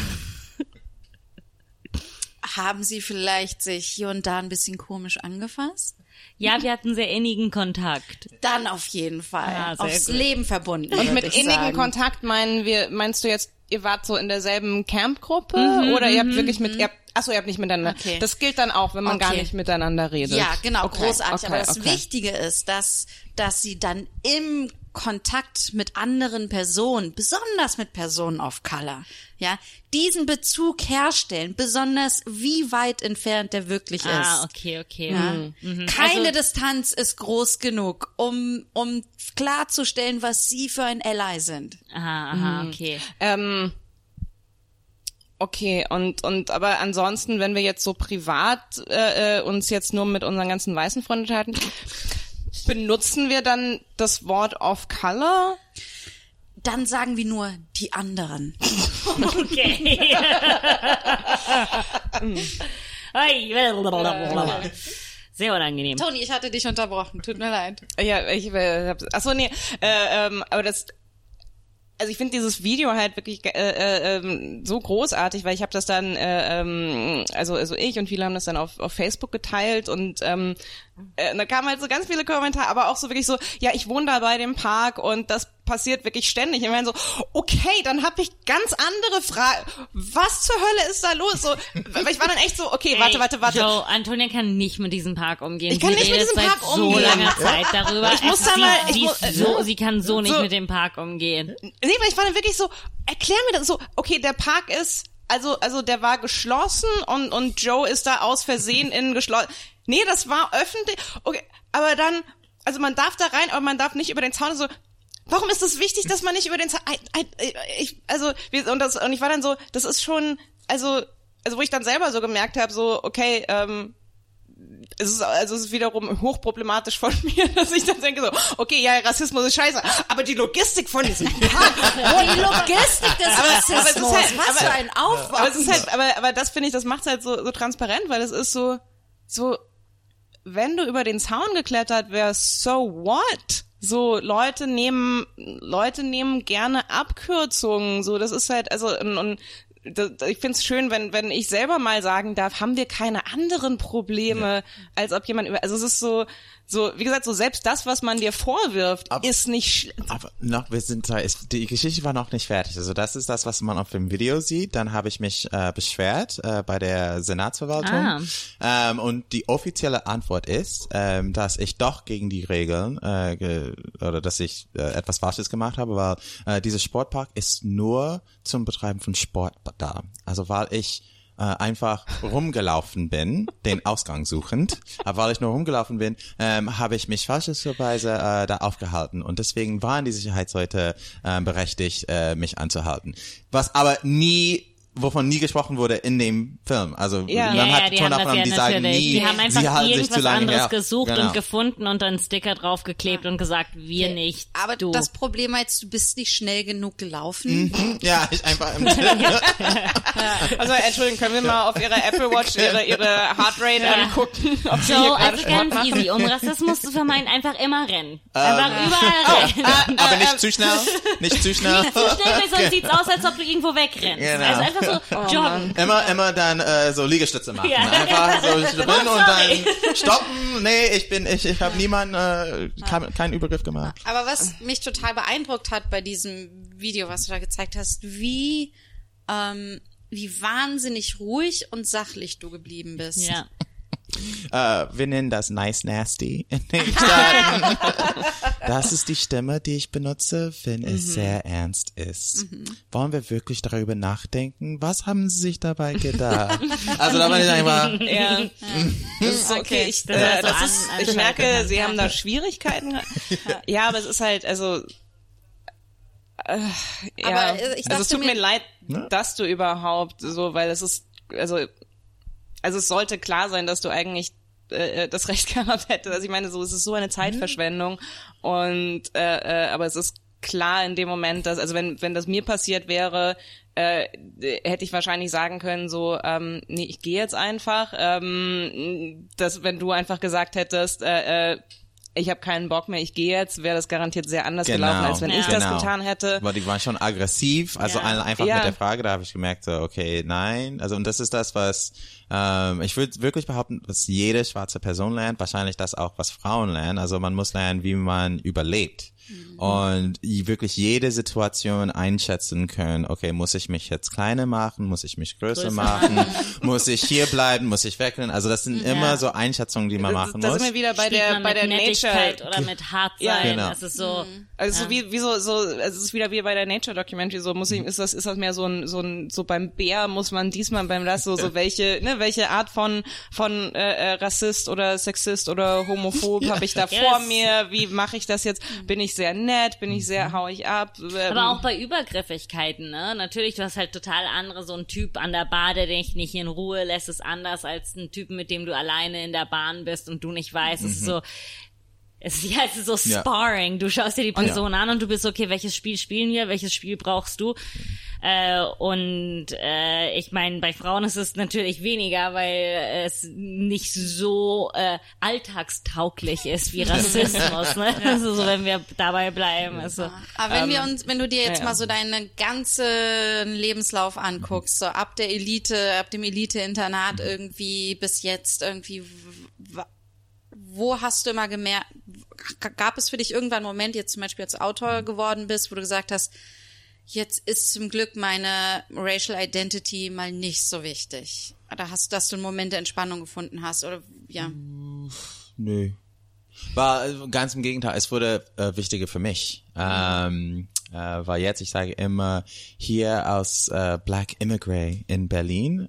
Haben Sie vielleicht sich hier und da ein bisschen komisch angefasst? Ja, wir hatten einen sehr innigen Kontakt. Dann auf jeden Fall. Ja, aufs gut. Leben verbunden. Und mit innigem Kontakt meinst du jetzt, ihr wart so in derselben Campgruppe oder ihr habt wirklich ihr habt nicht miteinander. Okay. Das gilt dann auch, wenn man gar nicht miteinander redet. Ja, genau, großartig. Okay. Aber das Wichtige ist, dass sie dann im Kontakt mit anderen Personen, besonders mit Personen of Color, ja, diesen Bezug herstellen, besonders wie weit entfernt der wirklich ist. Okay. Ja. Mhm. Keine Distanz ist groß genug, um klarzustellen, was sie für ein Ally sind. Okay. Okay, und aber ansonsten, wenn wir jetzt so privat uns jetzt nur mit unseren ganzen weißen Freunden unterhalten, benutzen wir dann das Wort of Color? Dann sagen wir nur die anderen. Okay. Sehr unangenehm. Toni, ich hatte dich unterbrochen. Tut mir leid. Ja, aber das... Also ich finde dieses Video halt wirklich so großartig, weil ich habe das dann, also ich und viele haben das dann auf Facebook geteilt und da kamen halt so ganz viele Kommentare, aber auch so wirklich so, ja, ich wohne da bei dem Park und das passiert wirklich ständig. Ich meine so, okay, dann habe ich ganz andere Fragen. Was zur Hölle ist da los? So, ich war dann echt so, okay, warte. Joe, Antonia kann nicht mit diesem Park umgehen. Sie redet seit so langer Zeit darüber. Sie kann so nicht mit dem Park umgehen. Nee, weil ich war dann wirklich so, erklär mir das so, okay, der Park ist, also der war geschlossen und Joe ist da aus Versehen in geschlossen. Nee, das war öffentlich. Okay, aber dann, also man darf da rein, aber man darf nicht über den Zaun. So, warum ist es wichtig, dass man nicht über den Zaun? Und ich war dann so, das ist schon, also wo ich dann selber so gemerkt habe, so okay, es ist wiederum hochproblematisch von mir, dass ich dann denke so, okay, ja, Rassismus ist scheiße, aber die Logistik von diesem Park, oh, die Logistik des Rassismus, halt, was für ein Aufwand. Aber es ist halt, aber das finde ich, das macht es halt so transparent, weil es ist so, wenn du über den Zaun geklettert wärst, so what? So, Leute nehmen gerne Abkürzungen, so, das ist halt, und ich find's schön, wenn ich selber mal sagen darf, haben wir keine anderen Probleme, ja, als ob jemand über, also es ist so, wie gesagt, so selbst das, was man dir vorwirft, ist nicht aber noch, die Geschichte war noch nicht fertig. Also das ist das, was man auf dem Video sieht. Dann habe ich mich beschwert bei der Senatsverwaltung. Und die offizielle Antwort ist, dass ich doch gegen die Regeln oder dass ich etwas Falsches gemacht habe, weil dieser Sportpark ist nur zum Betreiben von Sport da. Also weil ich einfach rumgelaufen bin, den Ausgang suchend, aber weil ich nur rumgelaufen bin, habe ich mich falschesweise da aufgehalten und deswegen waren die Sicherheitsleute berechtigt, mich anzuhalten. Was aber wovon nie gesprochen wurde in dem Film. Also ja, man hat Tonaufnahmen, die sagen nie, die haben einfach sie halten sich zu lange her. Gesucht, genau, und gefunden und dann einen Sticker draufgeklebt, ja, und gesagt, wir nicht. Aber du. Das Problem war jetzt, du bist nicht schnell genug gelaufen. Mhm. Ja, ich einfach im Also Entschuldigung, können wir mal auf ihrer Apple Watch ihre Heartrate angucken? Ob so, also ganz easy, um Rassismus zu vermeiden, einfach immer rennen. Einfach überall rennen. Aber nicht zu schnell. Nicht zu schnell. Nicht zu schnell, weil sonst sieht's aus, als ob du irgendwo wegrennst. Genau. Also einfach so joggen. Immer dann so Liegestütze machen. Ja. Einfach so drin und dann stoppen. Nee, ich habe niemanden, keinen Übergriff gemacht. Aber was mich total beeindruckt hat bei diesem Video, was du da gezeigt hast, wie wahnsinnig ruhig und sachlich du geblieben bist. Ja. Wir nennen das Nice Nasty in den Staaten. Das ist die Stimme, die ich benutze, wenn es sehr ernst ist. Mhm. Wollen wir wirklich darüber nachdenken? Was haben sie sich dabei gedacht? Also da war ich einfach... Ja. Das ist okay. Ich merke, sie haben da Schwierigkeiten. Ja, aber es ist halt, also... ja. Aber ich dachte, es tut mir leid, dass du überhaupt so, weil es ist... Also es sollte klar sein, dass du eigentlich das Recht gehabt hättest. Also ich meine, so, es ist so eine Zeitverschwendung. Und aber es ist klar in dem Moment, dass, also wenn das mir passiert wäre, hätte ich wahrscheinlich sagen können, so, nee, ich gehe jetzt einfach. Dass wenn du einfach gesagt hättest, ich habe keinen Bock mehr, ich gehe jetzt, wäre das garantiert sehr anders gelaufen, als wenn ich das getan hätte. Aber die waren schon aggressiv, also einfach mit der Frage, da habe ich gemerkt, so, okay, nein. Also und das ist das, was ich würde wirklich behaupten, was jede schwarze Person lernt, wahrscheinlich das auch, was Frauen lernen. Also man muss lernen, wie man überlebt. Und wirklich jede Situation einschätzen können, okay, muss ich mich jetzt kleiner machen, muss ich mich größer machen, muss ich hier bleiben, muss ich wegrennen, also das sind immer so Einschätzungen, die man machen muss. Da sind wir wieder bei der Nature. Oder mit hart sein, genau. Das ist so. Also es ist wieder wie bei der Nature-Documentary, so ist das mehr so ein, so beim Bär muss man diesmal beim Rass so welche Art von Rassist oder Sexist oder Homophob habe ich da vor mir, wie mache ich das jetzt, bin ich sehr nett, hau ich ab. Aber auch bei Übergriffigkeiten, ne? Natürlich, du hast halt total andere, so ein Typ an der Bar, der dich nicht in Ruhe lässt, ist anders als ein Typ, mit dem du alleine in der Bahn bist und du nicht weißt. Es ist so, es ist so Sparring. Du schaust dir die Person an und du bist, okay, welches Spiel spielen wir? Welches Spiel brauchst du? Und ich meine, bei Frauen ist es natürlich weniger, weil es nicht so alltagstauglich ist wie Rassismus, ne? Also so, wenn wir dabei bleiben. Also, aber wenn du dir jetzt mal so deinen ganzen Lebenslauf anguckst, so ab dem Elite-Internat irgendwie bis jetzt irgendwie, wo hast du immer gemerkt, gab es für dich irgendwann einen Moment, jetzt zum Beispiel als Autor geworden bist, wo du gesagt hast, jetzt ist zum Glück meine Racial Identity mal nicht so wichtig. Oder hast du, dass du einen Moment der Entspannung gefunden hast? Oder Nö. War ganz im Gegenteil. Es wurde wichtiger für mich. weil jetzt, ich sage immer, hier als Black Immigrant in Berlin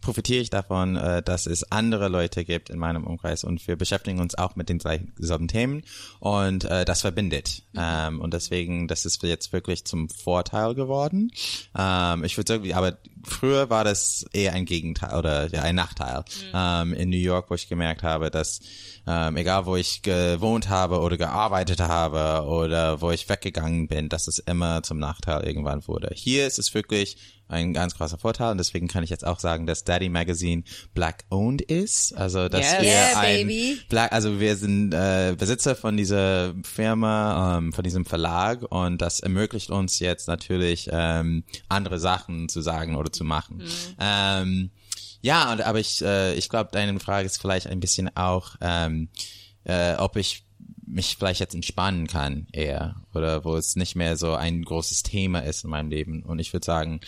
profitiere ich davon, dass es andere Leute gibt in meinem Umkreis, und wir beschäftigen uns auch mit den selben Themen, und das verbindet. Und deswegen, das ist jetzt wirklich zum Vorteil geworden. Ich würde sagen, aber früher war das eher ein Gegenteil oder ja, ein Nachteil. In New York, wo ich gemerkt habe, dass egal wo ich gewohnt habe oder gearbeitet habe oder wo ich weggegangen bin, dass es immer zum Nachteil irgendwann wurde. Hier ist es wirklich ein ganz großer Vorteil, und deswegen kann ich jetzt auch sagen, dass Daddy Magazine Black owned ist, also dass wir wir sind Besitzer von dieser Firma, von diesem Verlag, und das ermöglicht uns jetzt natürlich andere Sachen zu sagen oder zu machen. Ja, aber ich glaube, deine Frage ist vielleicht ein bisschen auch, ob ich mich vielleicht jetzt entspannen kann eher, oder wo es nicht mehr so ein großes Thema ist in meinem Leben. Und ich würde sagen,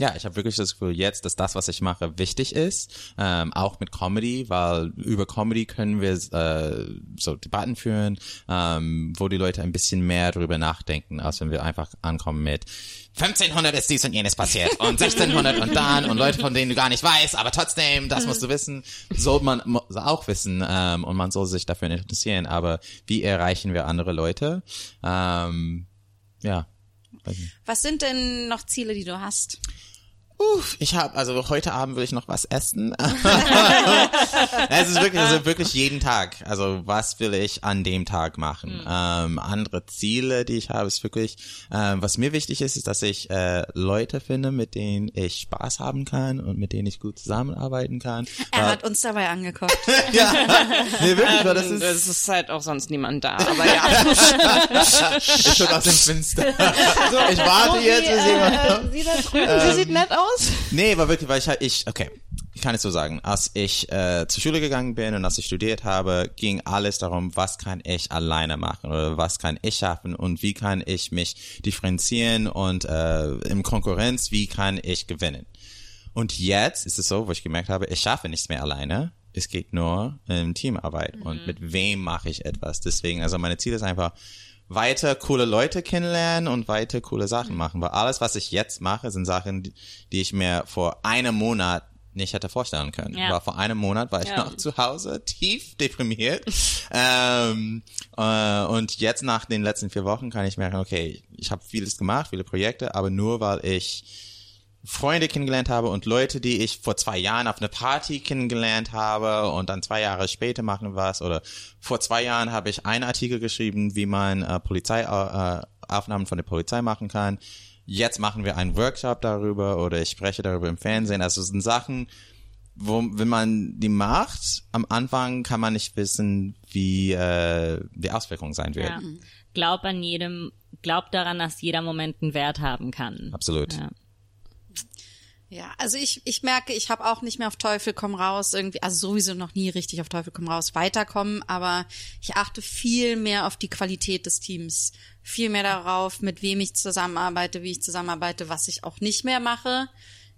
ja, ich habe wirklich das Gefühl jetzt, dass das, was ich mache, wichtig ist, auch mit Comedy, weil über Comedy können wir so Debatten führen, wo die Leute ein bisschen mehr drüber nachdenken, als wenn wir einfach ankommen mit 1500 ist dies und jenes passiert und 1600 und dann und Leute, von denen du gar nicht weißt, aber trotzdem, das musst du wissen, soll man auch wissen, und man soll sich dafür interessieren, aber wie erreichen wir andere Leute? Ja. Was sind denn noch Ziele, die du hast? Ich habe, also heute Abend will ich noch was essen. Es ist wirklich, also wirklich jeden Tag. Also was will ich an dem Tag machen? Andere Ziele, die ich habe, ist wirklich, was mir wichtig ist, ist, dass ich Leute finde, mit denen ich Spaß haben kann und mit denen ich gut zusammenarbeiten kann. Hat uns dabei angeguckt. Ja, nee, wirklich, das ist halt auch sonst niemand da. Aber ja, ich schon aus dem Fenster. So, ich warte jetzt. Sie sieht nett aus. Nee, war wirklich, weil ich kann es so sagen, als ich zur Schule gegangen bin und als ich studiert habe, ging alles darum, was kann ich alleine machen oder was kann ich schaffen und wie kann ich mich differenzieren und in Konkurrenz, wie kann ich gewinnen. Und jetzt ist es so, wo ich gemerkt habe, ich schaffe nichts mehr alleine. Es geht nur in Teamarbeit und mit wem mache ich etwas. Deswegen, also meine Ziele ist einfach, weiter coole Leute kennenlernen und weiter coole Sachen machen. Weil alles, was ich jetzt mache, sind Sachen, die ich mir vor einem Monat nicht hätte vorstellen können. Ja. Weil vor einem Monat war ich noch zu Hause, tief deprimiert. Und jetzt nach den letzten 4 Wochen kann ich merken, okay, ich habe vieles gemacht, viele Projekte, aber nur weil ich Freunde kennengelernt habe und Leute, die ich vor 2 Jahren auf einer Party kennengelernt habe und dann 2 Jahre später machen was, oder vor 2 Jahren habe ich einen Artikel geschrieben, wie man Aufnahmen von der Polizei machen kann. Jetzt machen wir einen Workshop darüber oder ich spreche darüber im Fernsehen. Also es sind Sachen, wo, wenn man die macht, am Anfang kann man nicht wissen, wie die Auswirkung sein wird. Ja. Glaub daran, dass jeder Moment einen Wert haben kann. Absolut. Ja. Ja, also ich merke, ich habe auch nicht mehr auf Teufel komm raus irgendwie, also sowieso noch nie richtig auf Teufel komm raus weiterkommen, aber ich achte viel mehr auf die Qualität des Teams, viel mehr darauf, mit wem ich zusammenarbeite, wie ich zusammenarbeite, was ich auch nicht mehr mache,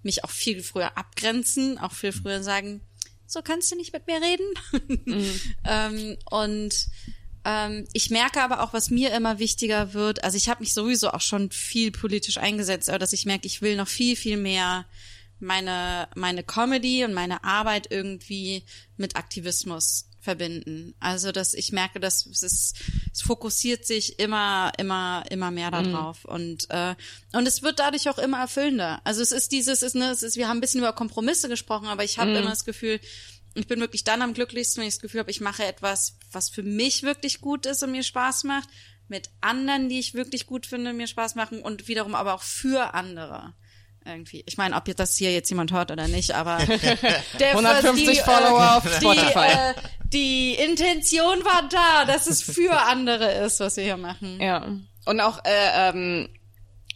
mich auch viel früher abgrenzen, auch viel früher sagen, so kannst du nicht mit mir reden. Ich merke aber auch, was mir immer wichtiger wird, also ich habe mich sowieso auch schon viel politisch eingesetzt, aber dass ich merke, ich will noch viel, viel mehr meine Comedy und meine Arbeit irgendwie mit Aktivismus verbinden. Also dass ich merke, dass es fokussiert sich immer mehr darauf und es wird dadurch auch immer erfüllender. Also wir haben ein bisschen über Kompromisse gesprochen, aber ich habe immer das Gefühl, ich bin wirklich dann am glücklichsten, wenn ich das Gefühl habe, ich mache etwas, was für mich wirklich gut ist und mir Spaß macht, mit anderen, die ich wirklich gut finde, mir Spaß machen und wiederum aber auch für andere irgendwie. Ich meine, ob das hier jetzt jemand hört oder nicht, aber der 150 Follower auf Spotify. Die Intention war da, dass es für andere ist, was wir hier machen. Ja, und auch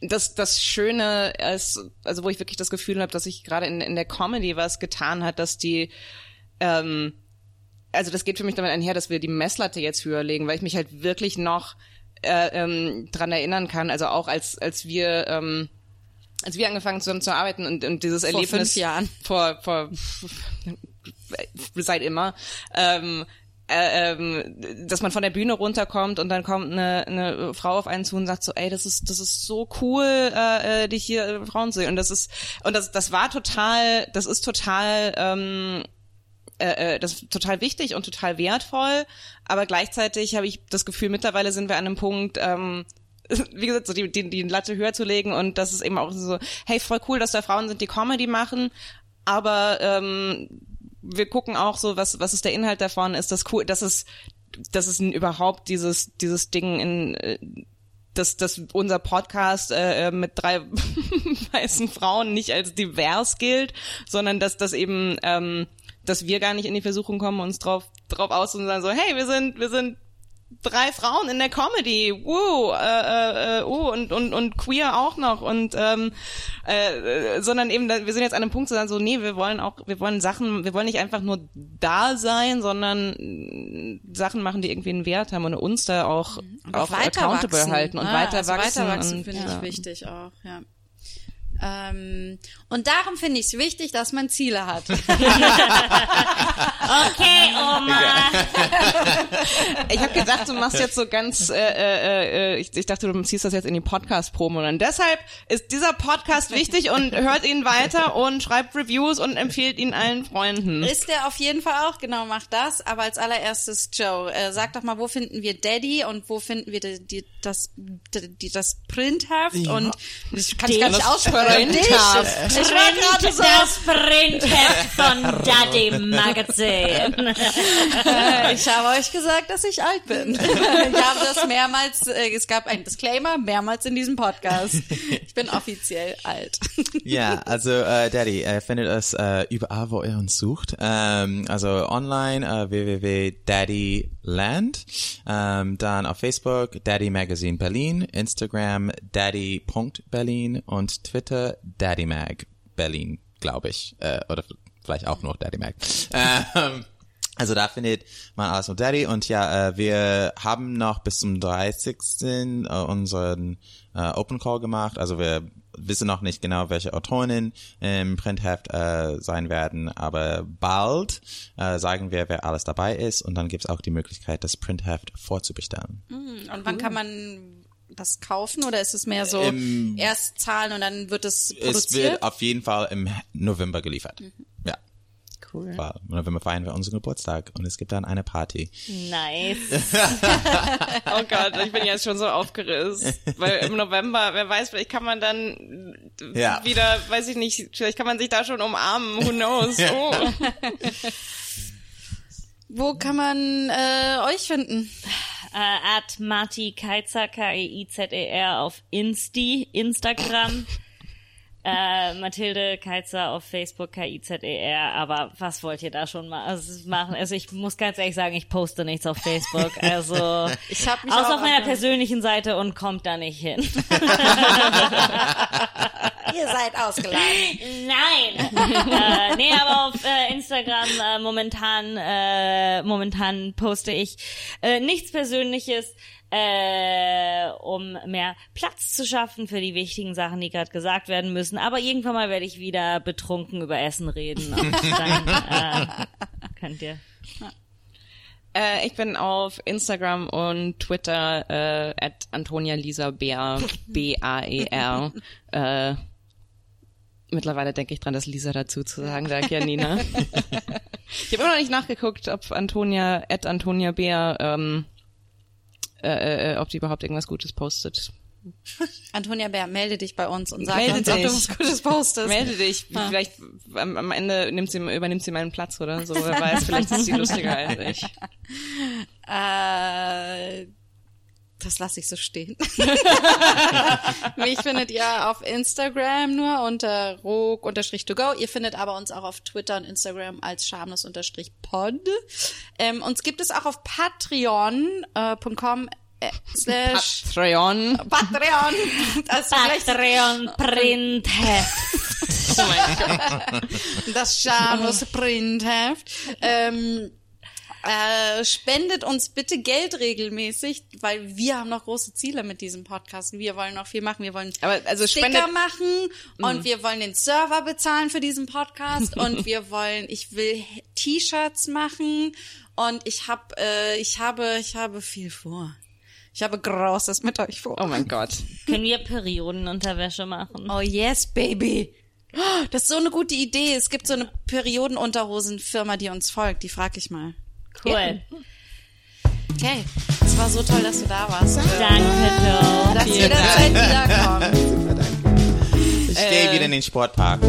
das Schöne ist, also wo ich wirklich das Gefühl habe, dass ich gerade in der Comedy was getan hat, dass die also das geht für mich damit einher, dass wir die Messlatte jetzt höher legen, weil ich mich halt wirklich noch dran erinnern kann, also auch als wir angefangen zusammen zu arbeiten und dieses vor Erlebnis 5 Jahren. Seit immer dass man von der Bühne runterkommt und dann kommt eine Frau auf einen zu und sagt so, ey, das ist so cool, dich hier Frauen zu sehen. Und das ist total wichtig und total wertvoll. Aber gleichzeitig habe ich das Gefühl, mittlerweile sind wir an einem Punkt, wie gesagt, so die Latte höher zu legen, und das ist eben auch so, hey, voll cool, dass da Frauen sind, die Comedy machen, aber wir gucken auch so, was ist der Inhalt davon, ist das cool, dass es überhaupt dieses Ding in, dass unser Podcast mit 3 weißen Frauen nicht als divers gilt, sondern dass wir gar nicht in die Versuchung kommen, uns drauf auszusagen, so, hey, wir sind 3 Frauen in der Comedy, und queer auch noch, und sondern eben, wir sind jetzt an einem Punkt zu sagen, so, nee, wir wollen nicht einfach nur da sein, sondern Sachen machen, die irgendwie einen Wert haben und uns da auch accountable halten und weiter wachsen finde ich wichtig auch, ja. Und darum finde ich es wichtig, dass man Ziele hat. Okay, Oma. Ich habe gedacht, du machst jetzt so ganz, ich dachte, du ziehst das jetzt in die Podcast-Promo. Und deshalb ist dieser Podcast wichtig, und hört ihn weiter und schreibt Reviews und empfiehlt ihn allen Freunden. Ist der auf jeden Fall auch, genau, macht das. Aber als allererstes, Joe, sag doch mal, wo finden wir Daddy und wo finden wir das Printheft? Ja. Und ich kann gar nicht aussprechen. Printheft. Ich war gerade so. Das Printheft von Daddy Magazin. Ich habe euch gesagt, dass ich alt bin. Ich habe das mehrmals, es gab einen Disclaimer, mehrmals in diesem Podcast. Ich bin offiziell alt. Ja, also Daddy, findet es überall, wo ihr uns sucht. Also online, www.daddy.land. Dann auf Facebook, Daddy Magazin Berlin, Instagram, daddy.berlin und Twitter, Daddy Mag Berlin, glaube ich. Oder vielleicht auch noch Daddy Mag. Also da findet man alles mit Daddy. Und ja, wir haben noch bis zum 30. unseren Open Call gemacht. Also wir wissen noch nicht genau, welche Autorinnen im Printheft sein werden, aber bald sagen wir, wer alles dabei ist, und dann gibt's auch die Möglichkeit, das Printheft vorzubestellen. Und wann kann man das kaufen, oder ist es mehr so erst zahlen und dann wird es produziert? Es wird auf jeden Fall im November geliefert. Mhm. Ja. Cool. November feiern wir unseren Geburtstag und es gibt dann eine Party. Nice. Oh Gott, ich bin jetzt schon so aufgerissen, weil im November, wer weiß, vielleicht kann man dann wieder, weiß ich nicht, vielleicht kann man sich da schon umarmen, who knows. Oh. Wo kann man euch finden? At Marti Keizer, K-E-I-Z-E-R auf Instagram. Mathilde Kaiser auf Facebook, K-I-Z-E-R, aber was wollt ihr da schon mal machen? Also ich muss ganz ehrlich sagen, ich poste nichts auf Facebook, also ich hab mich außer auf meiner persönlichen Seite, und kommt da nicht hin. Ihr seid ausgeladen. Nein. Nee, aber auf Instagram momentan poste ich nichts Persönliches, um mehr Platz zu schaffen für die wichtigen Sachen, die gerade gesagt werden müssen. Aber irgendwann mal werde ich wieder betrunken über Essen reden. Und dann könnt ihr. Ich bin auf Instagram und Twitter at Antonia Lisa Bär, B-A-E-R. Mittlerweile denke ich dran, das Lisa dazu zu sagen, sagt Janina. Ich habe immer noch nicht nachgeguckt, ob Antonia Bär ob die überhaupt irgendwas Gutes postet. Antonia Bär, melde dich bei uns und sag uns, ob du was Gutes postest. Melde dich. Ja. Vielleicht am Ende übernimmt sie meinen Platz oder so. Wer weiß, vielleicht ist sie lustiger als ich. Das lasse ich so stehen. Mich findet ihr auf Instagram nur unter rog_to_go. Ihr findet aber uns auch auf Twitter und Instagram als schamlos_pod. Uns gibt es auch auf patreon.com. Patreon. Also Patreon Printheft. Oh mein Gott. Das schamlos Printheft. Spendet uns bitte Geld regelmäßig, weil wir haben noch große Ziele mit diesem Podcast. Wir wollen noch viel machen. Wir wollen Sticker machen und wir wollen den Server bezahlen für diesen Podcast und ich will T-Shirts machen und ich habe viel vor. Ich habe Großes mit euch vor. Oh mein Gott. Können wir Periodenunterwäsche machen? Oh yes, baby. Das ist so eine gute Idee. Es gibt so eine Periodenunterhosenfirma, die uns folgt. Die frage ich mal. Cool. Okay, es war so toll, dass du da warst. Danke, Joe. Dass jederzeit wiederkommen. Ich gehe wieder in den Sportpark.